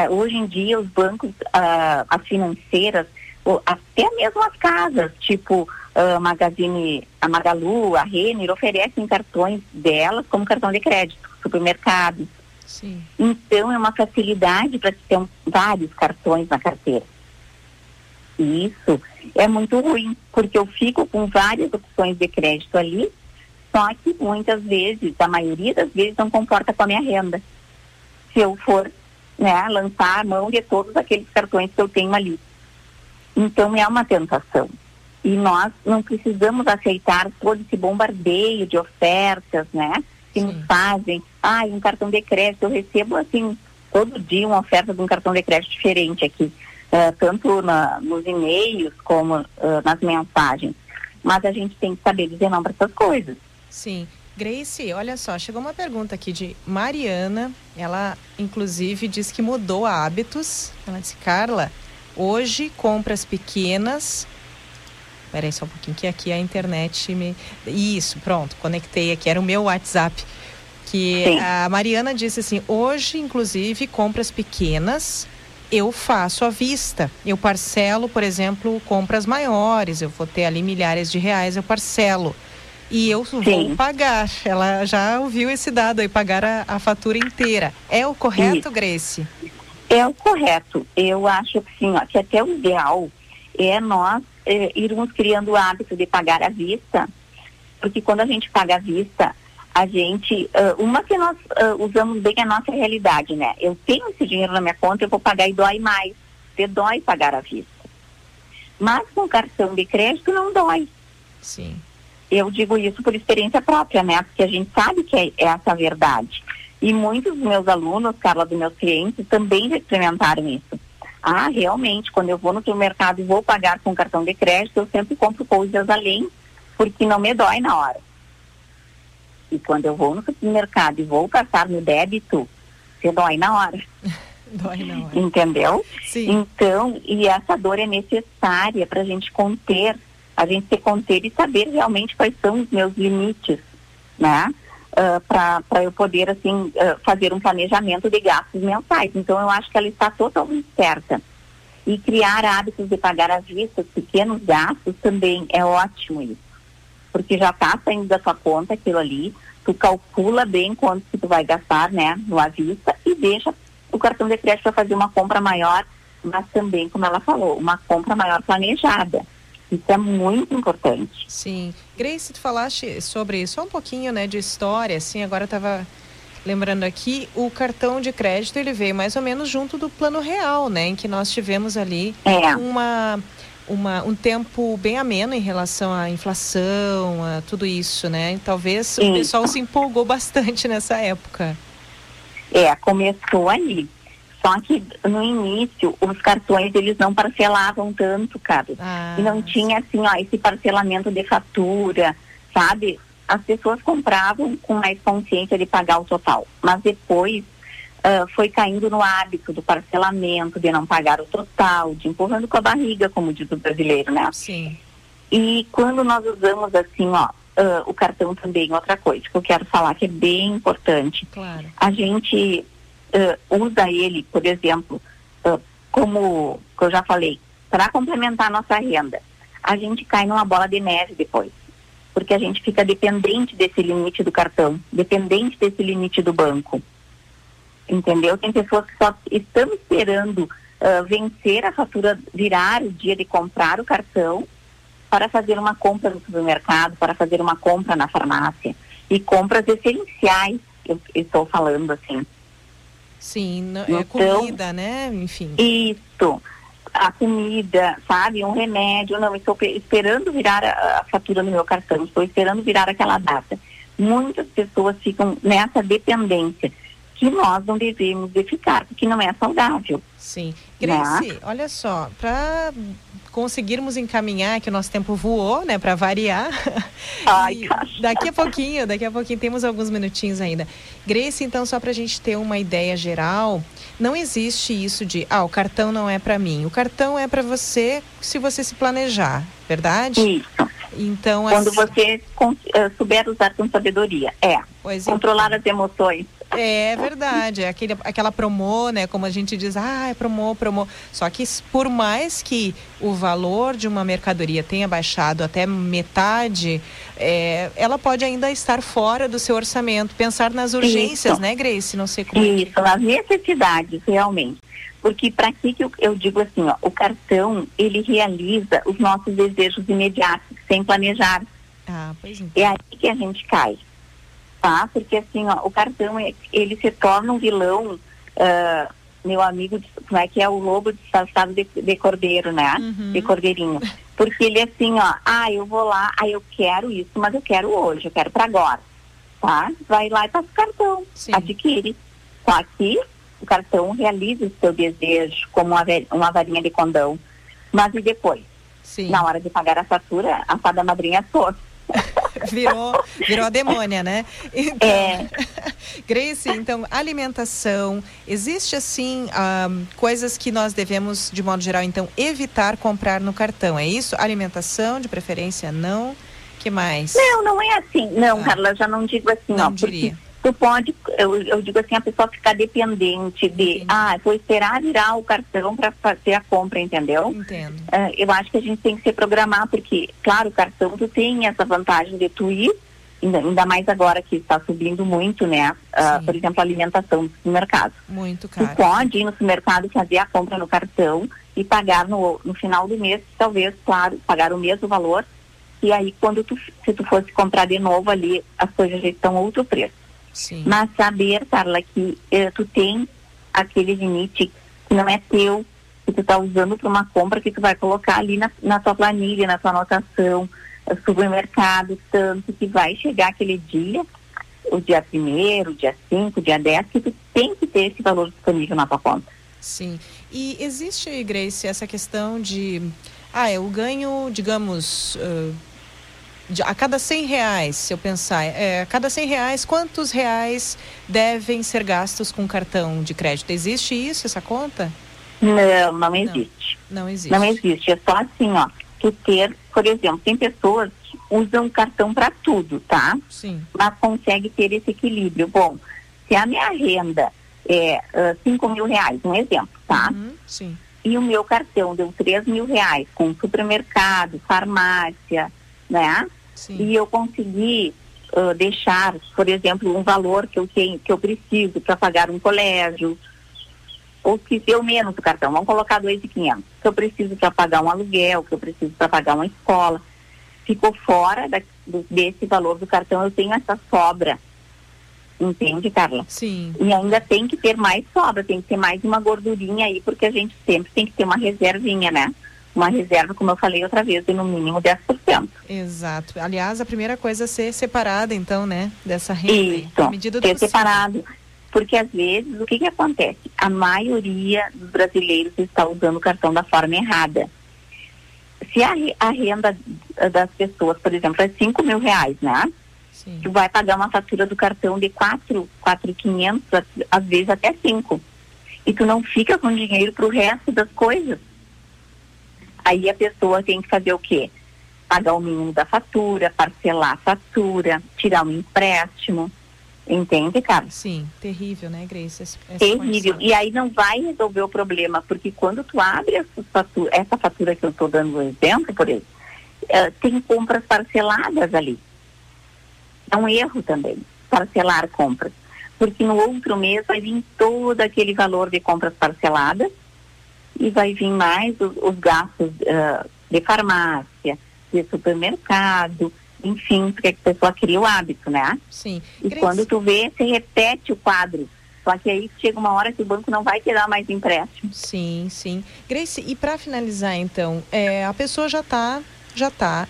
hoje em dia os bancos, as financeiras, até mesmo as casas, tipo Magazine, a Magalu, a Renner, oferecem cartões delas como cartão de crédito, supermercados. Sim. Então é uma facilidade para ter vários cartões na carteira. E isso é muito ruim, porque eu fico com várias opções de crédito ali, só que muitas vezes, a maioria das vezes, não comporta com a minha renda. Se eu for, né, lançar a mão de todos aqueles cartões que eu tenho ali. Então é uma tentação. E nós não precisamos aceitar todo esse bombardeio de ofertas, né? Que Sim. nos fazem, um cartão de crédito, eu recebo assim, todo dia uma oferta de um cartão de crédito diferente aqui, tanto nos e-mails como nas mensagens. mas a gente tem que saber dizer não para essas coisas. Sim. Grace, olha só, chegou uma pergunta aqui de Mariana, ela inclusive diz que mudou hábitos, ela disse, Carla, hoje compras pequenas, peraí só um pouquinho que aqui a internet me... Isso, pronto, conectei aqui, era o meu WhatsApp, que sim. A Mariana disse assim, hoje inclusive compras pequenas eu faço à vista, eu parcelo, por exemplo, compras maiores, eu vou ter ali milhares de reais, eu parcelo. E eu vou sim. pagar. Ela já ouviu esse dado aí, pagar a fatura inteira. É o correto, isso. Grace? É o correto. Eu acho que sim, ó, que até o ideal é nós irmos criando o hábito de pagar à vista, porque quando a gente paga à vista, a gente, que nós usamos bem a nossa realidade, né? Eu tenho esse dinheiro na minha conta, eu vou pagar e dói mais. Você dói pagar à vista. Mas com cartão de crédito não dói. Sim. Eu digo isso por experiência própria, né? Porque a gente sabe que é essa a verdade. E muitos dos meus alunos, Carla, dos meus clientes, também já experimentaram isso. Ah, realmente, quando eu vou no supermercado e vou pagar com cartão de crédito, eu sempre compro coisas além, porque não me dói na hora. E quando eu vou no supermercado e vou passar no débito, você dói na hora. Dói na hora. Entendeu? Sim. Então, e essa dor é necessária para a gente conter, a gente se conter e saber realmente quais são os meus limites, né? Para eu poder, assim, fazer um planejamento de gastos mensais. Então, eu acho que ela está totalmente certa. E criar hábitos de pagar à vista, pequenos gastos, também é ótimo isso. Porque já está saindo da tua conta aquilo ali, tu calcula bem quanto que tu vai gastar, né, no à vista, e deixa o cartão de crédito para fazer uma compra maior, mas também, como ela falou, uma compra maior planejada. Isso é muito importante. Sim. Grace, tu falaste sobre só um pouquinho, né, de história, assim, agora eu estava lembrando aqui, o cartão de crédito, ele veio mais ou menos junto do Plano Real, né, em que nós tivemos ali um tempo bem ameno em relação à inflação, a tudo isso, né, e talvez isso. O pessoal se empolgou bastante nessa época. É, começou ali. Só que no início, os cartões, eles não parcelavam tanto, cara. E não tinha, assim, ó, esse parcelamento de fatura, sabe? As pessoas compravam com mais consciência de pagar o total. Mas depois foi caindo no hábito do parcelamento, de não pagar o total, de empurrando com a barriga, como diz o brasileiro, né? Sim. E quando nós usamos, assim, ó, o cartão também, outra coisa que eu quero falar, que é bem importante. Claro. A gente... usa ele, por exemplo, como eu já falei, para complementar a nossa renda, a gente cai numa bola de neve depois, porque a gente fica dependente desse limite do cartão, dependente desse limite do banco, entendeu? Tem pessoas que só estão esperando vencer a fatura, virar o dia de comprar o cartão para fazer uma compra no supermercado, para fazer uma compra na farmácia, e compras essenciais, eu estou falando assim. Sim, é então, comida, né? Enfim. Isso, a comida, sabe? Um remédio, não, estou esperando virar a fatura no meu cartão, estou esperando virar aquela data. Muitas pessoas ficam nessa dependência, que nós não devemos de ficar, porque não é saudável. Sim. Grace, né? Olha só, para conseguirmos encaminhar, que o nosso tempo voou, né, para variar. Ai, daqui a pouquinho temos alguns minutinhos ainda. Grace, então, só para a gente ter uma ideia geral, não existe isso de, o cartão não é para mim, o cartão é para você se você se planejar, verdade? Isso. Então, quando você souber usar com sabedoria, controlar as emoções. É verdade, é aquela promô, né, como a gente diz, é promô. Só que por mais que o valor de uma mercadoria tenha baixado até metade, ela pode ainda estar fora do seu orçamento. Pensar nas urgências, isso. Né, Grace? Não sei como. Isso, nas necessidades, realmente. Porque para que eu digo assim, ó, o cartão, ele realiza os nossos desejos imediatos, sem planejar. Pois é. É aí que a gente cai. Tá? Porque assim, ó, o cartão, ele se torna um vilão, meu amigo, como é que é o lobo disfarçado de cordeiro, né? Uhum. De cordeirinho. Porque ele é assim, ó, eu vou lá, eu quero isso, mas eu quero hoje, eu quero pra agora, tá? Vai lá e passa o cartão, sim. Adquire. Só que o cartão realiza o seu desejo como uma varinha de condão. Mas e depois? Sim. Na hora de pagar a fatura, a fada madrinha atuou. Virou a demônia, né? Então, Grace, então, alimentação, existe assim coisas que nós devemos, de modo geral, então, evitar comprar no cartão, é isso? Alimentação, de preferência, não? Que mais? Não é assim, não, Carla, eu já não digo assim, não, ó, diria. Tu pode, eu digo assim, a pessoa ficar dependente de, vou esperar virar o cartão para fazer a compra, entendeu? Entendo. Eu acho que a gente tem que se programar, porque, claro, o cartão, tu tem essa vantagem de tu ir, ainda mais agora que está subindo muito, né? Por exemplo, a alimentação do supermercado. Muito caro. Tu pode ir no supermercado, fazer a compra no cartão e pagar no final do mês, talvez, claro, pagar o mesmo valor, e aí, se tu fosse comprar de novo ali, as coisas já estão outro preço. Sim. Mas saber, Carla, que tu tem aquele limite que não é teu, que tu tá usando para uma compra que tu vai colocar ali na tua planilha, na tua anotação, supermercado, tanto que vai chegar aquele dia, o dia 1º, dia 5, dia 10, que tu tem que ter esse valor disponível na tua conta. Sim. E existe, Grace, essa questão de, eu ganho, digamos... a cada 100 reais, se eu pensar, a cada 100 reais, quantos reais devem ser gastos com cartão de crédito? Existe isso, essa conta? Não existe. Não existe. Não existe. É só assim, ó, que ter, por exemplo, tem pessoas que usam cartão para tudo, tá? Sim. Mas consegue ter esse equilíbrio. Bom, se a minha renda é 5 mil reais, um exemplo, tá? Uhum, sim. E o meu cartão deu 3 mil reais com supermercado, farmácia, né? Sim. E eu consegui deixar, por exemplo, um valor que eu tenho, que eu preciso para pagar um colégio, ou que deu menos do cartão, vamos colocar 2.500, que eu preciso para pagar um aluguel, que eu preciso para pagar uma escola, ficou fora desse valor do cartão, eu tenho essa sobra, entende, Carla? Sim. E ainda tem que ter mais sobra, tem que ter mais uma gordurinha aí, porque a gente sempre tem que ter uma reservinha, né? Uma reserva, como eu falei outra vez, de no mínimo 10%. Exato. Aliás, a primeira coisa é ser separada, então, né? Dessa renda. Isso, medida do ser separado. Porque, às vezes, o que acontece? A maioria dos brasileiros está usando o cartão da forma errada. Se a renda das pessoas, por exemplo, é 5 mil reais, né? Sim. Tu vai pagar uma fatura do cartão de 4.500, às vezes até 5. E tu não fica com dinheiro para o resto das coisas. Aí a pessoa tem que fazer o quê? Pagar o mínimo da fatura, parcelar a fatura, tirar um empréstimo. Entende, cara? Sim, terrível, né, Grace? Terrível. Condição. E aí não vai resolver o problema, porque quando tu abre essa fatura que eu estou dando um exemplo, por exemplo, tem compras parceladas ali. É um erro também, parcelar compras. Porque no outro mês vai vir todo aquele valor de compras parceladas, e vai vir mais os gastos de farmácia, de supermercado, enfim, porque a pessoa cria o hábito, né? Sim. E Grace, quando tu vê, você repete o quadro. Só que aí chega uma hora que o banco não vai te dar mais empréstimo. Sim, sim. Grace, e para finalizar, então, a pessoa já tá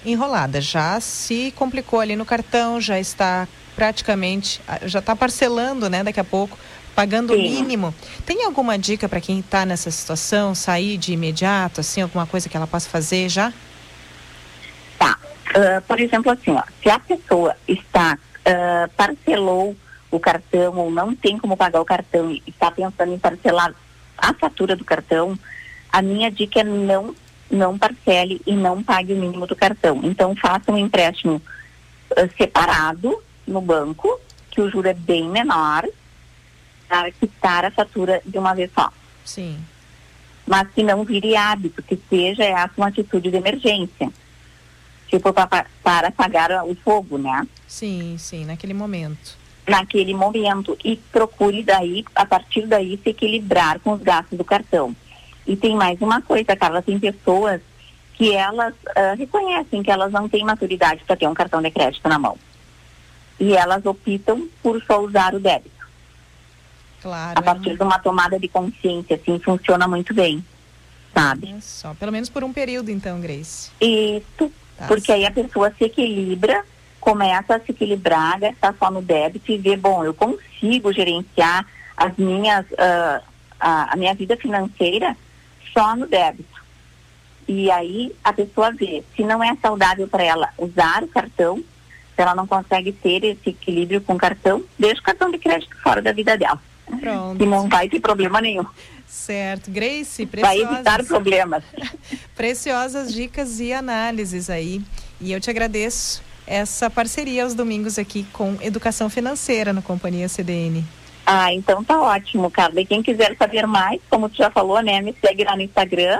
enrolada, já se complicou ali no cartão, já está praticamente, já está parcelando, né, daqui a pouco, pagando o mínimo. Tem alguma dica para quem está nessa situação, sair de imediato, assim, alguma coisa que ela possa fazer já? Tá. Por exemplo, assim, ó, se a pessoa está, parcelou o cartão ou não tem como pagar o cartão e está pensando em parcelar a fatura do cartão, a minha dica é não parcele e não pague o mínimo do cartão. Então, faça um empréstimo separado no banco, que o juro é bem menor, para quitar a fatura de uma vez só. Sim. Mas que não vire hábito, que seja essa uma atitude de emergência. Tipo, para apagar o fogo, né? Sim, sim, naquele momento. Naquele momento. E procure daí, a partir daí, se equilibrar com os gastos do cartão. E tem mais uma coisa, Carla, tem pessoas que elas reconhecem que elas não têm maturidade para ter um cartão de crédito na mão. E elas optam por só usar o débito. Claro, a partir de uma tomada de consciência, assim, funciona muito bem, sabe? É só, pelo menos por um período, então, Grace. Isso, tá, porque sim. Aí a pessoa se equilibra, começa a se equilibrar, gastar só no débito e ver, bom, eu consigo gerenciar as minhas, a minha vida financeira só no débito. E aí a pessoa vê, se não é saudável para ela usar o cartão, se ela não consegue ter esse equilíbrio com o cartão, deixa o cartão de crédito fora da vida dela. Pronto. E não vai ter problema nenhum. Certo. Grace, preciosas... Vai evitar problemas. Preciosas dicas e análises aí. E eu te agradeço essa parceria aos domingos aqui com Educação Financeira no Companhia CDN. Ah, então tá ótimo, Carla. E quem quiser saber mais, como tu já falou, né, me segue lá no Instagram.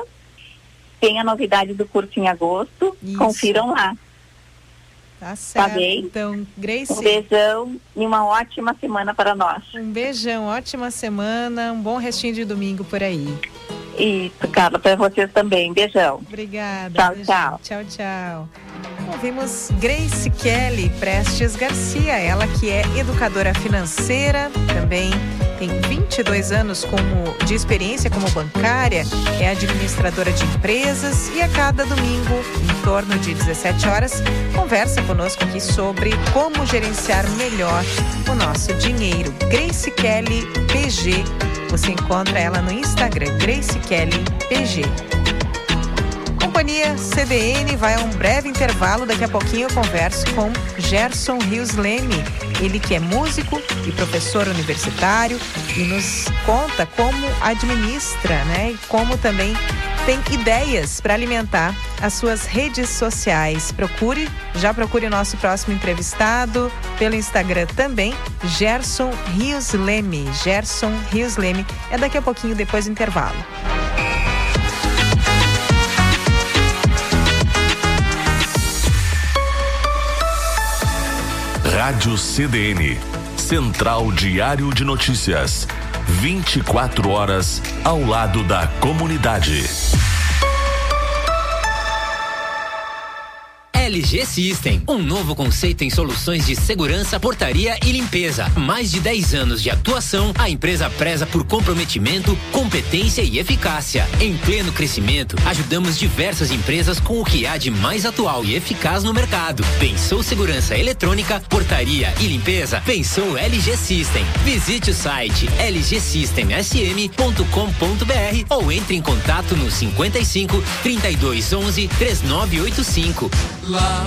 Tem a novidade do curso em agosto. Isso. Confiram lá. Tá certo. Tá bem? Então, Grace, um beijão e uma ótima semana para nós. Um beijão, ótima semana, um bom restinho de domingo por aí. Isso, Carla, para vocês também. Beijão. Obrigada. Tchau, beijão. Tchau. Tchau, tchau. Ouvimos Grace Kelly Prestes Garcia, ela que é educadora financeira, também tem 22 anos de experiência como bancária, é administradora de empresas e a cada domingo, em torno de 17 horas, conversa conosco aqui sobre como gerenciar melhor o nosso dinheiro. Grace Kelly PG, você encontra ela no Instagram, Grace Kelly PG. Companhia CDN vai a um breve intervalo. Daqui a pouquinho eu converso com Gerson Rios Leme, ele que é músico e professor universitário e nos conta como administra, né? E como também tem ideias para alimentar as suas redes sociais. Procure o nosso próximo entrevistado pelo Instagram também, Gerson Rios Leme. Gerson Rios Leme é daqui a pouquinho depois do intervalo. Rádio CDN, Central Diário de Notícias, 24 horas ao lado da comunidade. LG System, um novo conceito em soluções de segurança, portaria e limpeza. Mais de 10 anos de atuação, a empresa preza por comprometimento, competência e eficácia. Em pleno crescimento, ajudamos diversas empresas com o que há de mais atual e eficaz no mercado. Pensou segurança eletrônica, portaria e limpeza? Pensou LG System. Visite o site lgsystemsm.com.br ou entre em contato no 55 32 11 3985. Lá,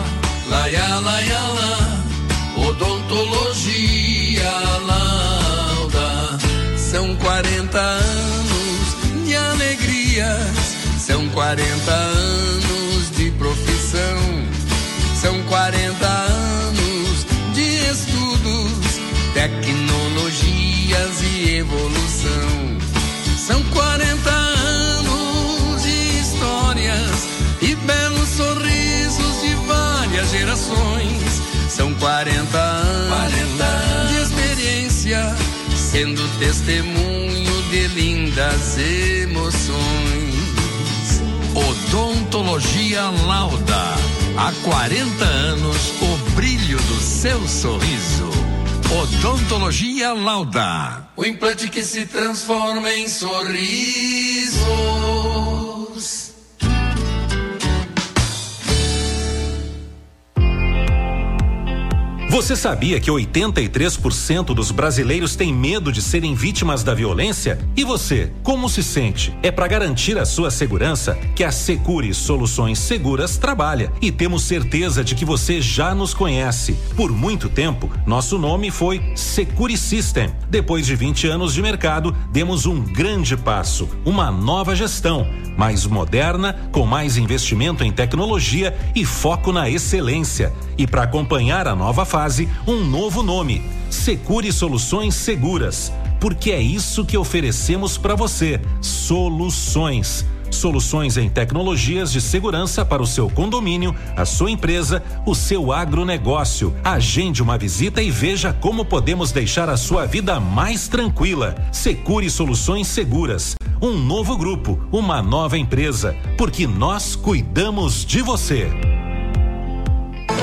laia, laia, lá, odontologia Lauda. São 40 anos de alegrias, são 40 anos de profissão, são 40 anos de estudos, tecnologias e evolução. São 40 anos de histórias e belos sorrisos de várias gerações. São 40 anos de experiência, sendo testemunho de lindas emoções. Odontologia Lauda. Há 40 anos, o brilho do seu sorriso. Odontologia Lauda. O implante que se transforma em sorrisos. Você sabia que 83% dos brasileiros têm medo de serem vítimas da violência? E você, como se sente? É para garantir a sua segurança que a Secure Soluções Seguras trabalha, e temos certeza de que você já nos conhece. Por muito tempo, nosso nome foi Secure System. Depois de 20 anos de mercado, demos um grande passo, uma nova gestão, mais moderna, com mais investimento em tecnologia e foco na excelência. E para acompanhar a nova fase, um novo nome, Secure Soluções Seguras, porque é isso que oferecemos para você, soluções. Soluções em tecnologias de segurança para o seu condomínio, a sua empresa, o seu agronegócio. Agende uma visita e veja como podemos deixar a sua vida mais tranquila. Secure Soluções Seguras. Um novo grupo, uma nova empresa, porque nós cuidamos de você.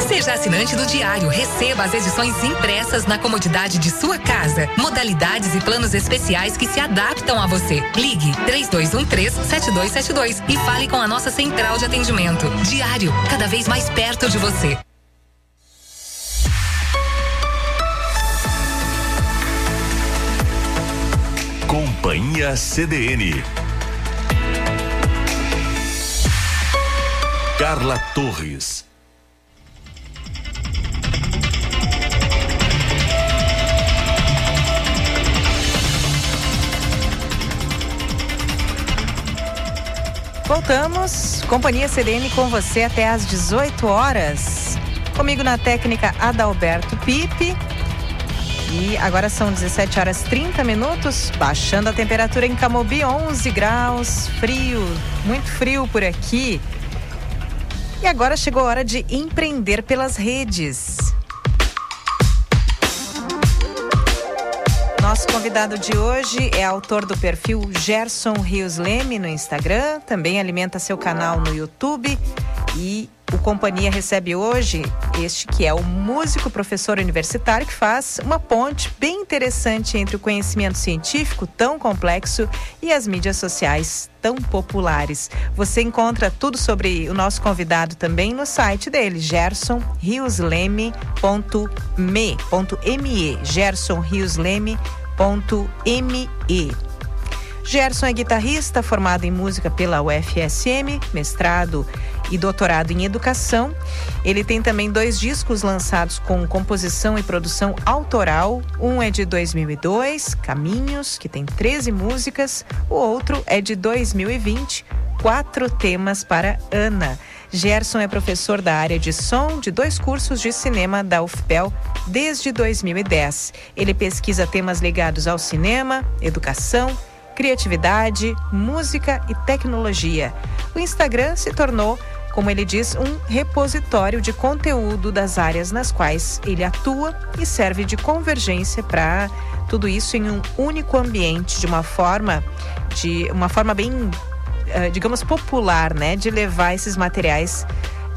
Seja assinante do Diário, receba as edições impressas na comodidade de sua casa. Modalidades e planos especiais que se adaptam a você. Ligue 3213-7272 e fale com a nossa central de atendimento. Diário, cada vez mais perto de você. Companhia CDN. Carla Torres. Voltamos, Companhia CDN com você até às 18 horas. Comigo na técnica Adalberto Pipe. E agora são 17 horas 30 minutos, baixando a temperatura em Camobi, 11 graus, frio, muito frio por aqui. E agora chegou a hora de empreender pelas redes. Nosso convidado de hoje é autor do perfil Gerson Rios Leme no Instagram, também alimenta seu canal no YouTube, e o Companhia recebe hoje este que é o músico professor universitário, que faz uma ponte bem interessante entre o conhecimento científico tão complexo e as mídias sociais tão populares. Você encontra tudo sobre o nosso convidado também no site dele, gersonriosleme.me, gersonriosleme.me. Gerson é guitarrista, formado em música pela UFSM, mestrado e doutorado em educação. Ele tem também 2 discos lançados com composição e produção autoral. Um é de 2002, Caminhos, que tem 13 músicas. O outro é de 2020, 4 temas para Ana. Gerson é professor da área de som de 2 cursos de cinema da UFPEL desde 2010. Ele pesquisa temas ligados ao cinema, educação, criatividade, música e tecnologia. O Instagram se tornou, como ele diz, um repositório de conteúdo das áreas nas quais ele atua e serve de convergência para tudo isso em um único ambiente, de uma forma bem, digamos, popular, né? De levar esses materiais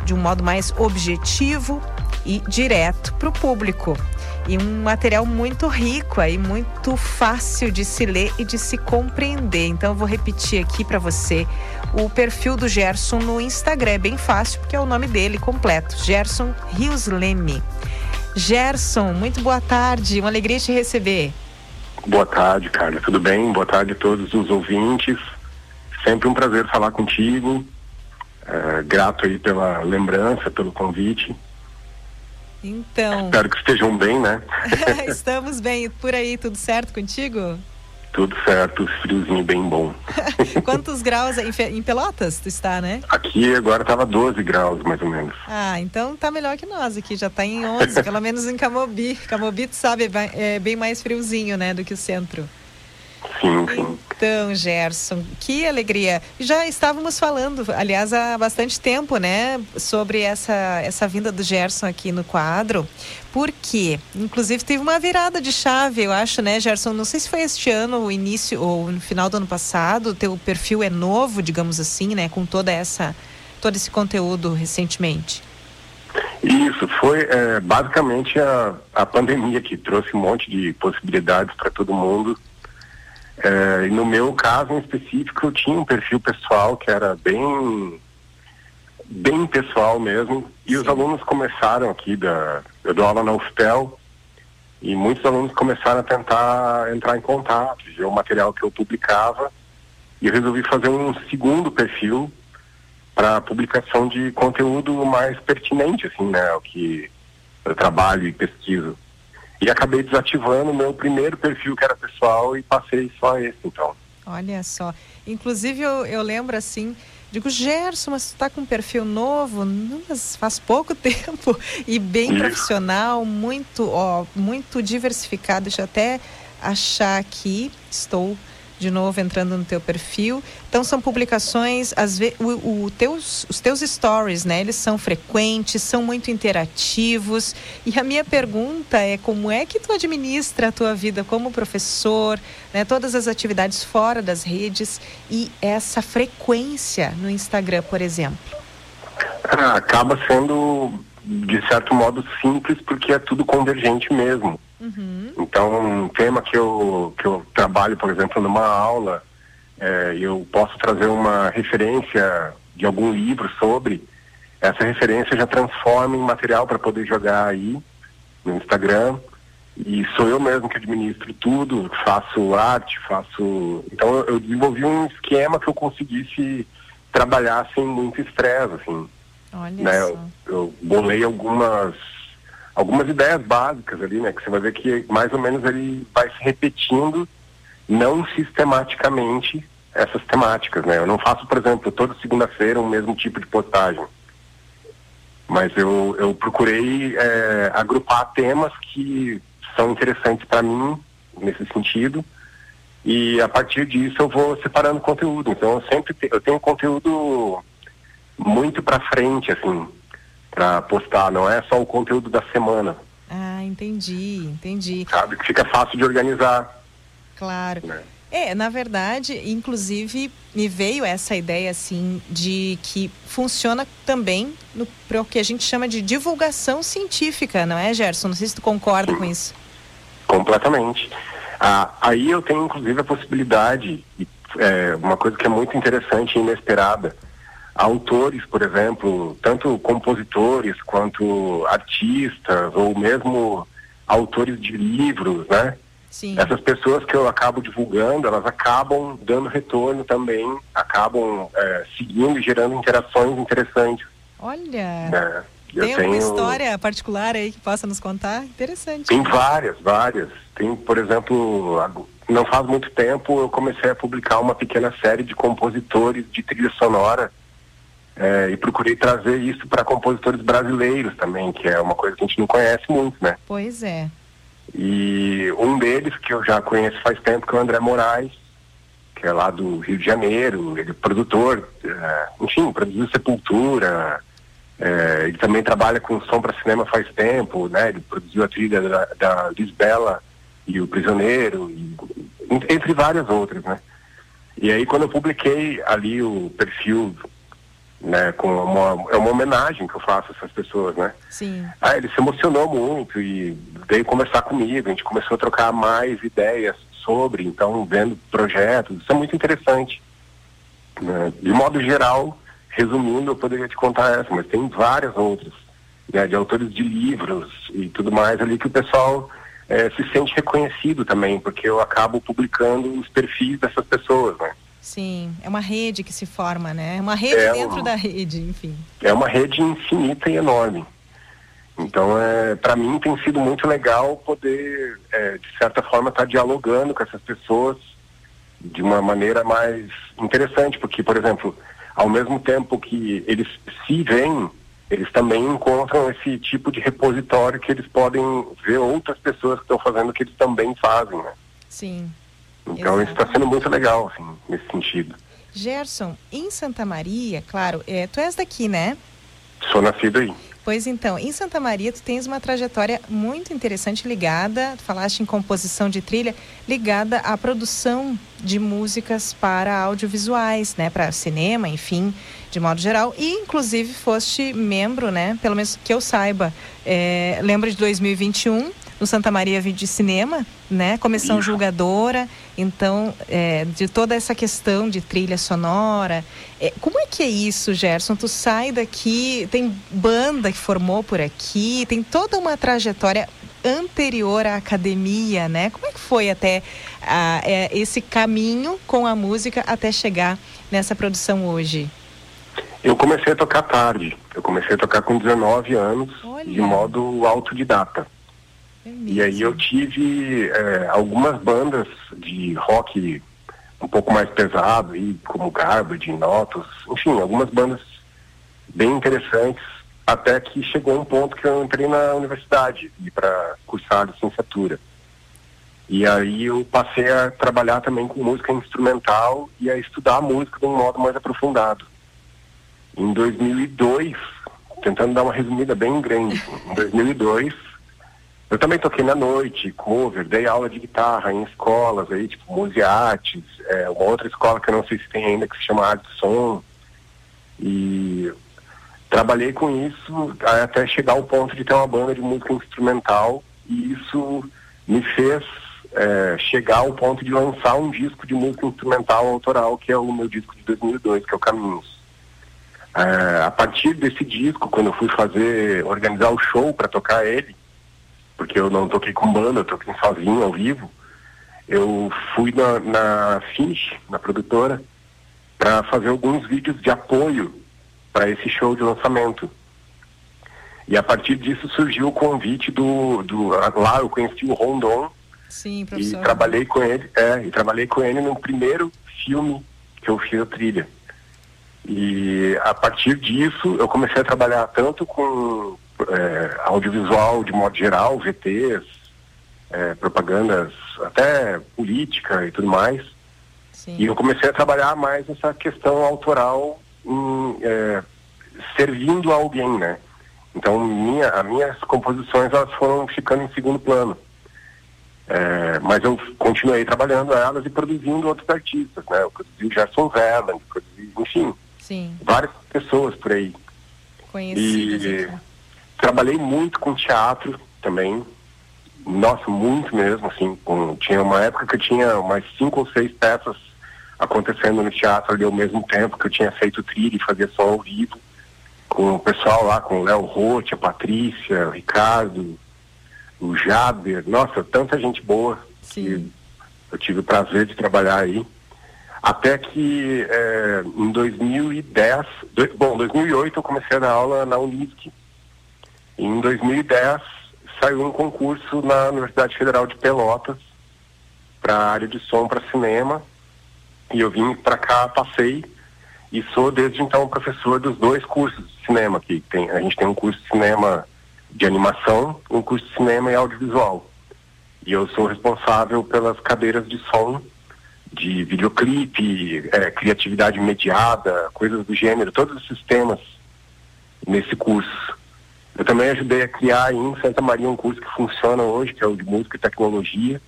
de um modo mais objetivo e direto para o público. E um material muito rico aí, muito fácil de se ler e de se compreender. Então eu vou repetir aqui para você o perfil do Gerson no Instagram. É bem fácil porque é o nome dele completo, Gerson Rios Leme. Gerson, muito boa tarde, uma alegria te receber. Boa tarde, Carla, tudo bem? Boa tarde a todos os ouvintes. Sempre um prazer falar contigo. Grato aí pela lembrança, pelo convite. Então... espero que estejam bem, né? Estamos bem. Por aí, tudo certo contigo? Tudo certo, friozinho bem bom. Quantos graus em Pelotas tu está, né? Aqui agora estava 12 graus, mais ou menos. Ah, então tá melhor que nós aqui, já tá em 11, pelo menos em Camobi. Camobi, tu sabe, é bem mais friozinho, né, do que o centro. Sim, sim. Então, Gerson, que alegria. Já estávamos falando, aliás, há bastante tempo, né, sobre essa vinda do Gerson aqui no quadro, porque, inclusive, teve uma virada de chave, eu acho, né, Gerson? Não sei se foi este ano, o início ou no final do ano passado. Teu perfil é novo, digamos assim, né, com todo esse conteúdo recentemente. Isso, foi basicamente a pandemia que trouxe um monte de possibilidades para todo mundo. E no meu caso em específico, eu tinha um perfil pessoal que era bem pessoal mesmo, e Sim. Os alunos começaram aqui, eu dou aula na UFPEL, e muitos alunos começaram a tentar entrar em contato, ver o material que eu publicava, e eu resolvi fazer um segundo perfil para publicação de conteúdo mais pertinente, assim, né, o que eu trabalho e pesquiso. E acabei desativando o meu primeiro perfil, que era pessoal, e passei só esse, então. Olha só. Inclusive, eu lembro assim, digo, Gerson, mas tu tá com um perfil novo? Não, mas faz pouco tempo. E bem Isso. profissional, muito diversificado. Deixa eu até achar aqui, estou de novo entrando no teu perfil. Então, são publicações, às vezes, os teus stories, né? Eles são frequentes, são muito interativos. E a minha pergunta é: como é que tu administra a tua vida como professor, né? Todas as atividades fora das redes e essa frequência no Instagram, por exemplo? Acaba sendo, de certo modo, simples, porque é tudo convergente mesmo. Uhum. Então, um tema que eu trabalho, por exemplo, numa aula, eu posso trazer uma referência de algum livro sobre, essa referência já transforma em material para poder jogar aí no Instagram, e sou eu mesmo que administro tudo, faço arte, então eu desenvolvi um esquema que eu conseguisse trabalhar sem muito estresse, assim. Olha, né? Eu bolei algumas ideias básicas ali, né? Que você vai ver que mais ou menos ele vai se repetindo, não sistematicamente, essas temáticas, né? Eu não faço, por exemplo, toda segunda-feira o mesmo tipo de postagem. Mas eu procurei agrupar temas que são interessantes para mim, nesse sentido, e a partir disso eu vou separando conteúdo. Então eu tenho conteúdo muito para frente, assim, para postar, não é só o conteúdo da semana. Ah, entendi. Sabe, que fica fácil de organizar. Claro. Né? Na verdade, inclusive, me veio essa ideia, assim, de que funciona também para o que a gente chama de divulgação científica, não é, Gerson? Não sei se tu concorda com isso. Completamente. Aí eu tenho, inclusive, a possibilidade, uma coisa que é muito interessante e inesperada, autores, por exemplo, tanto compositores quanto artistas, ou mesmo autores de livros, né? Sim. Essas pessoas que eu acabo divulgando, elas acabam dando retorno também, acabam seguindo e gerando interações interessantes. Olha, né? Uma história particular aí que possa nos contar? Interessante. Tem várias. Tem, por exemplo, não faz muito tempo eu comecei a publicar uma pequena série de compositores de trilha sonora e procurei trazer isso para compositores brasileiros também, que é uma coisa que a gente não conhece muito, né? Pois é. E um deles, que eu já conheço faz tempo, que é o André Moraes, que é lá do Rio de Janeiro, ele é produtor, enfim, produziu Sepultura, ele também trabalha com som para cinema faz tempo, né? Ele produziu a trilha da Lisbela e o Prisioneiro, entre várias outras, né? E aí quando eu publiquei ali o perfil, né, é uma homenagem que eu faço a essas pessoas, né? Sim. Ele se emocionou muito e veio conversar comigo, a gente começou a trocar mais ideias sobre, então, vendo projetos, isso é muito interessante, né? De modo geral, resumindo, eu poderia te contar essa, mas tem várias outras, né, de autores de livros e tudo mais ali, que o pessoal se sente reconhecido também, porque eu acabo publicando os perfis dessas pessoas, né? Sim, é uma rede que se forma, né? Uma rede dentro da rede, enfim. É uma rede infinita e enorme. Então, para mim, tem sido muito legal poder, de certa forma, estar dialogando com essas pessoas de uma maneira mais interessante, porque, por exemplo, ao mesmo tempo que eles se veem, eles também encontram esse tipo de repositório que eles podem ver outras pessoas que estão fazendo o que eles também fazem, né? Sim. Então, isso está sendo muito legal, assim, nesse sentido. Gerson, em Santa Maria, claro, tu és daqui, né? Sou nascido aí. Pois então, em Santa Maria, tu tens uma trajetória muito interessante ligada, tu falaste em composição de trilha, ligada à produção de músicas para audiovisuais, né? Para cinema, enfim, de modo geral. E, inclusive, foste membro, né? Pelo menos que eu saiba, lembro de 2021... no Santa Maria de Cinema, né? Comissão julgadora, então, de toda essa questão de trilha sonora. Como é que é isso, Gerson? Tu sai daqui, tem banda que formou por aqui, tem toda uma trajetória anterior à academia, né? Como é que foi até esse caminho com a música até chegar nessa produção hoje? Eu comecei a tocar tarde, eu comecei a tocar com 19 anos, de modo autodidata. E aí eu tive algumas bandas de rock um pouco mais pesado, aí, como Garbage, Notus, enfim, algumas bandas bem interessantes, até que chegou um ponto que eu entrei na universidade para cursar licenciatura. E aí eu passei a trabalhar também com música instrumental e a estudar música de um modo mais aprofundado. Em 2002, tentando dar uma resumida bem grande, em 2002... eu também toquei na noite, cover, dei aula de guitarra em escolas aí, tipo Museates, uma outra escola que eu não sei se tem ainda, que se chama Arte do Som. E trabalhei com isso até chegar ao ponto de ter uma banda de música instrumental, e isso me fez chegar ao ponto de lançar um disco de música instrumental autoral, que é o meu disco de 2002, que é o Caminhos. A partir desse disco, quando eu fui organizar o show para tocar ele, porque eu não toquei com banda, eu toquei sozinho, ao vivo, eu fui na Finch, na produtora, para fazer alguns vídeos de apoio para esse show de lançamento. E a partir disso surgiu o convite lá eu conheci o Rondon. Sim, professor. E trabalhei com ele, no primeiro filme que eu fiz a trilha. E a partir disso eu comecei a trabalhar tanto com audiovisual de modo geral, VTs, propagandas, até política e tudo mais. Sim. E eu comecei a trabalhar mais essa questão autoral servindo a alguém, né? Então, as minhas composições, elas foram ficando em segundo plano. Mas eu continuei trabalhando elas e produzindo outros artistas, né? Eu produzi o Gerson Rios, enfim, sim, várias pessoas por aí. Conhecidas. E trabalhei muito com teatro também. Nossa, muito mesmo, assim. Tinha uma época que eu tinha umas 5 ou 6 peças acontecendo no teatro ali ao mesmo tempo que eu tinha feito trilha e fazia só ao vivo. Com o pessoal lá, com o Léo Roth, a Patrícia, o Ricardo, o Jader, nossa, tanta gente boa. Sim. Que eu tive o prazer de trabalhar aí. Até que em 2008 eu comecei a dar aula na Unisc. E em 2010 saiu um concurso na Universidade Federal de Pelotas para a área de som para cinema. E eu vim para cá, passei. E sou, desde então, professor dos 2 cursos de cinema. A gente tem um curso de cinema de animação, um curso de cinema e audiovisual. E eu sou responsável pelas cadeiras de som, de videoclipe, criatividade mediada, coisas do gênero, todos os sistemas nesse curso. Eu também ajudei a criar em Santa Maria um curso que funciona hoje, que é o de música e tecnologia,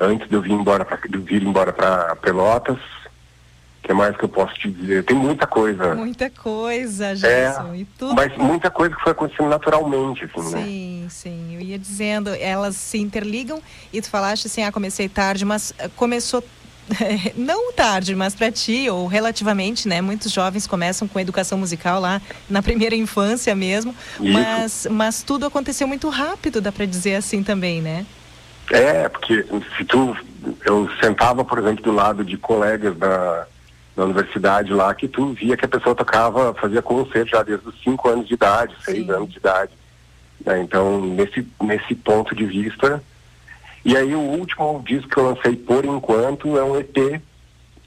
antes de eu vir embora para Pelotas. O que mais que eu posso te dizer? Tem muita coisa. Muita coisa, Gerson. E tudo. Mas muita coisa que foi acontecendo naturalmente, assim, sim, né? Sim, sim. Eu ia dizendo, elas se interligam e tu falaste assim, comecei tarde, mas começou não tarde, mas para ti, ou relativamente, né? Muitos jovens começam com educação musical lá na primeira infância mesmo, mas tudo aconteceu muito rápido, dá para dizer assim também, né? Porque eu sentava, por exemplo, do lado de colegas da universidade lá, que tu via que a pessoa tocava, fazia concerto já desde os 5 anos de idade, 6 anos de idade, né? Então, nesse ponto de vista. E aí o último disco que eu lancei por enquanto é um EP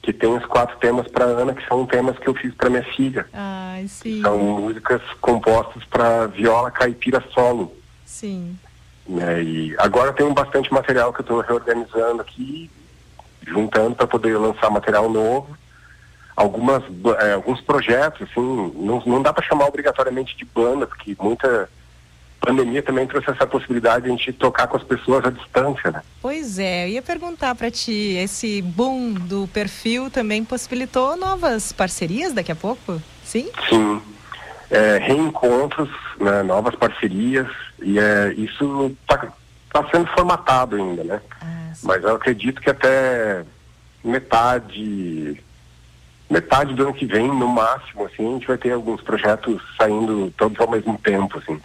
que tem os 4 temas para Ana, que são temas que eu fiz para minha filha. Ai, sim. São músicas compostas para viola caipira solo. Sim. E agora eu tenho bastante material que eu estou reorganizando aqui, juntando para poder lançar material novo. Alguns projetos, assim, não dá para chamar obrigatoriamente de banda, porque muita pandemia também trouxe essa possibilidade de a gente tocar com as pessoas à distância, né? Pois é, eu ia perguntar para ti, esse boom do perfil também possibilitou novas parcerias daqui a pouco, sim? Sim, reencontros, né, novas parcerias, e isso tá sendo formatado ainda, né? Mas eu acredito que até metade do ano que vem, no máximo, assim, a gente vai ter alguns projetos saindo todos ao mesmo tempo, assim.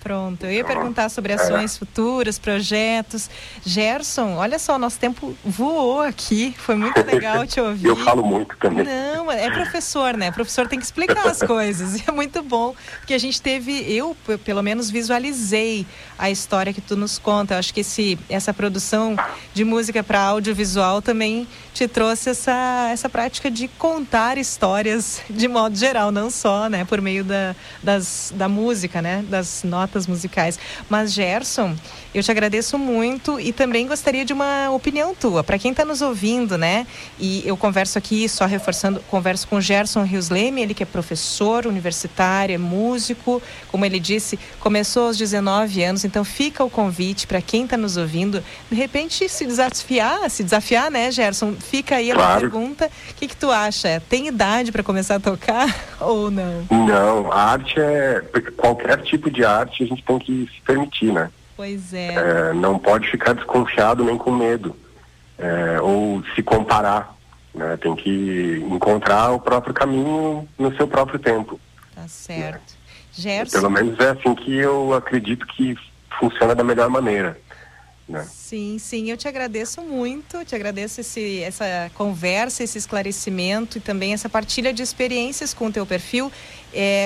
Pronto. Eu ia perguntar sobre ações futuras, projetos. Gerson, olha só, nosso tempo voou aqui, foi muito legal te ouvir. Eu falo muito também. Não, é professor, né? Professor tem que explicar as coisas, e é muito bom, porque a gente teve, eu pelo menos visualizei a história que tu nos conta. Eu acho que essa produção de música para audiovisual também te trouxe essa prática de contar histórias de modo geral, não só, né, por meio da música, né, das notas musicais. Mas, Gerson, eu te agradeço muito e também gostaria de uma opinião tua, para quem está nos ouvindo, né, e eu converso aqui, só reforçando, converso com Gerson Rios Leme, ele que é professor universitário, é músico, como ele disse, começou aos 19 anos, então fica o convite para quem está nos ouvindo, de repente se desafiar, né, Gerson, fica aí a pergunta, o que tu acha? Tem idade para começar a tocar ou não? Não, a arte qualquer tipo de arte a gente tem que se permitir, né? Pois é. Não pode ficar desconfiado nem com medo, ou se comparar, né? Tem que encontrar o próprio caminho no seu próprio tempo. Tá certo. Né? Gerson? Pelo menos é assim que eu acredito que funciona da melhor maneira. né? Sim, sim, eu te agradeço muito, te agradeço essa conversa, esse esclarecimento e também essa partilha de experiências com o teu perfil.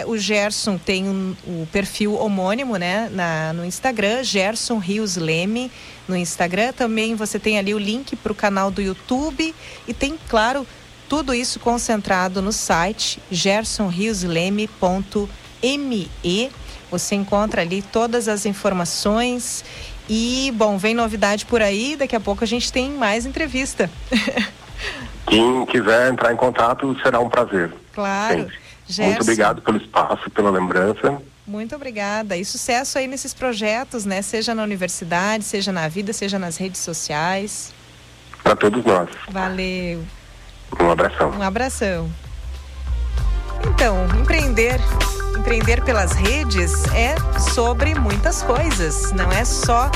O Gerson tem o perfil homônimo, né, no Instagram, Gerson Rios Leme no Instagram. Também você tem ali o link para o canal do YouTube e tem, claro, tudo isso concentrado no site gersonriosleme.me. Você encontra ali todas as informações. E, bom, vem novidade por aí, daqui a pouco a gente tem mais entrevista. Quem quiser entrar em contato, será um prazer. Claro. Gerson, muito obrigado pelo espaço, pela lembrança. Muito obrigada. E sucesso aí nesses projetos, né? Seja na universidade, seja na vida, seja nas redes sociais. Para todos nós. Valeu. Um abração. Um abração. Então, empreender pelas redes é sobre muitas coisas, não é só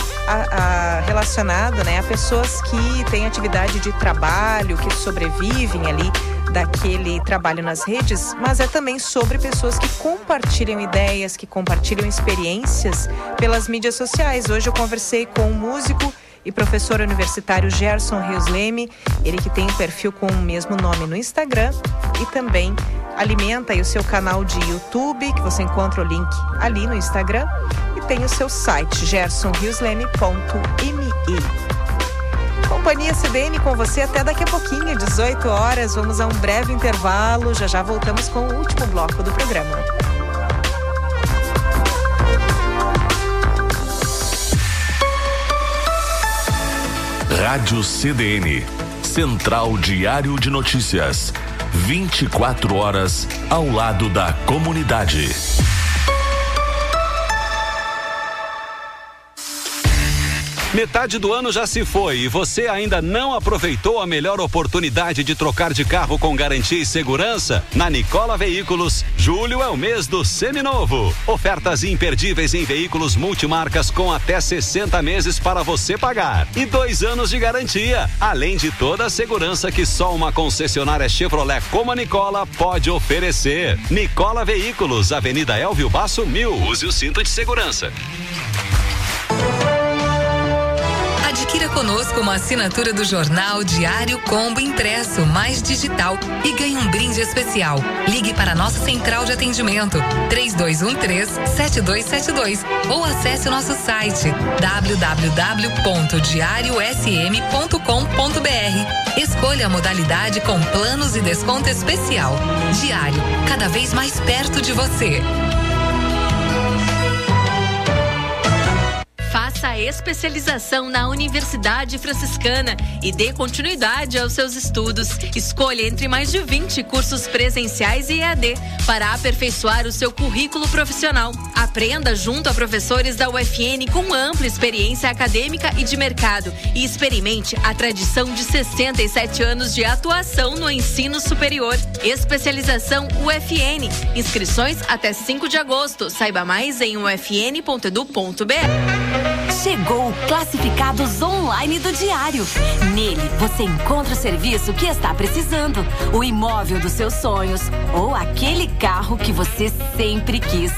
relacionado, né, a pessoas que têm atividade de trabalho, que sobrevivem ali daquele trabalho nas redes, mas é também sobre pessoas que compartilham ideias, que compartilham experiências pelas mídias sociais. Hoje eu conversei com um músico e professor universitário Gerson Rios Leme, ele que tem um perfil com o mesmo nome no Instagram e também alimenta aí o seu canal de YouTube, que você encontra o link ali no Instagram, e tem o seu site gersonriosleme.me. Companhia CDN com você até daqui a pouquinho, 18 horas, vamos a um breve intervalo, já já voltamos com o último bloco do programa. Rádio CDN, Central Diário de Notícias, 24 horas ao lado da comunidade. Metade do ano já se foi e você ainda não aproveitou a melhor oportunidade de trocar de carro com garantia e segurança? Na Nicola Veículos, julho é o mês do seminovo. Ofertas imperdíveis em veículos multimarcas com até 60 meses para você pagar e 2 anos de garantia, além de toda a segurança que só uma concessionária Chevrolet como a Nicola pode oferecer. Nicola Veículos, Avenida Elvio Basso 1000. Use o cinto de segurança. Adquira conosco uma assinatura do Jornal Diário Combo Impresso mais digital e ganhe um brinde especial. Ligue para a nossa central de atendimento 3213-7272 ou acesse o nosso site www.diariosm.com.br. Escolha a modalidade com planos e desconto especial. Diário, cada vez mais perto de você. Faça a especialização na Universidade Franciscana e dê continuidade aos seus estudos. Escolha entre mais de 20 cursos presenciais e EAD para aperfeiçoar o seu currículo profissional. Aprenda junto a professores da UFN com ampla experiência acadêmica e de mercado e experimente a tradição de 67 anos de atuação no ensino superior. Especialização UFN. Inscrições até 5 de agosto. Saiba mais em ufn.edu.br. Chegou o Classificados Online do Diário. Nele, você encontra o serviço que está precisando, o imóvel dos seus sonhos ou aquele carro que você sempre quis.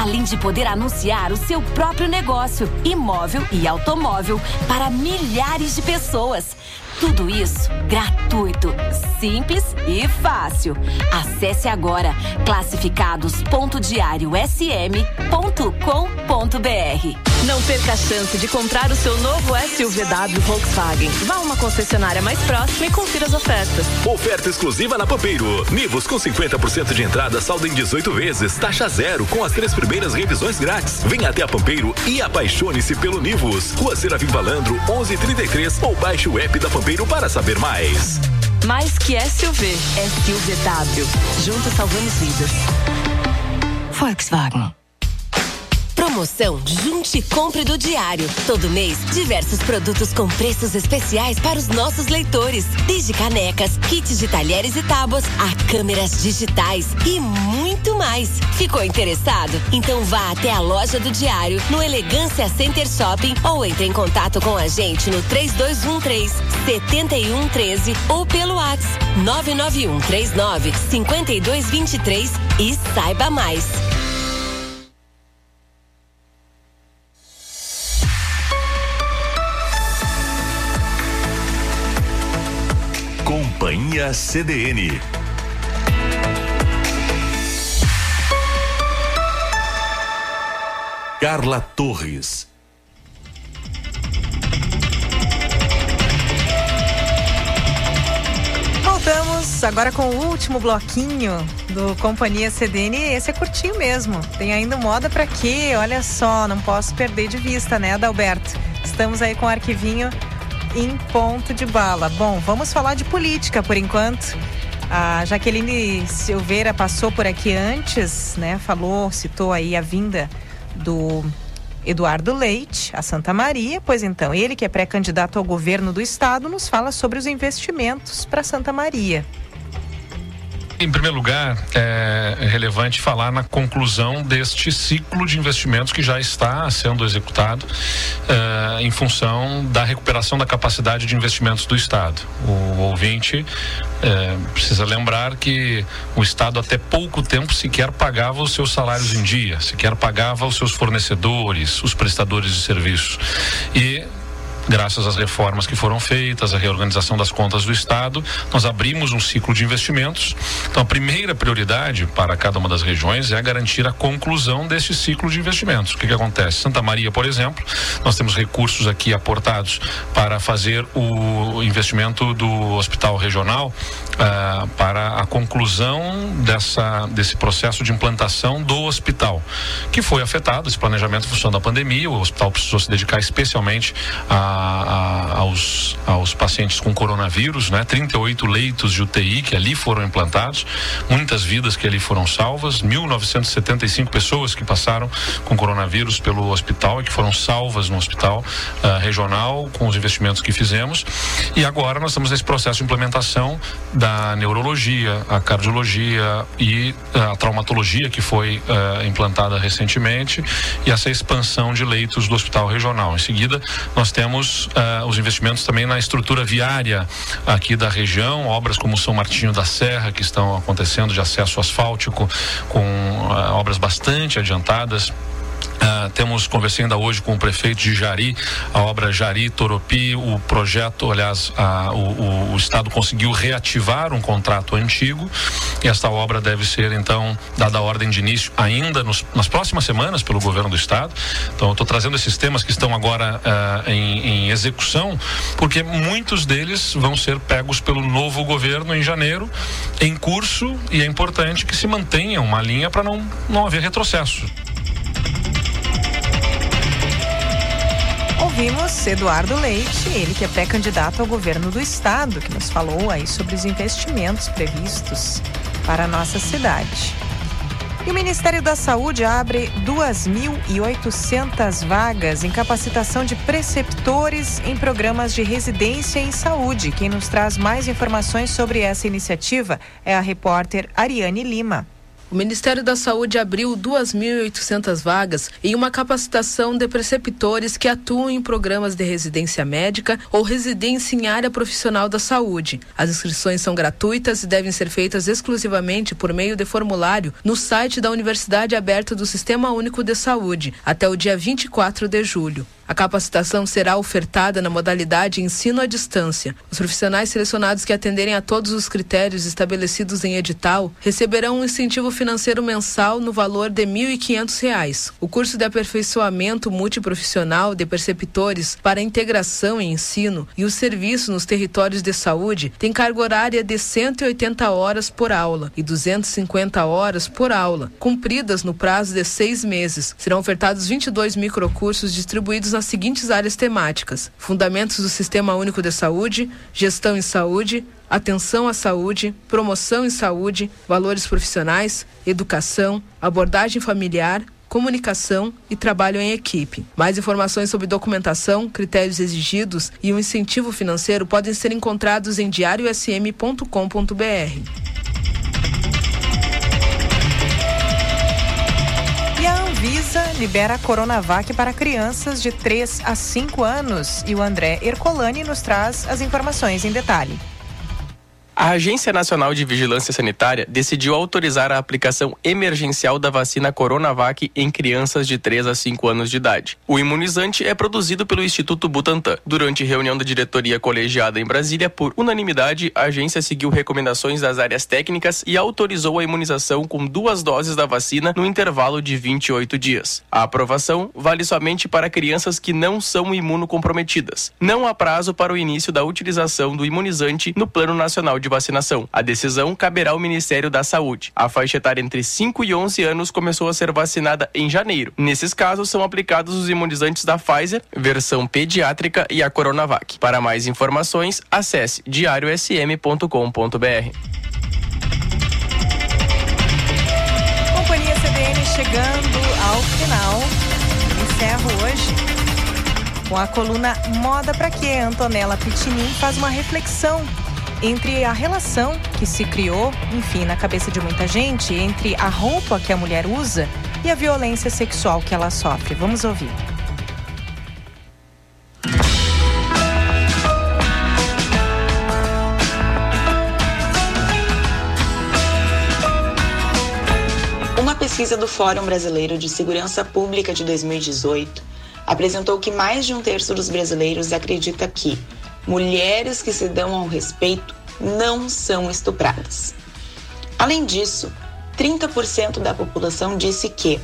Além de poder anunciar o seu próprio negócio, imóvel e automóvel para milhares de pessoas. Tudo isso gratuito, simples e fácil. Acesse agora classificados.diariosm.com.br. Não perca a chance de comprar o seu novo SUVW Volkswagen. Vá a uma concessionária mais próxima e confira as ofertas. Oferta exclusiva na Pampeiro. Nivus com 50% de entrada, saldo em 18 vezes, taxa zero, com as 3 primeiras revisões grátis. Venha até a Pampeiro e apaixone-se pelo Nivus. Rua Seravim Valandro, 1133, ou baixe o app da Pampeiro para saber mais. Mais que SUV, SUVW. Juntos salvamos vidas. Volkswagen. Promoção Junte e Compre do Diário. Todo mês, diversos produtos com preços especiais para os nossos leitores. Desde canecas, kits de talheres e tábuas, a câmeras digitais e muito mais. Ficou interessado? Então vá até a loja do Diário, no Elegância Center Shopping, ou entre em contato com a gente no 3213-7113 ou pelo WhatsApp 99139-5223 e saiba mais. Rádio CDN. Carla Torres. Voltamos agora com o último bloquinho do Companhia CDN. Esse é curtinho mesmo. Tem ainda moda pra quê? Olha só, não posso perder de vista, né, Adalberto? Estamos aí com o arquivinho em ponto de bala. Bom, vamos falar de política por enquanto. A Jaqueline Silveira passou por aqui antes, né? Falou, citou aí a vinda do Eduardo Leite a Santa Maria. Pois então, ele que é pré-candidato ao governo do estado nos fala sobre os investimentos para Santa Maria. Em primeiro lugar, é relevante falar na conclusão deste ciclo de investimentos que já está sendo executado em função da recuperação da capacidade de investimentos do estado. O ouvinte precisa lembrar que o estado até pouco tempo sequer pagava os seus salários em dia, sequer pagava os seus fornecedores, os prestadores de serviços. E graças às reformas que foram feitas, à reorganização das contas do estado, nós abrimos um ciclo de investimentos. Então, a primeira prioridade para cada uma das regiões é garantir a conclusão deste ciclo de investimentos. O que acontece? Santa Maria, por exemplo, nós temos recursos aqui aportados para fazer o investimento do hospital regional para a conclusão desse processo de implantação do hospital, que foi afetado, esse planejamento em função da pandemia. O hospital precisou se dedicar especialmente aos pacientes com coronavírus, né? 38 leitos de UTI que ali foram implantados, muitas vidas que ali foram salvas, 1.975 pessoas que passaram com coronavírus pelo hospital e que foram salvas no hospital regional com os investimentos que fizemos. E agora nós estamos nesse processo de implementação da neurologia, a cardiologia e a traumatologia que foi implantada recentemente, e essa expansão de leitos do hospital regional. Em seguida, nós temos os investimentos também na estrutura viária aqui da região, obras como São Martinho da Serra, que estão acontecendo, de acesso asfáltico, com obras bastante adiantadas. Temos, conversei ainda hoje com o prefeito de Jari, a obra Jari-Toropi, o projeto, aliás, o estado conseguiu reativar um contrato antigo, e esta obra deve ser, então, dada a ordem de início ainda nas próximas semanas pelo governo do estado. Então, eu estou trazendo esses temas que estão agora em execução, porque muitos deles vão ser pegos pelo novo governo em janeiro, em curso, e é importante que se mantenha uma linha para não haver retrocesso. Ouvimos Eduardo Leite, ele que é pré-candidato ao governo do estado, que nos falou aí sobre os investimentos previstos para a nossa cidade. E o Ministério da Saúde abre 2.800 vagas em capacitação de preceptores em programas de residência em saúde. Quem nos traz mais informações sobre essa iniciativa é a repórter Ariane Lima. O Ministério da Saúde abriu 2.800 vagas em uma capacitação de preceptores que atuam em programas de residência médica ou residência em área profissional da saúde. As inscrições são gratuitas e devem ser feitas exclusivamente por meio de formulário no site da Universidade Aberta do Sistema Único de Saúde, até o dia 24 de julho. A capacitação será ofertada na modalidade ensino à distância. Os profissionais selecionados que atenderem a todos os critérios estabelecidos em edital receberão um incentivo financeiro mensal no valor de R$ 1.500. O curso de aperfeiçoamento multiprofissional de preceptores para integração em ensino e o serviço nos territórios de saúde tem carga horária de 180 horas por aula e 250 horas por aula, cumpridas no prazo de 6 meses. Serão ofertados 22 microcursos distribuídos nas seguintes áreas temáticas: fundamentos do Sistema Único de Saúde, gestão em saúde, atenção à saúde, promoção em saúde, valores profissionais, educação, abordagem familiar, comunicação e trabalho em equipe. Mais informações sobre documentação, critérios exigidos e um incentivo financeiro podem ser encontrados em diariosm.com.br. Visa libera a Coronavac para crianças de 3 a 5 anos e o André Ercolani nos traz as informações em detalhe. A Agência Nacional de Vigilância Sanitária decidiu autorizar a aplicação emergencial da vacina Coronavac em crianças de 3 a 5 anos de idade. O imunizante é produzido pelo Instituto Butantan. Durante reunião da diretoria colegiada em Brasília, por unanimidade, a agência seguiu recomendações das áreas técnicas e autorizou a imunização com 2 doses da vacina no intervalo de 28 dias. A aprovação vale somente para crianças que não são imunocomprometidas. Não há prazo para o início da utilização do imunizante no Plano Nacional de Vacinação. A decisão caberá ao Ministério da Saúde. A faixa etária entre 5 e 11 anos começou a ser vacinada em janeiro. Nesses casos, são aplicados os imunizantes da Pfizer, versão pediátrica, e a Coronavac. Para mais informações, acesse diariosm.com.br. Companhia CDN chegando ao final. Encerro hoje com a coluna Moda Pra Quê. Antonella Pitinin faz uma reflexão entre a relação que se criou, enfim, na cabeça de muita gente, entre a roupa que a mulher usa e a violência sexual que ela sofre. Vamos ouvir. Uma pesquisa do Fórum Brasileiro de Segurança Pública de 2018 apresentou que mais de 1/3 dos brasileiros acredita que mulheres que se dão ao respeito não são estupradas. Além disso, 30% da população disse que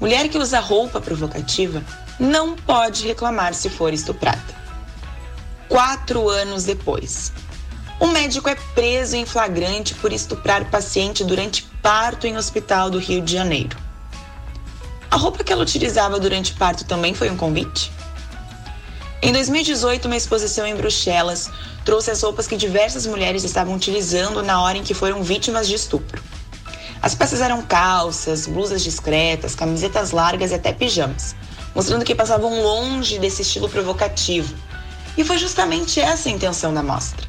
mulher que usa roupa provocativa não pode reclamar se for estuprada. 4 anos depois, um médico é preso em flagrante por estuprar paciente durante parto em hospital do Rio de Janeiro. A roupa que ela utilizava durante parto também foi um convite? Em 2018, uma exposição em Bruxelas trouxe as roupas que diversas mulheres estavam utilizando na hora em que foram vítimas de estupro. As peças eram calças, blusas discretas, camisetas largas e até pijamas, mostrando que passavam longe desse estilo provocativo. E foi justamente essa a intenção da mostra.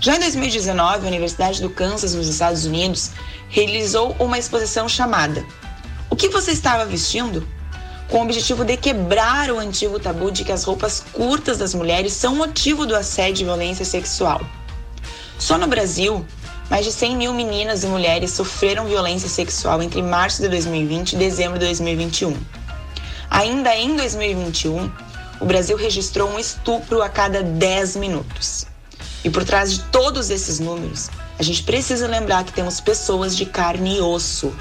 Já em 2019, a Universidade do Kansas, nos Estados Unidos, realizou uma exposição chamada "O que você estava vestindo?", com o objetivo de quebrar o antigo tabu de que as roupas curtas das mulheres são motivo do assédio e violência sexual. Só no Brasil, mais de 100 mil meninas e mulheres sofreram violência sexual entre março de 2020 e dezembro de 2021. Ainda em 2021, o Brasil registrou um estupro a cada 10 minutos. E por trás de todos esses números, a gente precisa lembrar que temos pessoas de carne e osso.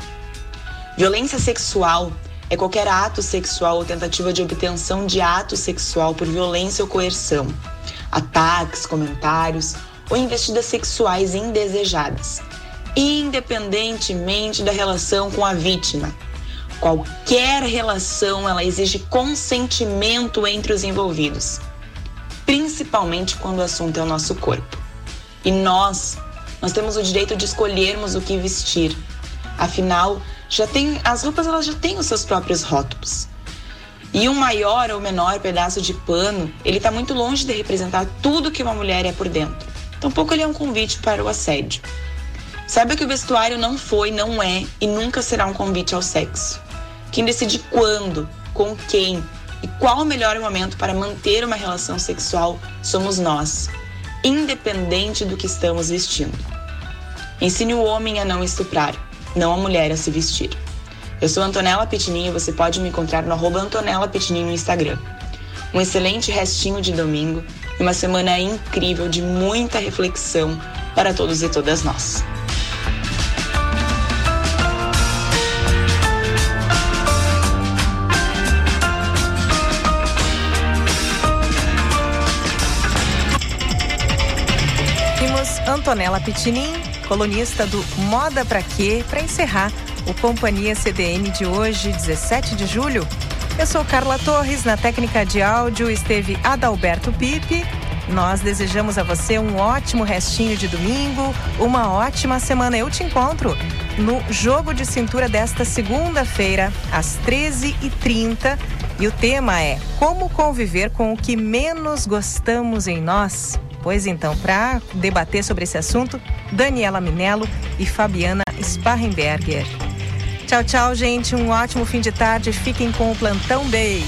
Violência sexual é qualquer ato sexual ou tentativa de obtenção de ato sexual por violência ou coerção, ataques, comentários ou investidas sexuais indesejadas, independentemente da relação com a vítima. Qualquer relação, ela exige consentimento entre os envolvidos, principalmente quando o assunto é o nosso corpo. E nós temos o direito de escolhermos o que vestir. Afinal, as roupas elas já têm os seus próprios rótulos. E um maior ou menor pedaço de pano, ele está muito longe de representar tudo que uma mulher é por dentro. Tampouco ele é um convite para o assédio. Saiba que o vestuário não foi, não é e nunca será um convite ao sexo. Quem decide quando, com quem e qual o melhor momento para manter uma relação sexual somos nós, independente do que estamos vestindo. Ensine o homem a não estuprar, não a mulher a se vestir. Eu sou Antonella Pitinin e você pode me encontrar no @AntonellaPitinin no Instagram. Um excelente restinho de domingo e uma semana incrível de muita reflexão para todos e todas nós. Temos Antonella Pitinin, colunista do Moda Pra Quê, para encerrar o Companhia CDN de hoje, 17 de julho. Eu sou Carla Torres, na técnica de áudio esteve Adalberto Pipe. Nós desejamos a você um ótimo restinho de domingo, uma ótima semana. Eu te encontro no Jogo de Cintura desta segunda-feira, às 13h30. E o tema é como conviver com o que menos gostamos em nós. Pois então, para debater sobre esse assunto, Daniela Minello e Fabiana Sparrenberger. Tchau, gente. Um ótimo fim de tarde. Fiquem com o Plantão Bay.